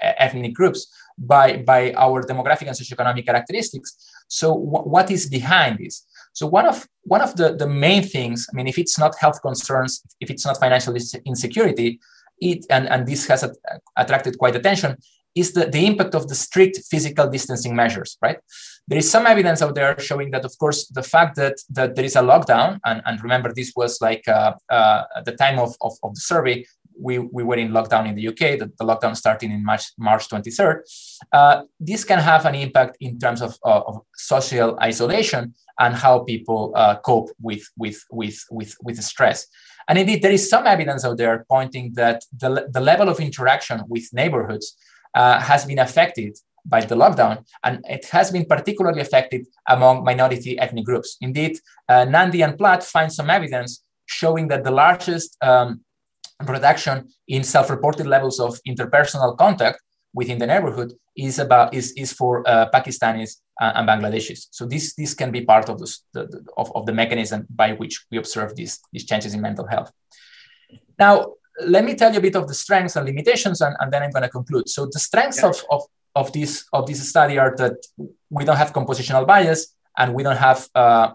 ethnic groups by, by our demographic and socioeconomic characteristics. So what is behind this? So one of, one of the, the main things, I mean, if it's not health concerns, if it's not financial insecurity, it, and, and this has a, attracted quite attention, is the, the impact of the strict physical distancing measures, right? There is some evidence out there showing that, of course, the fact that, that there is a lockdown, and, and remember, this was like uh, uh, at the time of, of, of the survey, we, we were in lockdown in the U K, the, the lockdown starting in March twenty-third. Uh, this can have an impact in terms of, of, of social isolation and how people uh, cope with, with, with, with, with stress. And indeed, there is some evidence out there pointing that the, the level of interaction with neighborhoods uh, has been affected by the lockdown, and it has been particularly affected among minority ethnic groups. Indeed, uh, Nandi and Platt find some evidence showing that the largest um, reduction in self-reported levels of interpersonal contact within the neighborhood is about is, is for uh, Pakistanis and Bangladeshis. So this, this can be part of the, the, of, of the mechanism by which we observe these, these changes in mental health. Now, let me tell you a bit of the strengths and limitations, and, and then I'm going to conclude. So the strengths [S2] Yeah. [S1] of, of, of, this, of this study are that we don't have compositional bias and we don't have uh,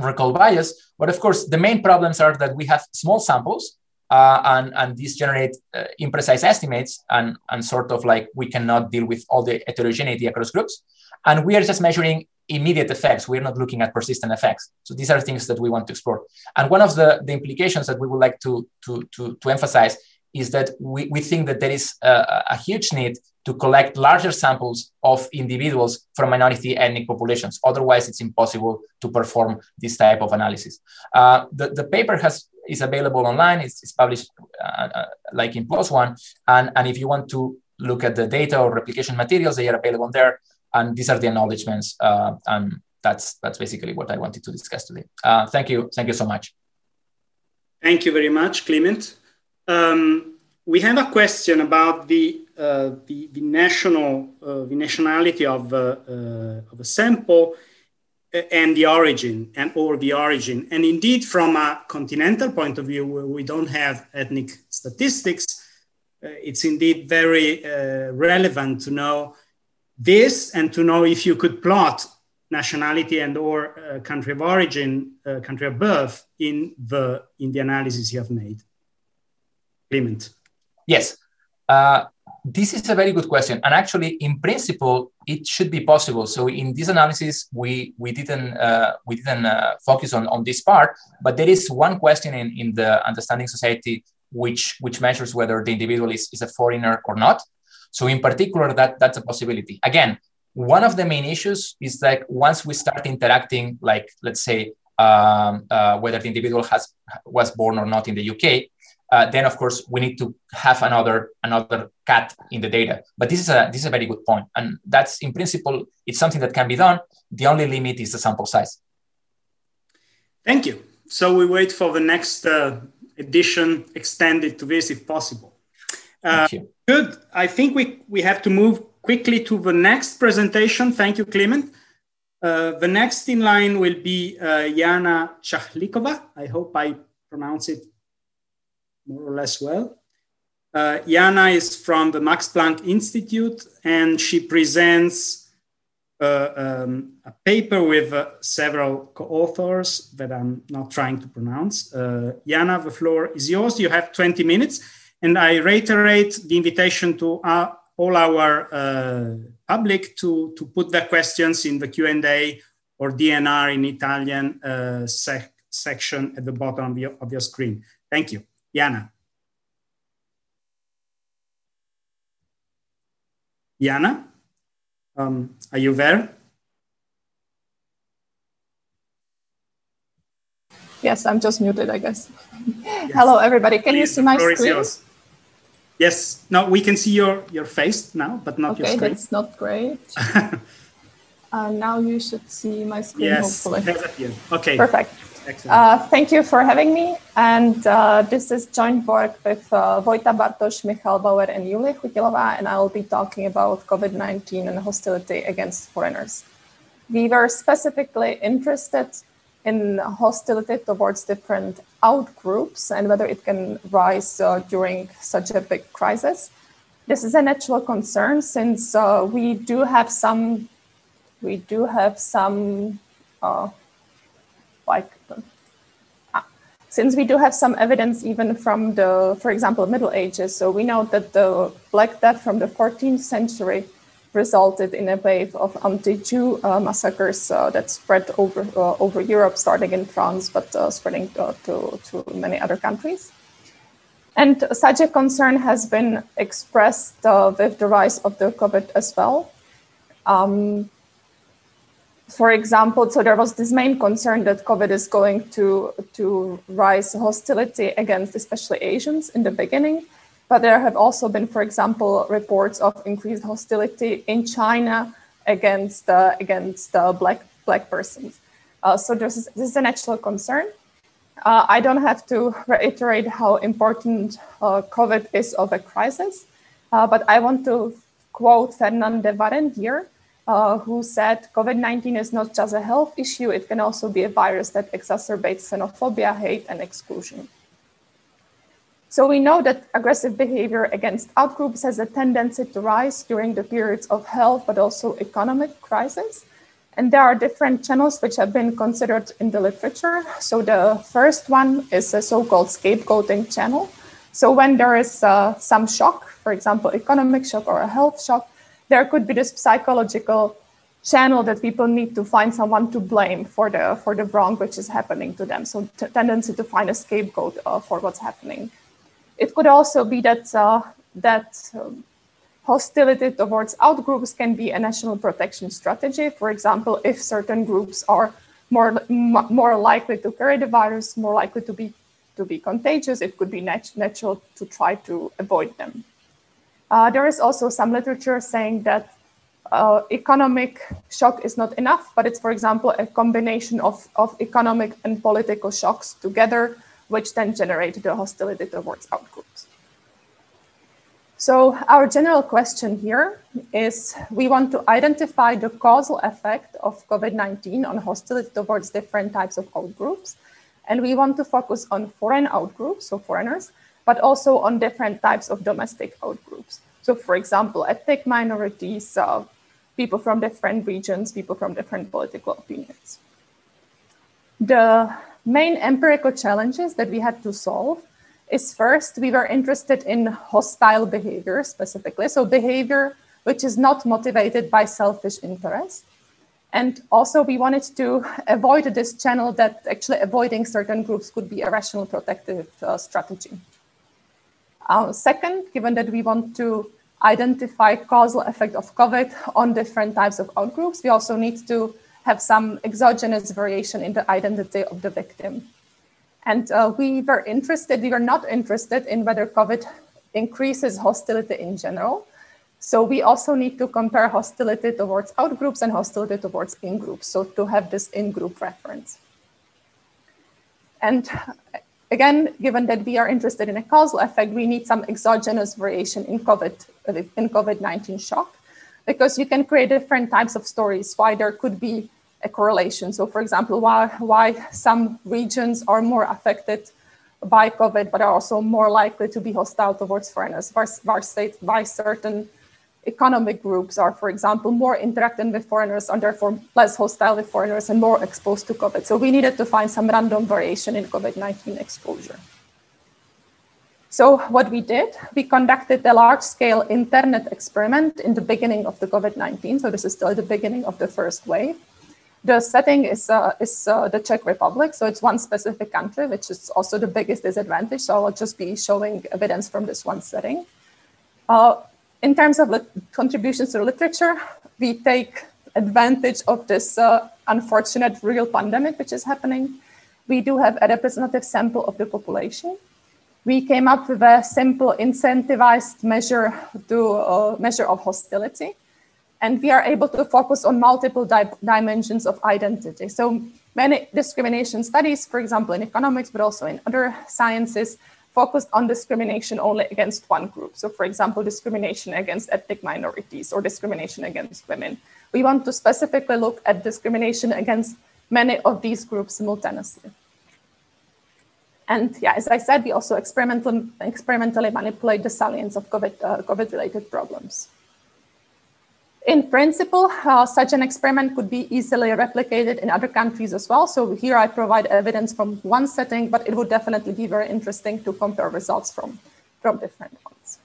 recall bias. But of course, the main problems are that we have small samples, Uh, and, and these generate uh, imprecise estimates, and, and sort of like we cannot deal with all the heterogeneity across groups. And we are just measuring immediate effects. We're not looking at persistent effects. So these are things that we want to explore. And one of the, the implications that we would like to, to, to, to emphasize is that we, we think that there is a, a huge need to collect larger samples of individuals from minority ethnic populations. Otherwise, it's impossible to perform this type of analysis. Uh, the, the paper has, is available online. It's, it's published uh, uh, like in PLOS One. And, and if you want to look at the data or replication materials, they are available there. And these are the acknowledgements. Uh, and that's, that's basically what I wanted to discuss today. Uh, thank you. Thank you so much. Thank you very much, Clement. Um, we have a question about the Uh, the, the national uh, the nationality of, uh, uh, of a sample. Uh, and the origin and or the origin. And indeed, from a continental point of view, where we don't have ethnic statistics, uh, it's indeed very uh, relevant to know this and to know if you could plot nationality and or uh, country of origin, uh, country of birth in the, in the analysis you have made. Clement. Yes, uh, this is a very good question. And actually, in principle, it should be possible. So in this analysis, we, we didn't, uh, we didn't uh, focus on, on this part, but there is one question in, in the Understanding Society, which, which measures whether the individual is, is a foreigner or not. So in particular, that, that's a possibility. Again, one of the main issues is like once we start interacting, like, let's say, um, uh, whether the individual has, was born or not in the U K, uh, then, of course, we need to have another, another cat in the data. But this is, a, this is a very good point. And that's, in principle, it's something that can be done. The only limit is the sample size. Thank you. So we wait for the next uh, edition extended to this, if possible. Uh, Thank you. Good. I think we, we have to move quickly to the next presentation. Thank you, Clement. Uh, the next in line will be uh, Jana Cahlíková. I hope I pronounce it more or less well. Uh, Jana is from the Max Planck Institute, and she presents uh, um, a paper with uh, several co-authors that I'm not trying to pronounce. Uh, Jana, the floor is yours. You have twenty minutes, and I reiterate the invitation to our, all our uh, public to, to put their questions in the Q and A or D N R in Italian uh, sec section at the bottom of your, of your screen. Thank you. Jana. Jana, um, are you there? Yes, I'm just muted, I guess. Yes. Hello, everybody. Can Please, you see my screen? Yes. No, we can see your, your face now, but not okay, your screen. Okay, that's not great. uh, now you should see my screen, yes, hopefully. Yes, okay. Perfect. Uh, thank you for having me. And uh, this is joint work with uh, Vojta Bartosz, Michal Bauer, and Julia Chutilova, and I will be talking about COVID nineteen and hostility against foreigners. We were specifically interested in hostility towards different outgroups and whether it can rise uh, during such a big crisis. This is a natural concern since uh, we do have some, we do have some, uh, like, uh, since we do have some evidence even from the, for example, Middle Ages. So we know that the Black Death from the fourteenth century resulted in a wave of anti-Jew uh, massacres uh, that spread over uh, over Europe, starting in France, but uh, spreading to, to, to many other countries. And such a concern has been expressed uh, with the rise of the COVID as well. Um, for example, so there was this main concern that COVID is going to, to rise hostility against especially Asians in the beginning. But there have also been, for example, reports of increased hostility in China against uh, against uh, black black persons. Uh, so this is this is a natural concern. Uh, I don't have to reiterate how important uh, COVID is of a crisis, uh, but I want to quote Fernand de Warendier, uh, who said, COVID nineteen is not just a health issue; it can also be a virus that exacerbates xenophobia, hate, and exclusion. So we know that aggressive behavior against outgroups has a tendency to rise during the periods of health, but also economic crisis. And there are different channels which have been considered in the literature. So the first one is a so-called scapegoating channel. So when there is uh, some shock, for example, economic shock or a health shock, there could be this psychological channel that people need to find someone to blame for the, for the wrong which is happening to them. So t- tendency to find a scapegoat uh, for what's happening. It could also be that, uh, that um, hostility towards outgroups can be a national protection strategy. For example, if certain groups are more, more likely to carry the virus, more likely to be, to be contagious, it could be nat- natural to try to avoid them. Uh, there is also some literature saying that uh, economic shock is not enough, but it's, for example, a combination of, of economic and political shocks together, which then generate the hostility towards outgroups. So our general question here is, we want to identify the causal effect of COVID nineteen on hostility towards different types of outgroups. And we want to focus on foreign outgroups, so foreigners, but also on different types of domestic outgroups. So for example, ethnic minorities, uh, people from different regions, people from different political opinions. The main empirical challenges that we had to solve is first, we were interested in hostile behavior specifically. So behavior which is not motivated by selfish interest. And also we wanted to avoid this channel that actually avoiding certain groups could be a rational protective uh, strategy. Uh, second, given that we want to identify causal effect of COVID on different types of outgroups, we also need to have some exogenous variation in the identity of the victim. And uh, we were interested, we were not interested in whether COVID increases hostility in general. So we also need to compare hostility towards outgroups and hostility towards in-groups. So to have this in-group reference. And again, given that we are interested in a causal effect, we need some exogenous variation in COVID, in COVID nineteen shock, because you can create different types of stories why there could be a correlation. So for example, why, why some regions are more affected by COVID, but are also more likely to be hostile towards foreigners, why certain economic groups are, for example, more interacting with foreigners and therefore less hostile with foreigners and more exposed to COVID. So we needed to find some random variation in COVID nineteen exposure. So what we did, we conducted a large-scale internet experiment in the beginning of the COVID nineteen. So this is still the beginning of the first wave. The setting is, uh, is uh, the Czech Republic. So it's one specific country, which is also the biggest disadvantage. So I'll just be showing evidence from this one setting. Uh, In terms of contributions to literature, we take advantage of this uh, unfortunate real pandemic which is happening. We do have a representative sample of the population. We came up with a simple incentivized measure to uh, measure of hostility, and we are able to focus on multiple di dimensions of identity. So many discrimination studies, for example, in economics, but also in other sciences, focused on discrimination only against one group. So for example, discrimination against ethnic minorities or discrimination against women. We want to specifically look at discrimination against many of these groups simultaneously. And yeah, as I said, we also experimentally, experimentally manipulate the salience of COVID, uh, COVID-related problems. In principle, uh, such an experiment could be easily replicated in other countries as well. So here I provide evidence from one setting, but it would definitely be very interesting to compare results from, from different ones.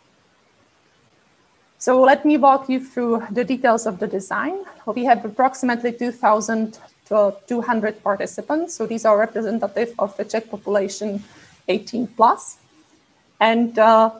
So let me walk you through the details of the design. We have approximately two thousand two hundred participants. So these are representative of the Czech population eighteen plus. And uh,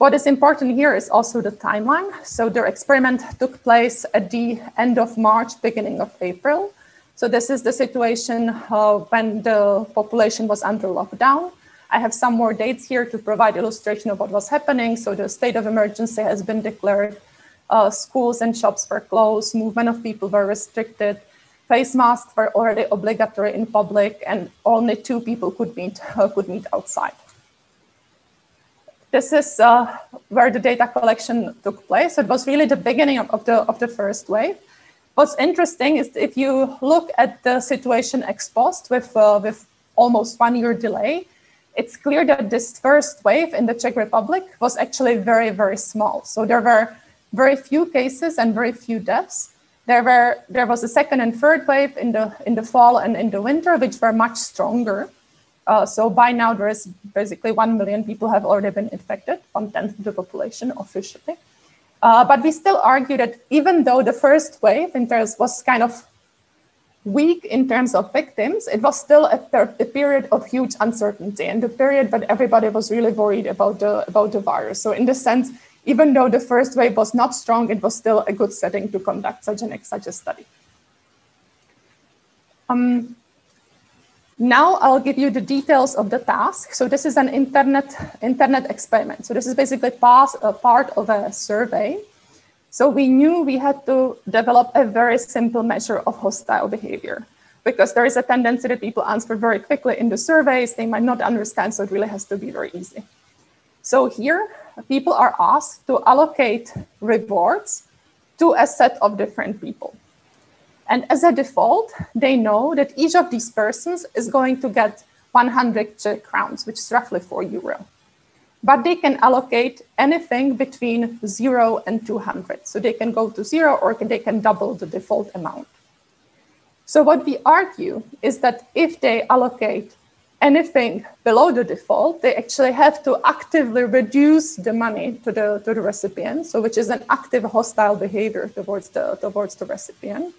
what is important here is also the timeline. So their experiment took place at the end of March, beginning of April. So this is the situation uh, when the population was under lockdown. I have some more dates here to provide illustration of what was happening. So the state of emergency has been declared. Uh, schools and shops were closed. Movement of people were restricted. Face masks were already obligatory in public, and only two people could meet, uh, could meet outside. This is uh, where the data collection took place. It was really the beginning of, of, the, of the first wave. What's interesting is if you look at the situation ex post with, uh, with almost one year delay, it's clear that this first wave in the Czech Republic was actually very, very small. So there were very few cases and very few deaths. There, were, there was a second and third wave in the, in the fall and in the winter, which were much stronger. Uh, so by now, there is basically one million people have already been infected, one tenth of the population officially. Uh, but we still argue that even though the first wave in terms was kind of weak in terms of victims, it was still a, per a period of huge uncertainty and the period that everybody was really worried about the, about the virus. So in this sense, even though the first wave was not strong, it was still a good setting to conduct such, an, such a study. Um, Now I'll give you the details of the task. So this is an internet, internet experiment. So this is basically part, uh, part of a survey. So we knew we had to develop a very simple measure of hostile behavior because there is a tendency that people answer very quickly in the surveys. They might not understand, so it really has to be very easy. So here, people are asked to allocate rewards to a set of different people. And as a default, they know that each of these persons is going to get one hundred Czech crowns, which is roughly four euro. But they can allocate anything between zero and two hundred. So they can go to zero or they can double the default amount. So what we argue is that if they allocate anything below the default, they actually have to actively reduce the money to the, to the recipient, so which is an active hostile behavior towards the, towards the recipient.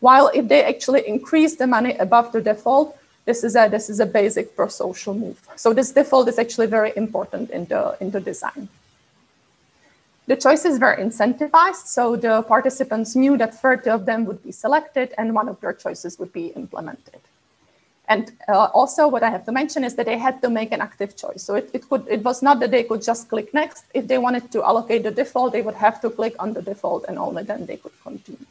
While if they actually increase the money above the default, this is a, this is a basic pro-social move. So this default is actually very important in the, in the design. The choices were incentivized, so the participants knew that thirty of them would be selected and one of their choices would be implemented. And uh, also what I have to mention is that they had to make an active choice. So it, it, could, it was not that they could just click next. If they wanted to allocate the default, they would have to click on the default and only then they could continue.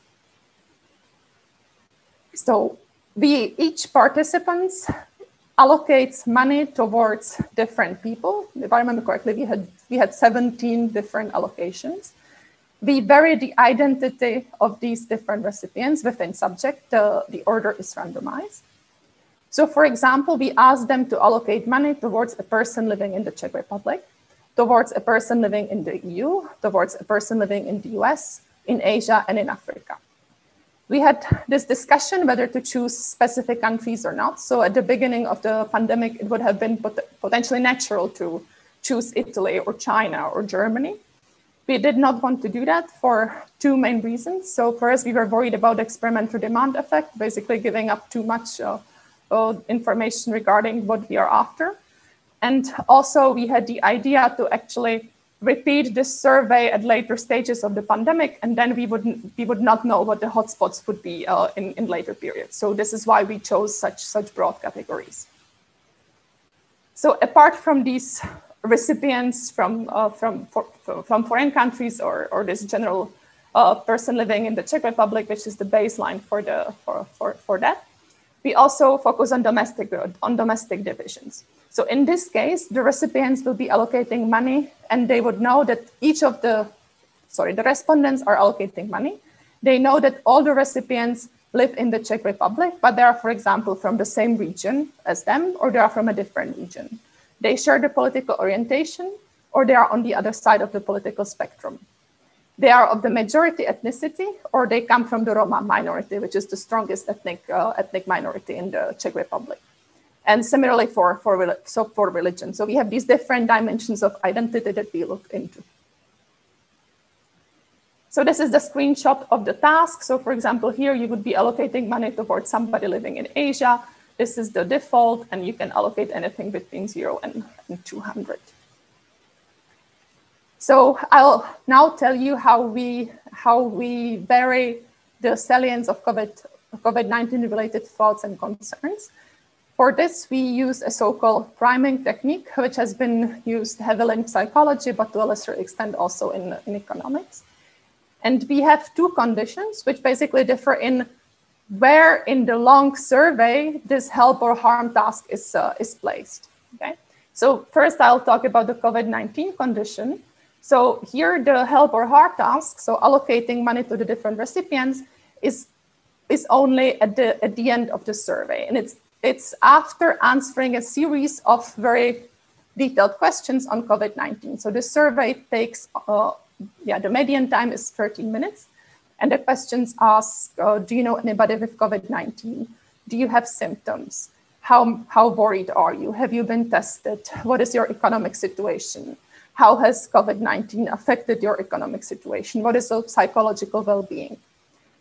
So we, each participant allocates money towards different people. If I remember correctly, we had, we had seventeen different allocations. We vary the identity of these different recipients within subject. Uh, the order is randomized. So for example, we asked them to allocate money towards a person living in the Czech Republic, towards a person living in the E U, towards a person living in the U S, in Asia and in Africa. We had this discussion whether to choose specific countries or not. So at the beginning of the pandemic, it would have been pot- potentially natural to choose Italy or China or Germany. We did not want to do that for two main reasons. So first, we were worried about experimental demand effect, basically giving up too much uh, information regarding what we are after. And also we had the idea to actually repeat this survey at later stages of the pandemic, and then we would, we would not know what the hotspots would be uh, in, in later periods. So this is why we chose such, such broad categories. So apart from these recipients from, uh, from, for, from foreign countries or, or this general uh, person living in the Czech Republic, which is the baseline for, the, for, for, for that, we also focus on domestic, on domestic divisions. So in this case, the recipients will be allocating money and they would know that each of the, sorry, the respondents are allocating money. They know that all the recipients live in the Czech Republic, but they are, for example, from the same region as them, or they are from a different region. They share the political orientation, or they are on the other side of the political spectrum. They are of the majority ethnicity, or they come from the Roma minority, which is the strongest ethnic uh, ethnic minority in the Czech Republic. And similarly for, for, so for religion. So we have these different dimensions of identity that we look into. So this is the screenshot of the task. So for example, here you would be allocating money towards somebody living in Asia. This is the default, and you can allocate anything between zero and, and two hundred. So I'll now tell you how we, how we vary the salience of COVID nineteen related thoughts and concerns. For this, we use a so-called priming technique, which has been used heavily in psychology, but to a lesser extent also in, in economics. And we have two conditions, which basically differ in where in the long survey this help or harm task is, uh, is placed. Okay? So first, I'll talk about the COVID nineteen condition. So here the help or harm task, so allocating money to the different recipients, is, is only at the, at the end of the survey. And it's, it's after answering a series of very detailed questions on COVID nineteen. So the survey takes, uh, yeah, the median time is thirteen minutes. And the questions ask, uh, do you know anybody with COVID nineteen? Do you have symptoms? How, how worried are you? Have you been tested? What is your economic situation? How has COVID nineteen affected your economic situation? What is your psychological well-being?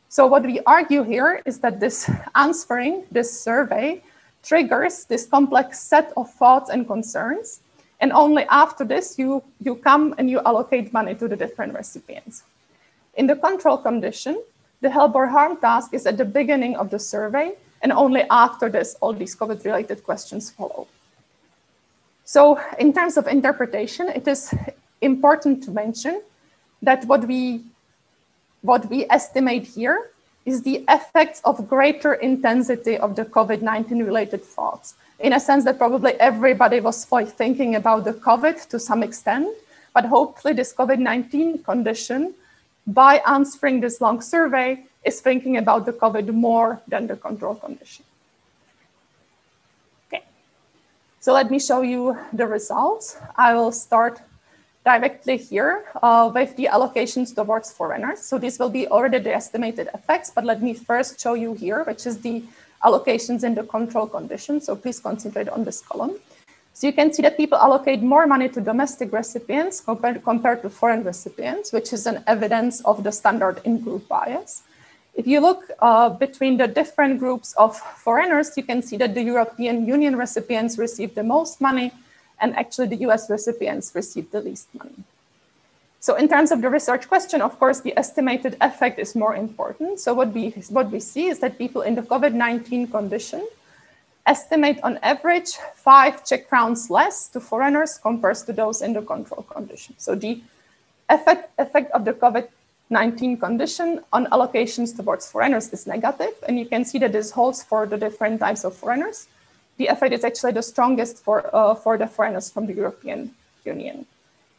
So what we argue here is that this answering, this survey, triggers this complex set of thoughts and concerns. And only after this, you, you come and you allocate money to the different recipients. In the control condition, the help or harm task is at the beginning of the survey. And only after this, all these COVID-related questions follow. So in terms of interpretation, it is important to mention that what we, what we estimate here is the effects of greater intensity of the COVID nineteen related thoughts. In a sense that probably everybody was thinking about the COVID to some extent, but hopefully this COVID nineteen condition, by answering this long survey, is thinking about the COVID more than the control condition. Okay, so let me show you the results. I will start directly here uh, with the allocations towards foreigners. So these will be already the estimated effects, but let me first show you here, which is the allocations in the control condition. So please concentrate on this column. So you can see that people allocate more money to domestic recipients compared, compared to foreign recipients, which is an evidence of the standard in-group bias. If you look uh, between the different groups of foreigners, you can see that the European Union recipients received the most money, and actually the U S recipients received the least money. So in terms of the research question, of course, the estimated effect is more important. So what we, what we see is that people in the COVID nineteen condition estimate on average five Czech crowns less to foreigners compared to those in the control condition. So the effect, effect of the COVID nineteen condition on allocations towards foreigners is negative. And you can see that this holds for the different types of foreigners. The effect is actually the strongest for, uh, for the foreigners from the European Union.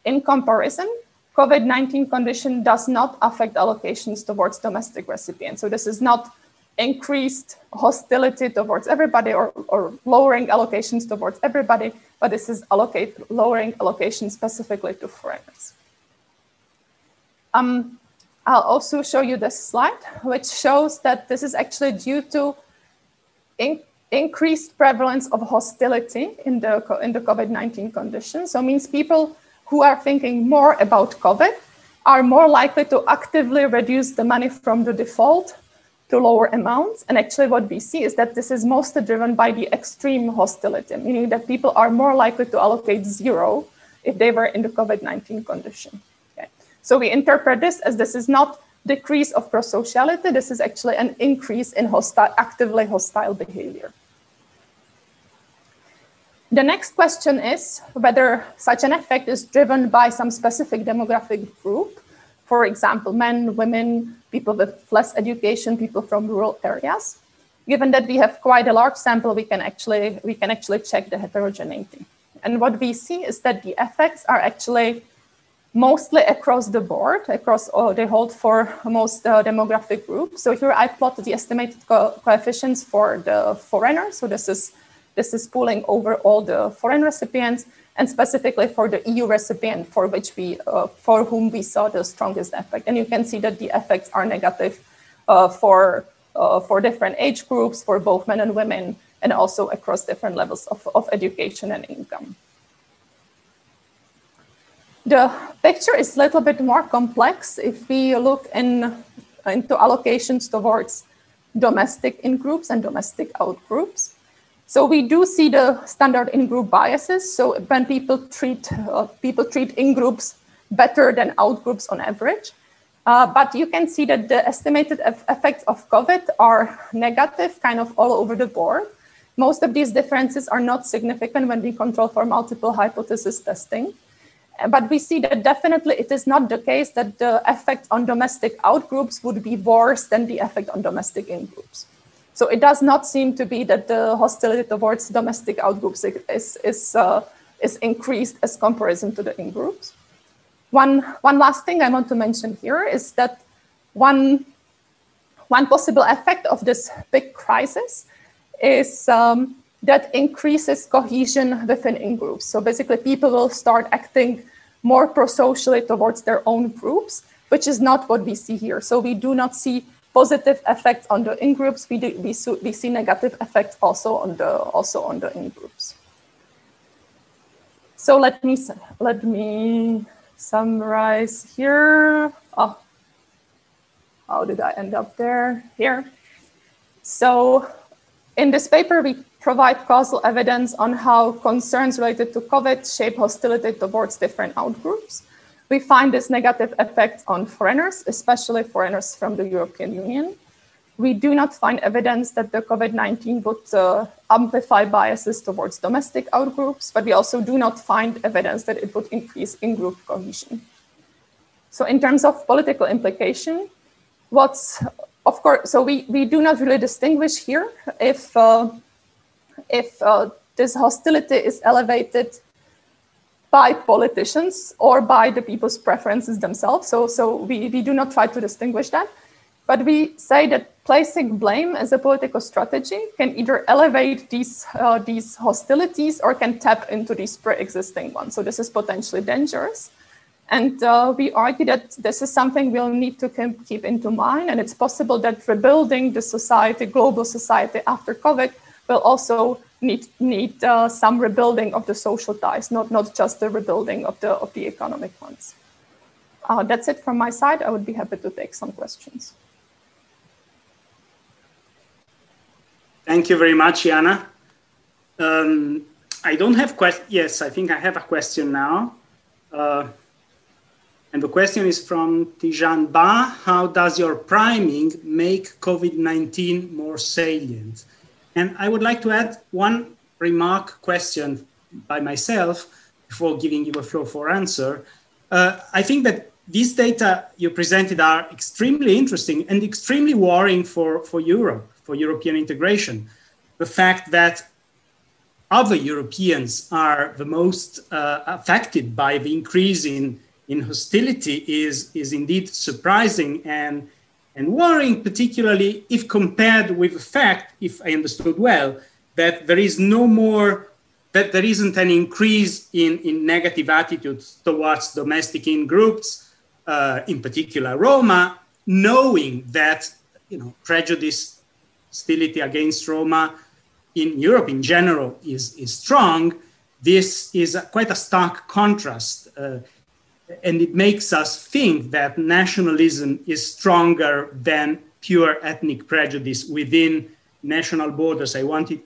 In comparison, COVID nineteen condition does not affect allocations towards domestic recipients. So this is not increased hostility towards everybody or, or lowering allocations towards everybody, but this is allocate, lowering allocations specifically to foreigners. Um, I'll also show you this slide, which shows that this is actually due to in, increased prevalence of hostility in the, in the COVID nineteen condition. So it means people who are thinking more about COVID are more likely to actively reduce the money from the default to lower amounts. And actually what we see is that this is mostly driven by the extreme hostility, meaning that people are more likely to allocate zero if they were in the COVID nineteen condition. Okay. So we interpret this as this is not decrease of prosociality, this is actually an increase in hostile, actively hostile behavior. The next question is whether such an effect is driven by some specific demographic group, for example, men, women, people with less education, people from rural areas. Given that we have quite a large sample, we can actually, we can actually check the heterogeneity. And what we see is that the effects are actually mostly across the board, across all, they hold for most uh, demographic groups. So here I plotted the estimated co coefficients for the foreigners. So this is This is pooling over all the foreign recipients, and specifically for the E U recipient, for which we, uh, for whom we saw the strongest effect. And you can see that the effects are negative uh, for uh, for different age groups, for both men and women, and also across different levels of, of education and income. The picture is a little bit more complex if we look in into allocations towards domestic in groups and domestic out groups. So we do see the standard in-group biases. So when people treat uh, people treat in-groups better than out-groups on average. Uh, but you can see that the estimated effects of COVID are negative, kind of all over the board. Most of these differences are not significant when we control for multiple hypothesis testing. But we see that definitely it is not the case that the effect on domestic out-groups would be worse than the effect on domestic in-groups. So it does not seem to be that the hostility towards domestic outgroups is, is, uh, is increased as comparison to the in-groups. One, one last thing I want to mention here is that one, one possible effect of this big crisis is um, that increases cohesion within in-groups. So basically people will start acting more pro-socially towards their own groups, which is not what we see here. So we do not see positive effects on the in-groups, we, do, we, so, we see negative effects also on the, also on the in-groups. So let me, let me summarize here. Oh, how did I end up there? Here. So in this paper, we provide causal evidence on how concerns related to COVID shape hostility towards different outgroups. We find this negative effect on foreigners, especially foreigners from the European Union. We do not find evidence that the COVID nineteen would uh, amplify biases towards domestic outgroups, but we also do not find evidence that it would increase in-group cohesion. So in terms of political implication, what's of course, so we, we do not really distinguish here if, uh, if uh, this hostility is elevated by politicians or by the people's preferences themselves. So, so we, we do not try to distinguish that. But we say that placing blame as a political strategy can either elevate these, uh, these hostilities or can tap into these pre-existing ones. So this is potentially dangerous. And uh, we argue that this is something we'll need to keep into mind. And it's possible that rebuilding the society, global society after COVID will also need, need uh, some rebuilding of the social ties, not, not just the rebuilding of the, of the economic ones. Uh, that's it from my side. I would be happy to take some questions. Thank you very much, Jana. Um, I don't have questions. Yes, I think I have a question now. Uh, And the question is from Tijan Ba. How does your priming make COVID nineteen more salient? And I would like to add one remark question by myself before giving you a floor for answer. Uh, I think that these data you presented are extremely interesting and extremely worrying for, for Europe, for European integration. The fact that other Europeans are the most uh, affected by the increase in in hostility is, is indeed surprising and, and worrying, particularly if compared with the fact, if I understood well, that there is no more, that there isn't an increase in, in negative attitudes towards domestic in-groups, uh, in particular Roma, knowing that, you know, prejudice, hostility against Roma in Europe in general is, is strong. This is a, quite a stark contrast. Uh, And it makes us think that nationalism is stronger than pure ethnic prejudice within national borders. I wanted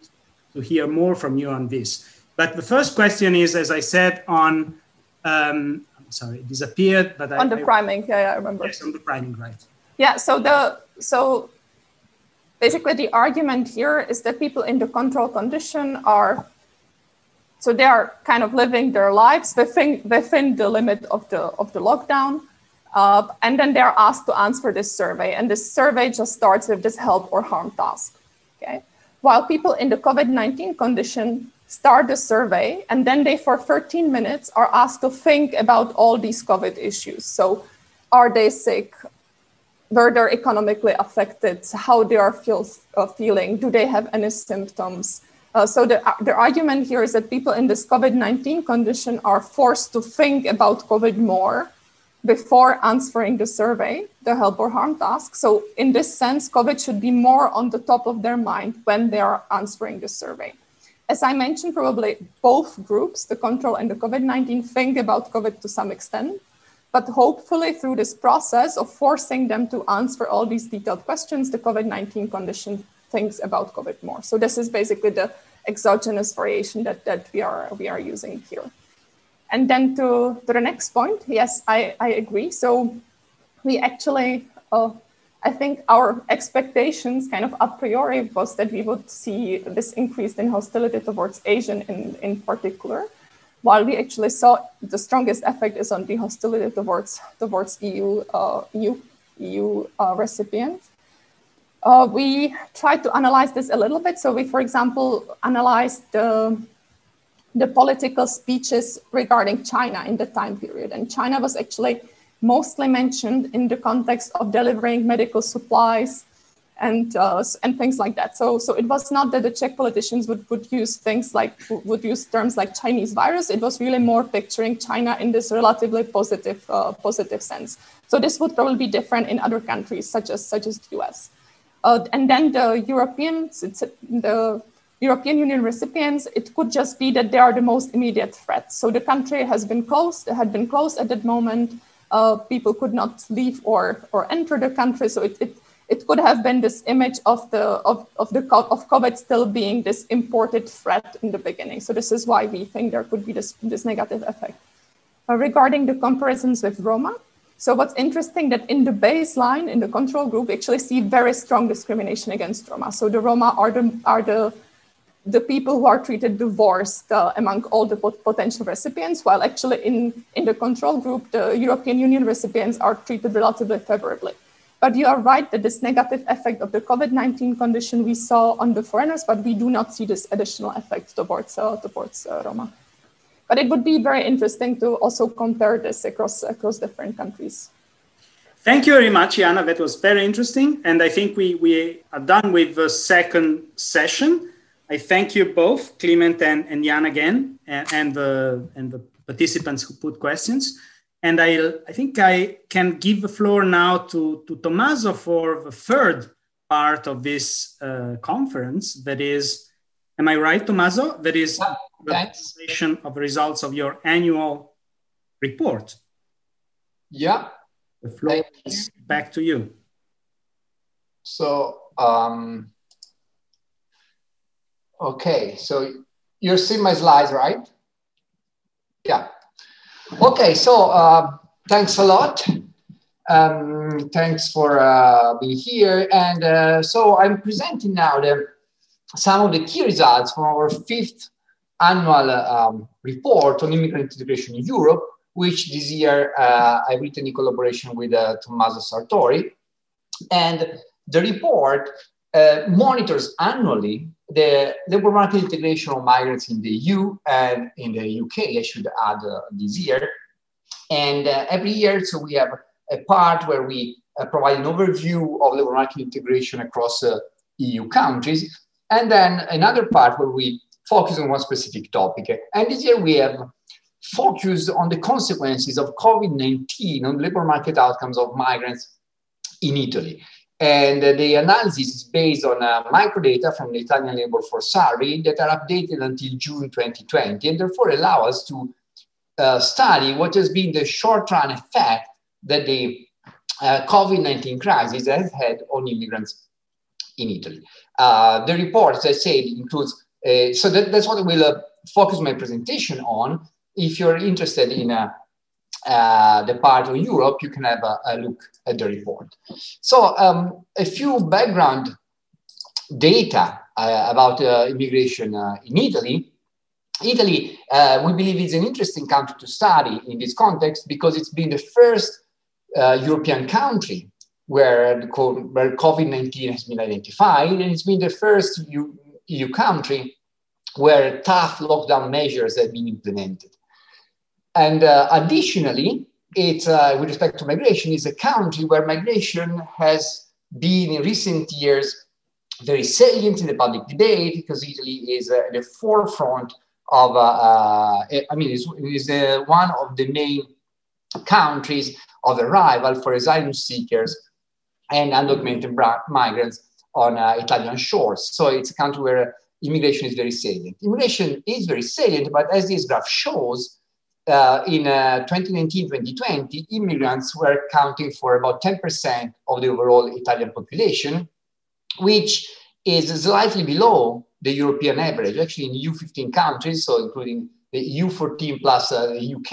to hear more from you on this. But the first question is, as I said, on, um, I'm sorry, it disappeared, but I- On the priming, yeah, yeah, I remember. Yes, on the priming, right. Yeah, so the, so basically the argument here is that people in the control condition are So they are kind of living their lives within, within the limit of the, of the lockdown. Uh, and then they're asked to answer this survey. And this survey just starts with this help or harm task. Okay? While people in the COVID nineteen condition start the survey, and then they for thirteen minutes are asked to think about all these COVID issues. So are they sick? Were they economically affected? How they are feel, uh, feeling? Do they have any symptoms? Uh, so the, the argument here is that people in this COVID nineteen condition are forced to think about COVID more before answering the survey, the help or harm task. So in this sense, COVID should be more on the top of their mind when they are answering the survey. As I mentioned, probably both groups, the control and the COVID nineteen, think about COVID to some extent, but hopefully through this process of forcing them to answer all these detailed questions, the COVID nineteen condition thinks about COVID more. So this is basically the exogenous variation that, that we are we are using here. And then to, to the next point, yes, I, I agree. So we actually, uh, I think our expectations kind of a priori was that we would see this increase in hostility towards Asian in, in particular, while we actually saw the strongest effect is on the hostility towards, towards E U, uh, EU, EU uh, recipients. Uh, we tried to analyze this a little bit. So we, for example, analyzed the, the political speeches regarding China in the time period. And China was actually mostly mentioned in the context of delivering medical supplies and, uh, and things like that. So, so it was not that the Czech politicians would, would use things like, would use terms like Chinese virus. It was really more picturing China in this relatively positive, uh, positive sense. So this would probably be different in other countries, such as, such as the U S. Uh, and then the Europeans, it's a, the European Union recipients, it could just be that they are the most immediate threat. So the country has been closed, had been closed at that moment. Uh, people could not leave or or enter the country. So it it, it could have been this image of the of of the of COVID still being this imported threat in the beginning. So this is why we think there could be this this negative effect. Uh, regarding the comparisons with Roma. So what's interesting that in the baseline, in the control group, we actually see very strong discrimination against Roma. So the Roma are the, are the, the people who are treated the worst uh, among all the pot potential recipients, while actually in, in the control group, the European Union recipients are treated relatively favorably. But you are right that this negative effect of the COVID nineteen condition we saw on the foreigners, but we do not see this additional effect towards, uh, towards uh, Roma. But it would be very interesting to also compare this across, across different countries. Thank you very much, Jana. That was very interesting. And I think we, we are done with the second session. I thank you both, Clement and, and Jana again, and, and, the, and the participants who put questions. And I, I think I can give the floor now to, to Tommaso for the third part of this uh, conference. That is, am I right, Tommaso? That is yeah, the presentation of the results of your annual report. Yeah. The floor thank is you. Back to you. So, um, okay. So you see my slides, right? Yeah. Okay, so uh, thanks a lot. Um, thanks for uh, being here. And uh, so I'm presenting now the, some of the key results from our fifth annual uh, um, report on immigrant integration in Europe, which this year uh, I've written in collaboration with uh, Tommaso Sartori. And the report uh, monitors annually the labor market integration of migrants in the E U and in the U K, I should add, uh, this year. And uh, every year, so we have a part where we uh, provide an overview of labor market integration across uh, E U countries, and then another part where we focus on one specific topic. And this year we have focused on the consequences of COVID nineteen on labor market outcomes of migrants in Italy. And the analysis is based on uh, microdata from the Italian Labor Force survey that are updated until June twenty twenty, and therefore allow us to uh, study what has been the short-run effect that the uh, COVID nineteen crisis has had on immigrants in Italy. Uh, the report, as I said, includes, uh, so that, that's what I will uh, focus my presentation on. If you're interested in a uh, Uh, the part of Europe, you can have a, a look at the report. So um, a few background data uh, about uh, immigration uh, in Italy. Italy, uh, we believe, is an interesting country to study in this context because it's been the first uh, European country where, where COVID nineteen has been identified, and it's been the first E U country where tough lockdown measures have been implemented. And uh, additionally, it's, uh, with respect to migration, is a country where migration has been in recent years very salient in the public debate because Italy is uh, at the forefront of, uh, uh, I mean, it's, it's uh, one of the main countries of arrival for asylum seekers and undocumented migrants on uh, Italian shores. So it's a country where immigration is very salient. Immigration is very salient, but as this graph shows, Uh, in twenty nineteen twenty twenty, uh, immigrants were accounting for about ten percent of the overall Italian population, which is slightly below the European average. Actually, in E U fifteen countries, so including the E U fourteen plus uh, the U K,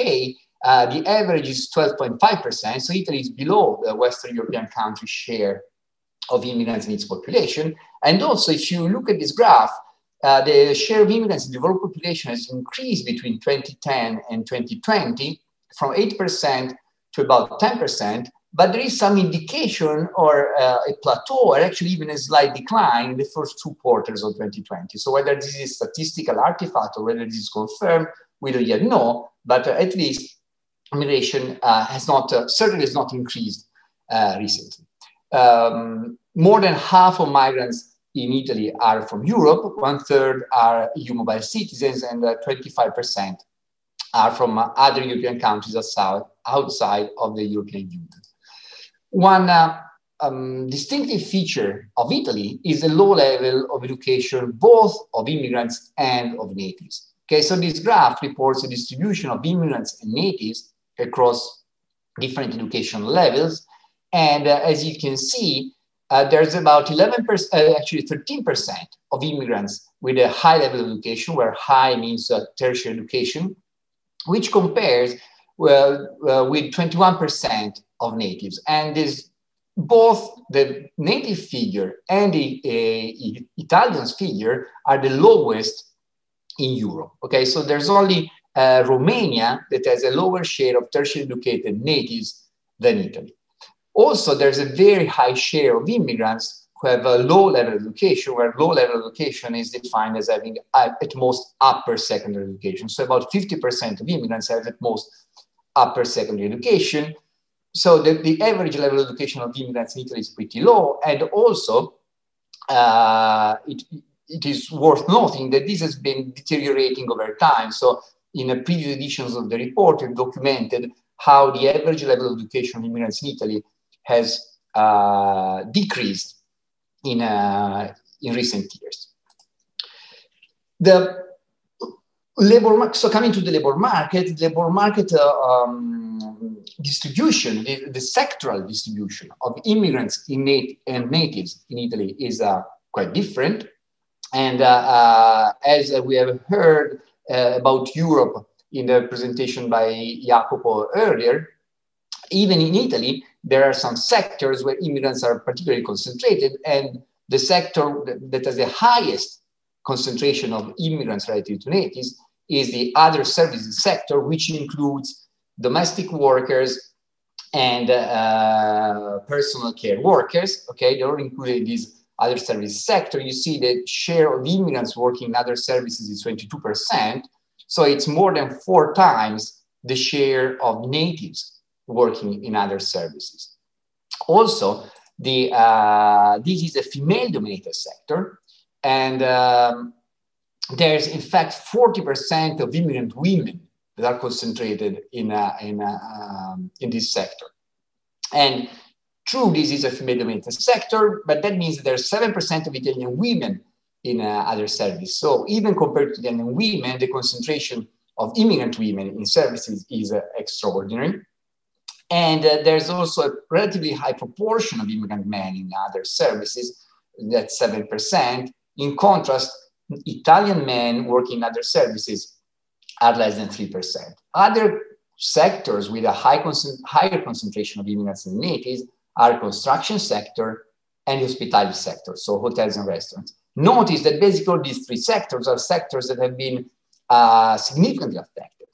uh, the average is twelve point five percent. So Italy is below the Western European country share of immigrants in its population. And also, if you look at this graph, Uh, the share of immigrants in the world population has increased between twenty ten and twenty twenty from eight percent to about ten percent, but there is some indication or uh, a plateau or actually even a slight decline in the first two quarters of twenty twenty. So whether this is statistical artifact or whether this is confirmed, we don't yet know, but uh, at least immigration uh, has not, uh, certainly has not increased uh, recently. Um, more than half of migrants in Italy are from Europe, one third are E U mobile citizens, and twenty-five percent are from other European countries outside of the European Union. One uh, um, distinctive feature of Italy is the low level of education, both of immigrants and of natives. Okay, so this graph reports the distribution of immigrants and natives across different education levels. And uh, as you can see, Uh, there's about eleven percent, uh, actually thirteen percent of immigrants with a high level of education, where high means uh, tertiary education, which compares well, uh, with twenty-one percent of natives. And this, both the native figure and the uh, Italians figure are the lowest in Europe. Okay, so there's only uh, Romania that has a lower share of tertiary educated natives than Italy. Also, there's a very high share of immigrants who have a low-level education, where low-level education is defined as having at most upper secondary education. So about fifty percent of immigrants have at most upper secondary education. So the, the average level of education of immigrants in Italy is pretty low. And also, uh, it, it is worth noting that this has been deteriorating over time. So in the previous editions of the report, it documented how the average level of education of immigrants in Italy has uh, decreased in, uh, in recent years. The labor, so coming to the labor market, labor market uh, um, distribution, the, the sectoral distribution of immigrants innate and natives in Italy is uh, quite different. And uh, uh, as we have heard uh, about Europe in the presentation by Jacopo earlier, even in Italy, there are some sectors where immigrants are particularly concentrated, and the sector that has the highest concentration of immigrants relative to natives is the other services sector, which includes domestic workers and uh, personal care workers. Okay, they're included in this other service sector. You see the share of immigrants working in other services is twenty-two percent. So it's more than four times the share of natives working in other services. Also, the, uh, this is a female-dominated sector, and um, there's in fact forty percent of immigrant women that are concentrated in, uh, in, uh, um, in this sector. And true, this is a female-dominated sector, but that means that there's seven percent of Italian women in uh, other service. So even compared to Italian women, the concentration of immigrant women in services is uh, extraordinary. And uh, there's also a relatively high proportion of immigrant men in other services, that's seven percent. In contrast, Italian men working in other services are less than three percent. Other sectors with a high concent higher concentration of immigrants and natives are construction sector and hospitality sector, so hotels and restaurants. Notice that basically these three sectors are sectors that have been uh, significantly affected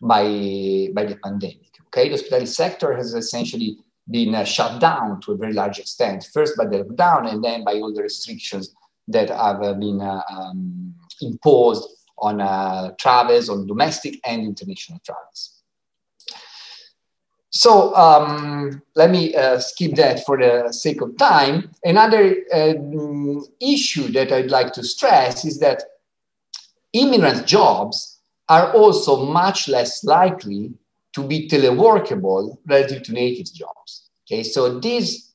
by, by the pandemic. Okay, the hospitality sector has essentially been uh, shut down to a very large extent, first by the lockdown and then by all the restrictions that have uh, been uh, um, imposed on uh, travels, on domestic and international travels. So um, let me uh, skip that for the sake of time. Another uh, issue that I'd like to stress is that immigrant jobs are also much less likely to be teleworkable relative to native jobs. Okay, so this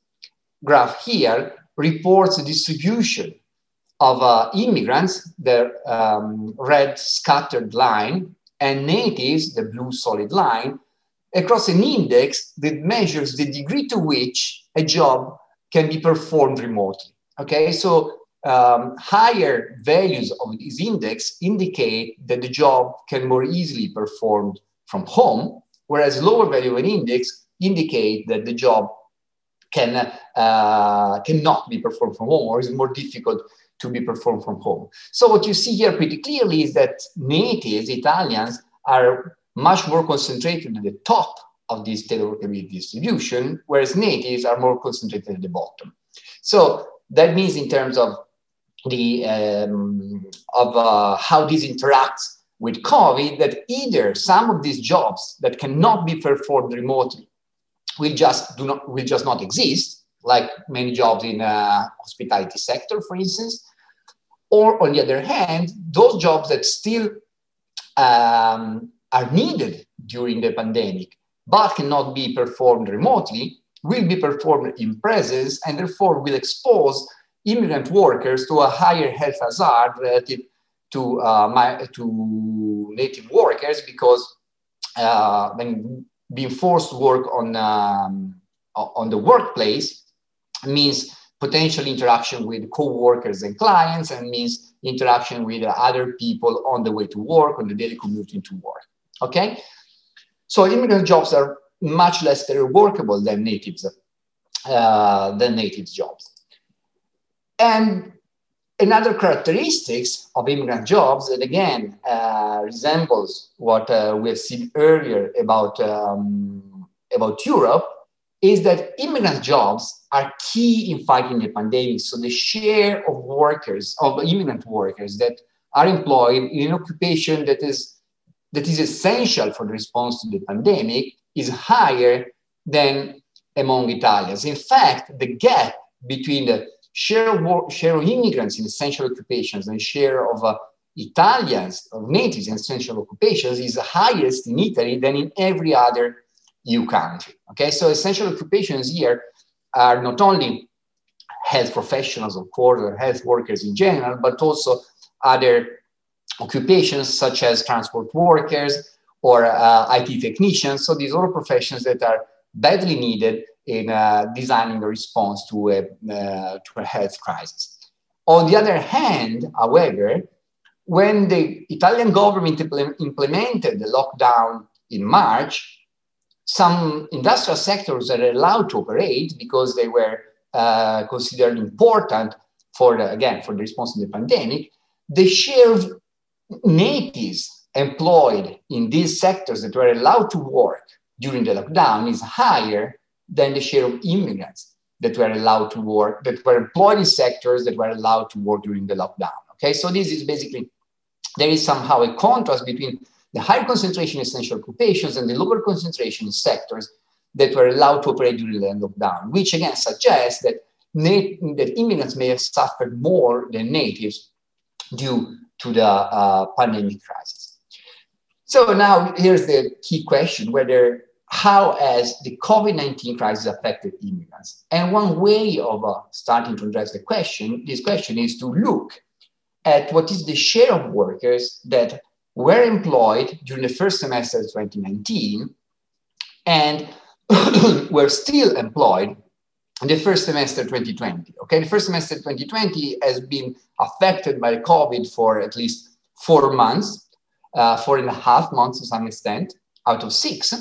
graph here reports the distribution of uh, immigrants, the um, red scattered line, and natives, the blue solid line, across an index that measures the degree to which a job can be performed remotely. Okay, so um, higher values of this index indicate that the job can more easily be performed from home, whereas lower value of an index indicate that the job can, uh, cannot be performed from home or is more difficult to be performed from home. So what you see here pretty clearly is that natives, Italians, are much more concentrated at the top of this teleworkability distribution, whereas natives are more concentrated at the bottom. So that means in terms of, the, um, of uh, how this interacts with COVID, that either some of these jobs that cannot be performed remotely will just, do not, will just not exist, like many jobs in the uh, hospitality sector, for instance, or on the other hand, those jobs that still um, are needed during the pandemic, but cannot be performed remotely, will be performed in presence and therefore will expose immigrant workers to a higher health hazard relative to, uh, my, to native workers because uh, when being forced to work on, um, on the workplace means potential interaction with co-workers and clients and means interaction with other people on the way to work, on the daily commuting to work. Okay, so immigrant jobs are much less teleworkable than natives, uh, than natives jobs. And another characteristics of immigrant jobs that again uh, resembles what uh, we have seen earlier about um, about Europe is that immigrant jobs are key in fighting the pandemic. So the share of workers, of immigrant workers that are employed in an occupation that is, that is essential for the response to the pandemic is higher than among Italians. In fact, the gap between the share of, work, share of immigrants in essential occupations and share of uh, Italians, of natives in essential occupations is highest in Italy than in every other E U country. Okay, so essential occupations here are not only health professionals, of course, or health workers in general, but also other occupations such as transport workers or uh, I T technicians. So these are professions that are badly needed in uh, designing the response to a, uh, to a health crisis. On the other hand, however, when the Italian government implemented the lockdown in March, some industrial sectors are allowed to operate because they were uh, considered important for the, again, for the response to the pandemic. The share of natives employed in these sectors that were allowed to work during the lockdown is higher than the share of immigrants that were allowed to work, that were employed in sectors that were allowed to work during the lockdown. Okay, so this is basically, there is somehow a contrast between the higher concentration in essential occupations and the lower concentration in sectors that were allowed to operate during the lockdown, which again suggests that, that immigrants may have suffered more than natives due to the uh, pandemic crisis. So now here's the key question, whether how has the COVID nineteen crisis affected immigrants? And one way of uh, starting to address the question, this question is to look at what is the share of workers that were employed during the first semester of twenty nineteen and were still employed in the first semester of twenty twenty. Okay, the first semester of twenty twenty has been affected by COVID for at least four months, uh, four and a half months to some extent, out of six.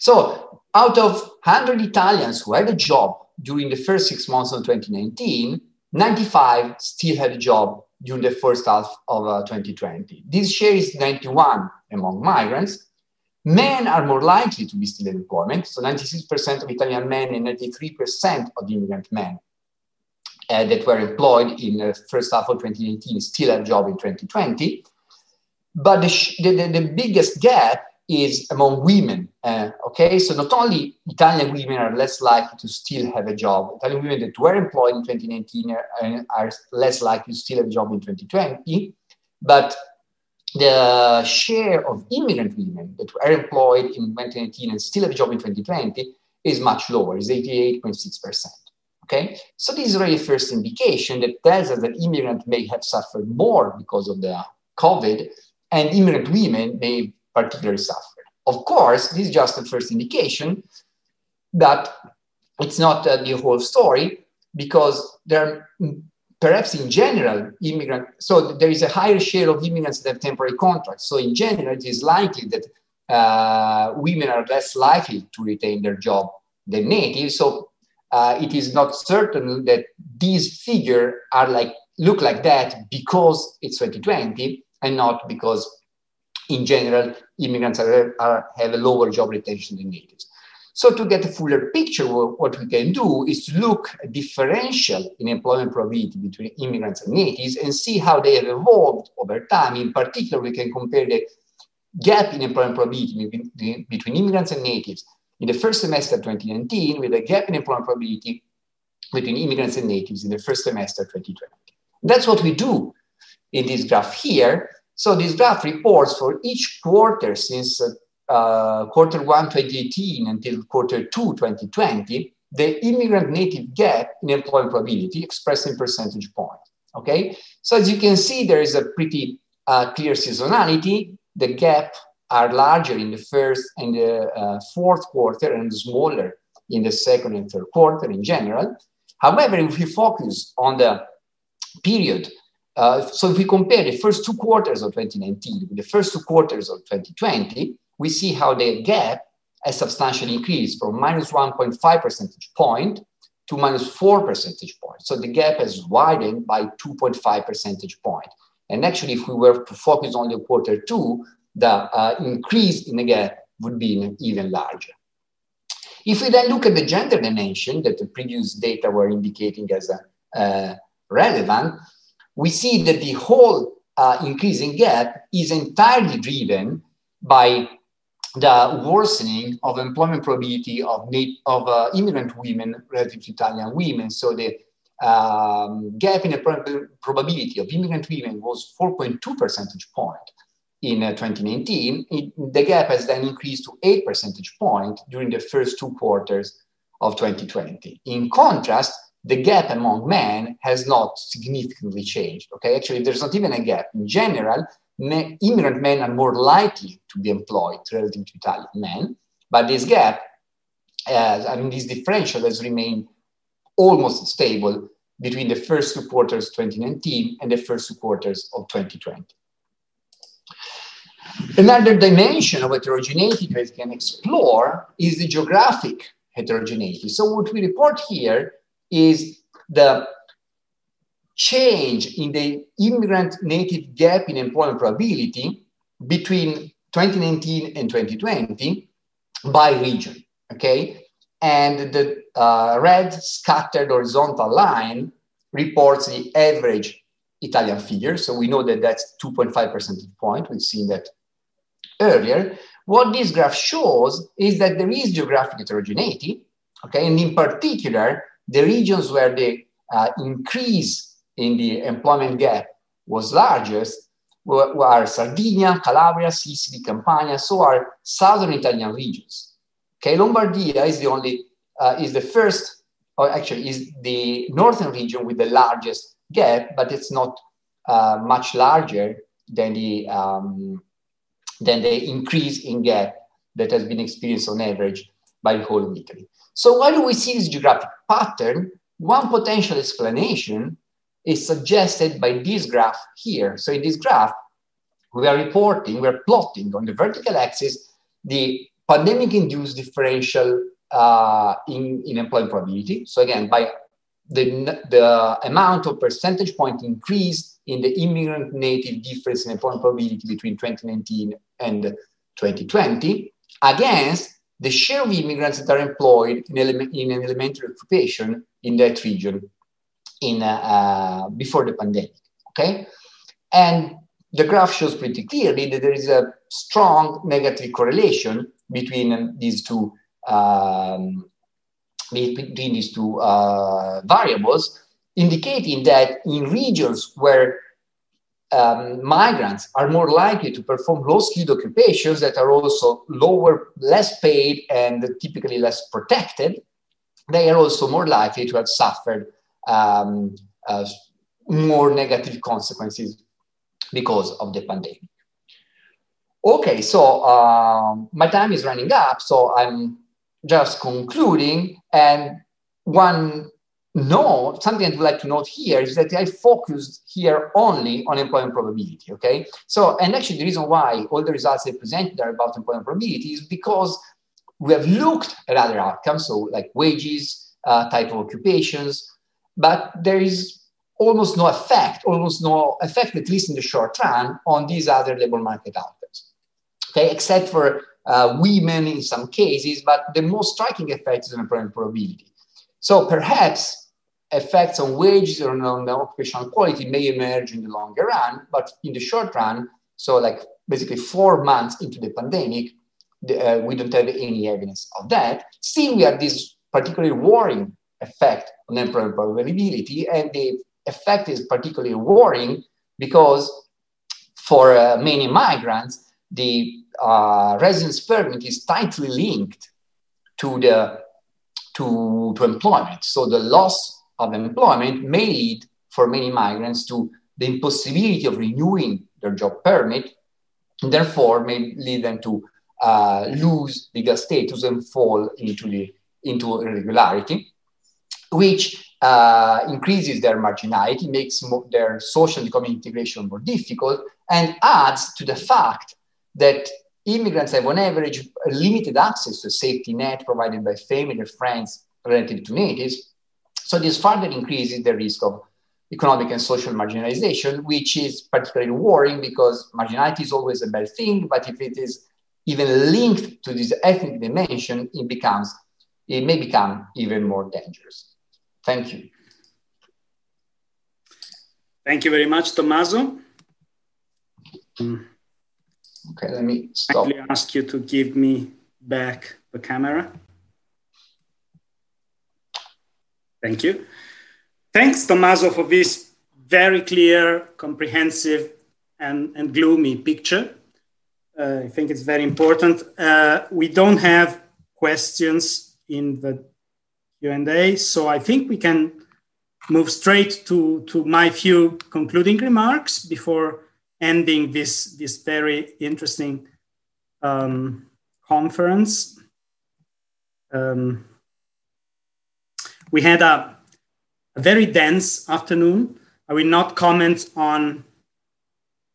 So out of one hundred Italians who had a job during the first six months of twenty nineteen, ninety-five still had a job during the first half of uh, twenty twenty. This share is ninety-one among migrants. Men are more likely to be still in employment. So ninety-six percent of Italian men and ninety-three percent of immigrant men uh, that were employed in the first half of twenty nineteen still had a job in twenty twenty. But the, the, the biggest gap is among women, uh, okay? So not only Italian women are less likely to still have a job, Italian women that were employed in twenty nineteen are, are less likely to still have a job in twenty twenty, but the share of immigrant women that were employed in twenty nineteen and still have a job in twenty twenty is much lower, it's eighty-eight point six percent, okay? So this is really the first indication that tells us that immigrants may have suffered more because of the COVID, and immigrant women may particularly suffered. Of course, this is just the first indication, but it's not uh, the whole story, because there are perhaps in general immigrant, so there is a higher share of immigrants that have temporary contracts. So in general, it is likely that uh, women are less likely to retain their job than natives. So uh, it is not certain that these figures are like, look like that because it's twenty twenty and not because in general, immigrants are, are, have a lower job retention than natives. So to get a fuller picture, what we can do is to look at differential in employment probability between immigrants and natives and see how they have evolved over time. In particular, we can compare the gap in employment probability between, between immigrants and natives in the first semester of twenty nineteen with a gap in employment probability between immigrants and natives in the first semester of twenty twenty. That's what we do in this graph here. So this graph reports for each quarter since uh, quarter one, twenty eighteen until quarter two, twenty twenty, the immigrant-native gap in employment probability expressed in percentage point, okay? So as you can see, there is a pretty uh, clear seasonality. The gap are larger in the first and the uh, fourth quarter and smaller in the second and third quarter in general. However, if we focus on the period Uh, so if we compare the first two quarters of twenty nineteen with the first two quarters of twenty twenty, we see how the gap has substantially increased from minus one point five percentage point to minus four percentage point. So the gap has widened by two point five percentage point. And actually, if we were to focus on the quarter two, the uh, increase in the gap would be even larger. If we then look at the gender dimension that the previous data were indicating as a, uh, relevant, we see that the whole uh, increasing gap is entirely driven by the worsening of employment probability of, of uh, immigrant women relative to Italian women. So the um, gap in the probability of immigrant women was four point two percentage point in uh, twenty nineteen. It, the gap has then increased to eight percentage point during the first two quarters of twenty twenty. In contrast, the gap among men has not significantly changed. Okay, actually, there's not even a gap. In general, men, immigrant men are more likely to be employed relative to Italian men, but this gap, uh, I mean, this differential has remained almost stable between the first two quarters of twenty nineteen and the first two quarters of twenty twenty. Another dimension of heterogeneity that we can explore is the geographic heterogeneity. So what we report here is the change in the immigrant native gap in employment probability between twenty nineteen and twenty twenty by region, okay? And the uh, red scattered horizontal line reports the average Italian figure. So we know that that's two point five percentage point. We've seen that earlier. What this graph shows is that there is geographic heterogeneity, okay? And in particular, the regions where the uh, increase in the employment gap was largest were, were Sardinia, Calabria, Sicily, Campania, so are southern Italian regions. Okay, Lombardia is the only, uh, is the first, or actually is the northern region with the largest gap, but it's not uh, much larger than the, um, than the increase in gap that has been experienced on average by the whole of Italy. So why do we see this geographic pattern? One potential explanation is suggested by this graph here. So in this graph, we are reporting, we're plotting on the vertical axis, the pandemic-induced differential uh, in, in employment probability. So again, by the, the amount of percentage point increase in the immigrant native difference in employment probability between twenty nineteen and twenty twenty, against the share of immigrants that are employed in, element, in an elementary occupation in that region in uh, before the pandemic, okay? And the graph shows pretty clearly that there is a strong negative correlation between these two, um, between these two uh, variables, indicating that in regions where um, migrants are more likely to perform low-skilled occupations that are also lower, less paid, and typically less protected, they are also more likely to have suffered Um, uh, more negative consequences because of the pandemic. Okay, so um, my time is running up, so I'm just concluding. And one note, something I'd like to note here is that I focused here only on employment probability, okay? So, and actually the reason why all the results I presented are about employment probability is because we have looked at other outcomes, so like wages, uh, type of occupations, but there is almost no effect, almost no effect, at least in the short run, on these other labor market outcomes, okay? Except for uh, women in some cases, but the most striking effect is on employment probability. So perhaps effects on wages or on occupational quality may emerge in the longer run, but in the short run, so like basically four months into the pandemic, the, uh, we don't have any evidence of that. Still, we have this particularly worrying effect on employment probability, and the effect is particularly worrying because for uh, many migrants, the uh, residence permit is tightly linked to the to, to employment. So the loss of employment may lead for many migrants to the impossibility of renewing their job permit, and therefore may lead them to uh, lose legal status and fall into the into irregularity, which uh, increases their marginality, makes more, their social and economic integration more difficult, and adds to the fact that immigrants have on average limited access to safety net provided by family or friends relative to natives. So this further increases the risk of economic and social marginalization, which is particularly worrying because marginality is always a bad thing, but if it is even linked to this ethnic dimension, it becomes it may become even more dangerous. Thank you. Thank you very much, Tommaso. Okay, let me stop. I'll ask you to give me back the camera. Thank you. Thanks, Tommaso, for this very clear, comprehensive, and, and gloomy picture. Uh, I think it's very important. Uh, we don't have questions in the Q and A, so I think we can move straight to, to my few concluding remarks before ending this, this very interesting um, conference. Um, we had a, a very dense afternoon. I will not comment on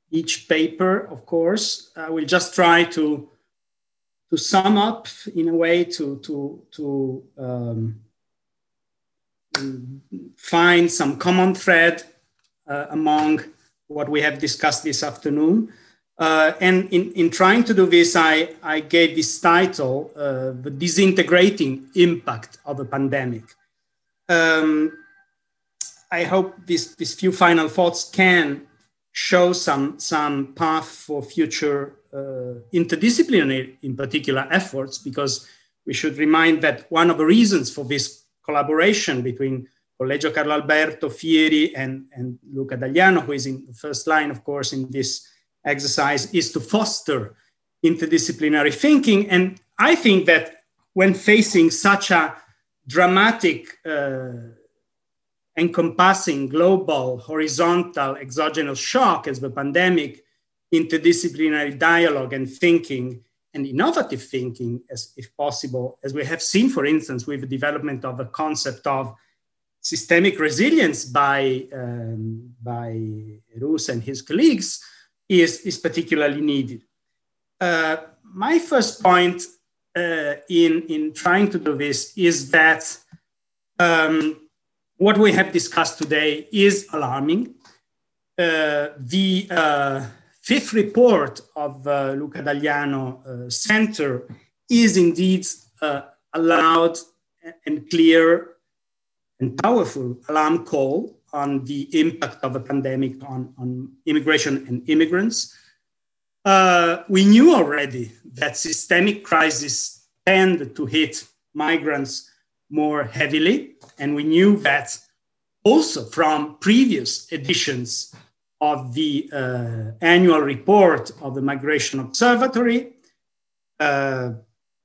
each paper, of course. I will just try to, to sum up in a way to, to, to um, find some common thread uh, among what we have discussed this afternoon. Uh, and in, in trying to do this, I, I gave this title, uh, The Disintegrating Impact of the Pandemic. Um, I hope these, these few final thoughts can show some, some path for future uh, interdisciplinary, in particular, efforts, because we should remind that one of the reasons for this collaboration between Collegio Carlo Alberto, FIERI, and, and Luca D'Agliano, who is in the first line, of course, in this exercise, is to foster interdisciplinary thinking. And I think that when facing such a dramatic, uh, encompassing global, horizontal, exogenous shock as the pandemic, interdisciplinary dialogue and thinking and innovative thinking, as if possible, as we have seen, for instance, with the development of the concept of systemic resilience by, um, by Ruhs and his colleagues, is, is particularly needed. Uh, my first point uh, in, in trying to do this is that um, what we have discussed today is alarming. Uh, the uh, fifth report of uh, Luca D'Agliano uh, Center is indeed uh, a loud and clear and powerful alarm call on the impact of the pandemic on, on immigration and immigrants. Uh, we knew already that systemic crises tend to hit migrants more heavily. And we knew that also from previous editions of the uh, annual report of the Migration Observatory, uh,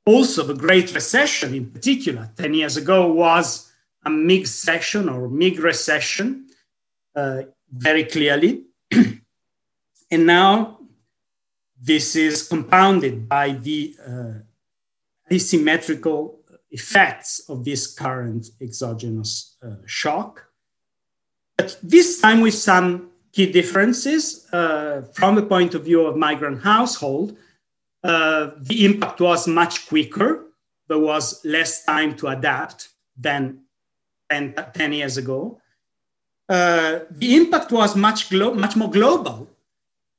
also the Great Recession in particular, ten years ago, was a mig session or mig recession, uh, very clearly. And now this is compounded by the uh, asymmetrical effects of this current exogenous uh, shock. But this time with some key differences uh, from the point of view of migrant household, uh, the impact was much quicker. There was less time to adapt than ten years ago. Uh, the impact was much, much more global.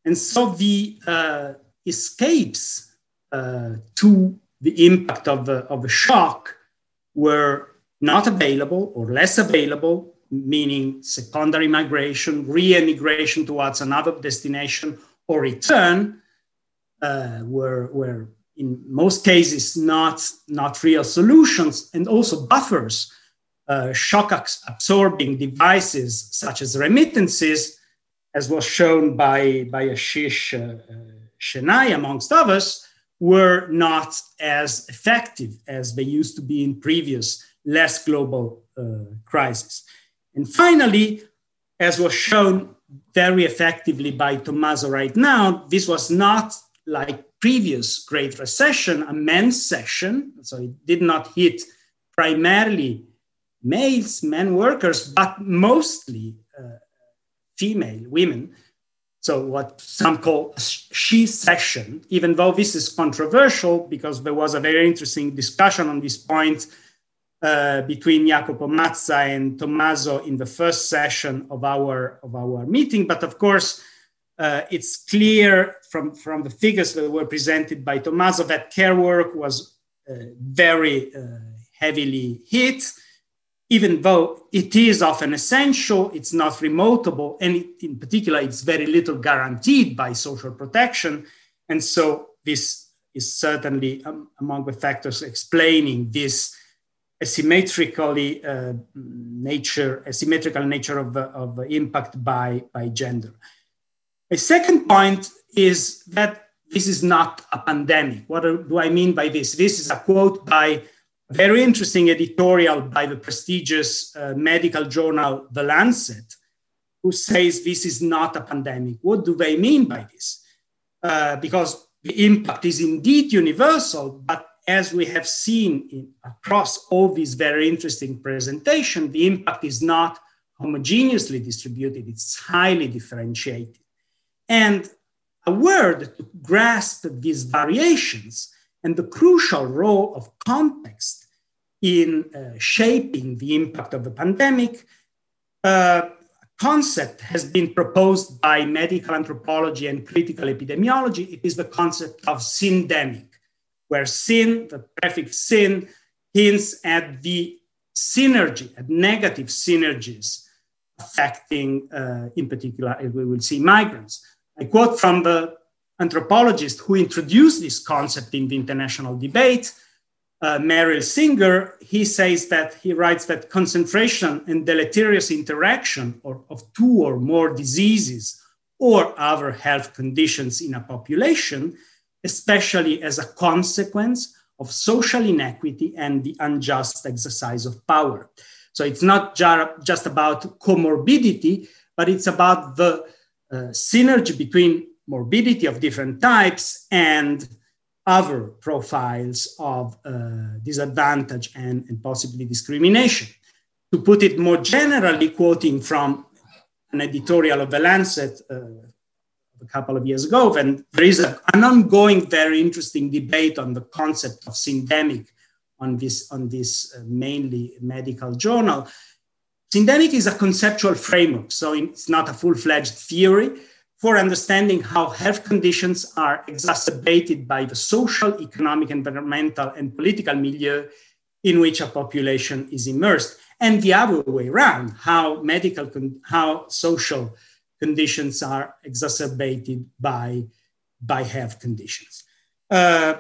And so the uh, escapes uh, to the impact of the, of the shock were not available or less available, meaning secondary migration, re-emigration towards another destination, or return, uh, were, were in most cases not, not real solutions, and also buffers, uh, shock-absorbing devices such as remittances, as was shown by, by Ashish uh, uh, Chennai, amongst others, were not as effective as they used to be in previous, less global uh, crises. And finally, as was shown very effectively by Tommaso right now, this was not like previous Great Recession, a men's session, so it did not hit primarily males, men workers, but mostly uh, female, women. So what some call she session, even though this is controversial because there was a very interesting discussion on this point uh, between Jacopo Mazza and Tommaso in the first session of our, of our meeting. But of course, uh, it's clear from, from the figures that were presented by Tommaso that care work was uh, very uh, heavily hit, even though it is often essential, it's not remotable, and it, in particular, it's very little guaranteed by social protection. And so this is certainly um, among the factors explaining this asymmetrically uh, nature, asymmetrical nature of, uh, of impact by, by gender. A second point is that this is not a pandemic. What do I mean by this? This is a quote by a very interesting editorial by the prestigious uh, medical journal, The Lancet, who says this is not a pandemic. What do they mean by this? Uh, because the impact is indeed universal, but as we have seen in, across all these very interesting presentations, the impact is not homogeneously distributed, it's highly differentiated. And a word to grasp these variations and the crucial role of context in uh, shaping the impact of the pandemic, uh, a concept has been proposed by medical anthropology and critical epidemiology. It is the concept of syndemic, where syn, the prefix syn, hints at the synergy, at negative synergies affecting, uh, in particular, as we will see, migrants. I quote from the anthropologist who introduced this concept in the international debate, uh, Meryl Singer. He says that, he writes that concentration and deleterious interaction or, of two or more diseases or other health conditions in a population, especially as a consequence of social inequity and the unjust exercise of power. So it's not just about comorbidity, but it's about the uh, synergy between morbidity of different types and other profiles of uh, disadvantage and, and possibly discrimination. To put it more generally, quoting from an editorial of The Lancet uh, a couple of years ago, when there is a, an ongoing, very interesting debate on the concept of syndemic on this, on this uh, mainly medical journal. Syndemic is a conceptual framework, so it's not a full-fledged theory, for understanding how health conditions are exacerbated by the social, economic, environmental, and political milieu in which a population is immersed. And the other way around, how medical, how social conditions are exacerbated by, by health conditions. Uh,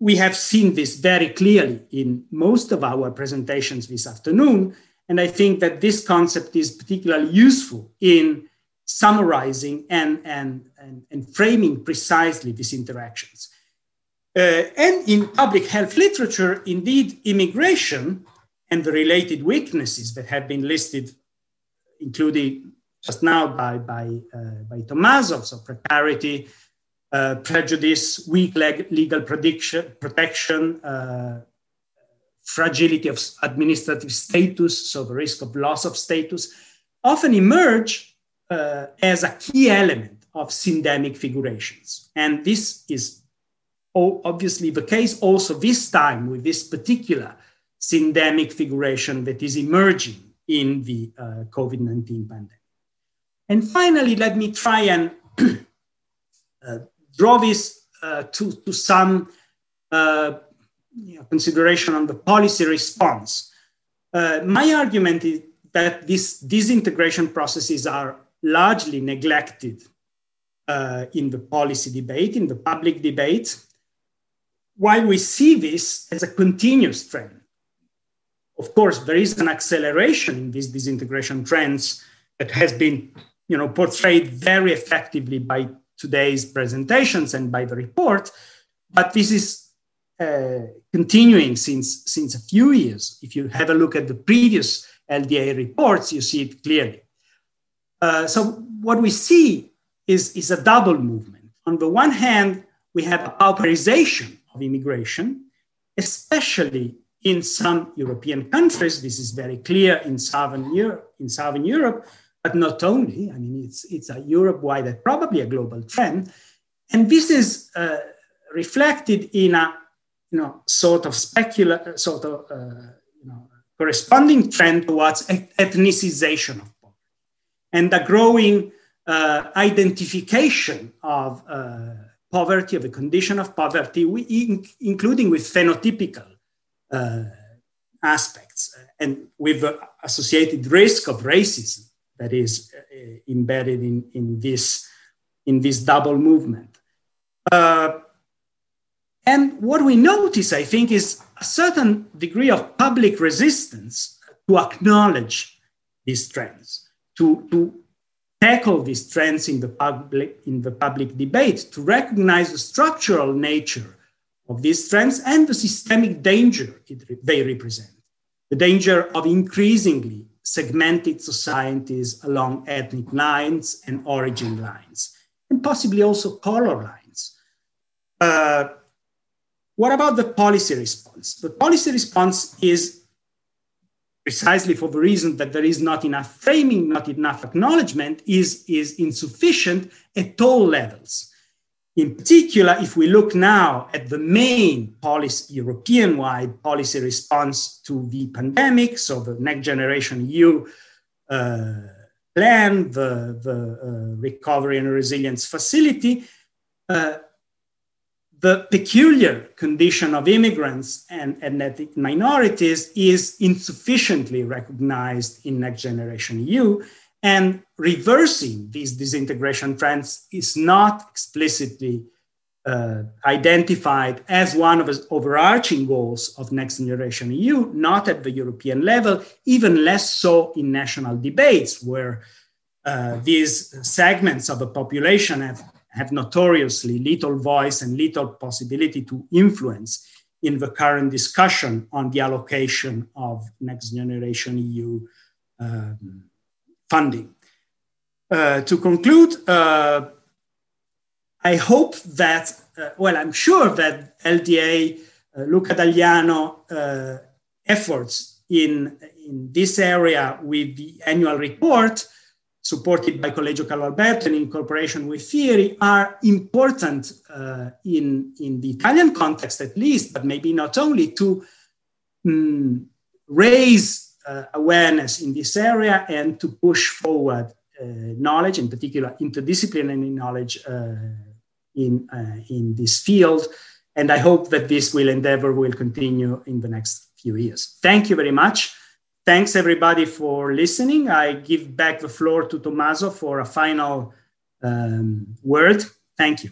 we have seen this very clearly in most of our presentations this afternoon. And I think that this concept is particularly useful in summarizing and, and, and, and framing precisely these interactions. Uh, and in public health literature, indeed, immigration and the related weaknesses that have been listed, including just now by, by, uh, by Tommaso, so precarity, uh, prejudice, weak leg legal protection, uh, fragility of administrative status, so the risk of loss of status, often emerge Uh, as a key element of syndemic figurations. And this is obviously the case also this time with this particular syndemic figuration that is emerging in the uh, COVID nineteen pandemic. And finally, let me try and uh, draw this uh, to, to some uh, you know, consideration on the policy response. Uh, my argument is that this, these integration processes are largely neglected uh, in the policy debate, in the public debate, while we see this as a continuous trend. Of course, there is an acceleration in these disintegration trends that has been you know, portrayed very effectively by today's presentations and by the report, but this is uh, continuing since, since a few years. If you have a look at the previous L D A reports, you see it clearly. Uh, so what we see is, is a double movement. On the one hand, we have a pauperization of immigration, especially in some European countries. This is very clear in Southern Europe, in Southern Europe, but not only. I mean, it's, it's a Europe-wide and probably a global trend. And this is uh, reflected in a you know, sort of specular, sort of uh, you know, corresponding trend towards ethnicization of and a growing uh, identification of uh, poverty, of the condition of poverty, we in, including with phenotypical uh, aspects, and with uh, associated risk of racism that is uh, embedded in, in, this, in this double movement. Uh, and what we notice, I think, is a certain degree of public resistance to acknowledge these trends, to, to tackle these trends in the public, in the public debate, to recognize the structural nature of these trends and the systemic danger it, they represent, the danger of increasingly segmented societies along ethnic lines and origin lines, and possibly also color lines. Uh, what about the policy response? The policy response is precisely for the reason that there is not enough framing, not enough acknowledgement, is, is insufficient at all levels. In particular, if we look now at the main policy, European-wide policy response to the pandemic, so the Next Generation E U uh, plan, the, the uh, Recovery and Resilience Facility, uh, the peculiar condition of immigrants and ethnic minorities is insufficiently recognized in Next Generation E U. And reversing these disintegration trends is not explicitly uh, identified as one of the overarching goals of Next Generation E U, not at the European level, even less so in national debates, where uh, these segments of the population have, have notoriously little voice and little possibility to influence in the current discussion on the allocation of Next Generation E U um, funding. Uh, to conclude, uh, I hope that, uh, well, I'm sure that L D A, uh, Luca D'Agliano uh, efforts in, in this area with the annual report, supported by Collegio Carlo Alberto and in cooperation with FIERI, are important uh, in, in the Italian context at least, but maybe not only, to um, raise Uh, awareness in this area and to push forward uh, knowledge, in particular interdisciplinary knowledge uh, in, uh, in this field. And I hope that this will endeavor will continue in the next few years. Thank you very much. Thanks everybody for listening. I give back the floor to Tommaso for a final um, word. Thank you.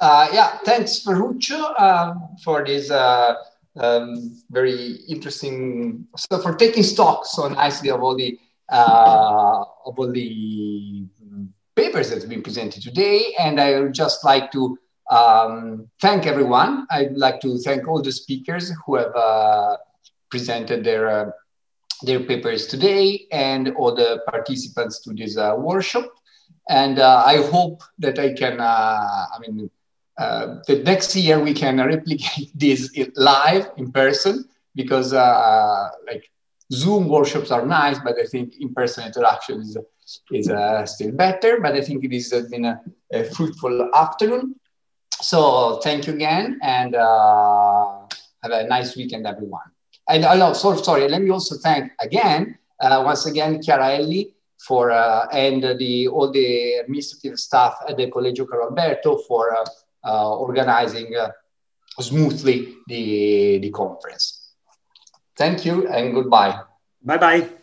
Uh, yeah, thanks Ferruccio uh, for this uh... Um, very interesting. So for taking stock so nicely of all the uh, of all the papers that's been presented today, and I would just like to um, thank everyone. I'd like to thank all the speakers who have uh, presented their uh, their papers today, and all the participants to this uh, workshop. And uh, I hope that I can. Uh, I mean. Uh, the next year we can replicate this live in person, because uh, like Zoom workshops are nice, but I think in-person interaction is, is uh, still better. But I think it is, has been a, a fruitful afternoon. So thank you again, and uh, have a nice weekend, everyone. And oh, no, so, sorry, let me also thank again, uh, once again, Chiara Elia, for uh, and the all the administrative staff at the Collegio Carlo Alberto for. Uh, Uh, organizing uh, smoothly the, the conference. Thank you and goodbye. Bye-bye.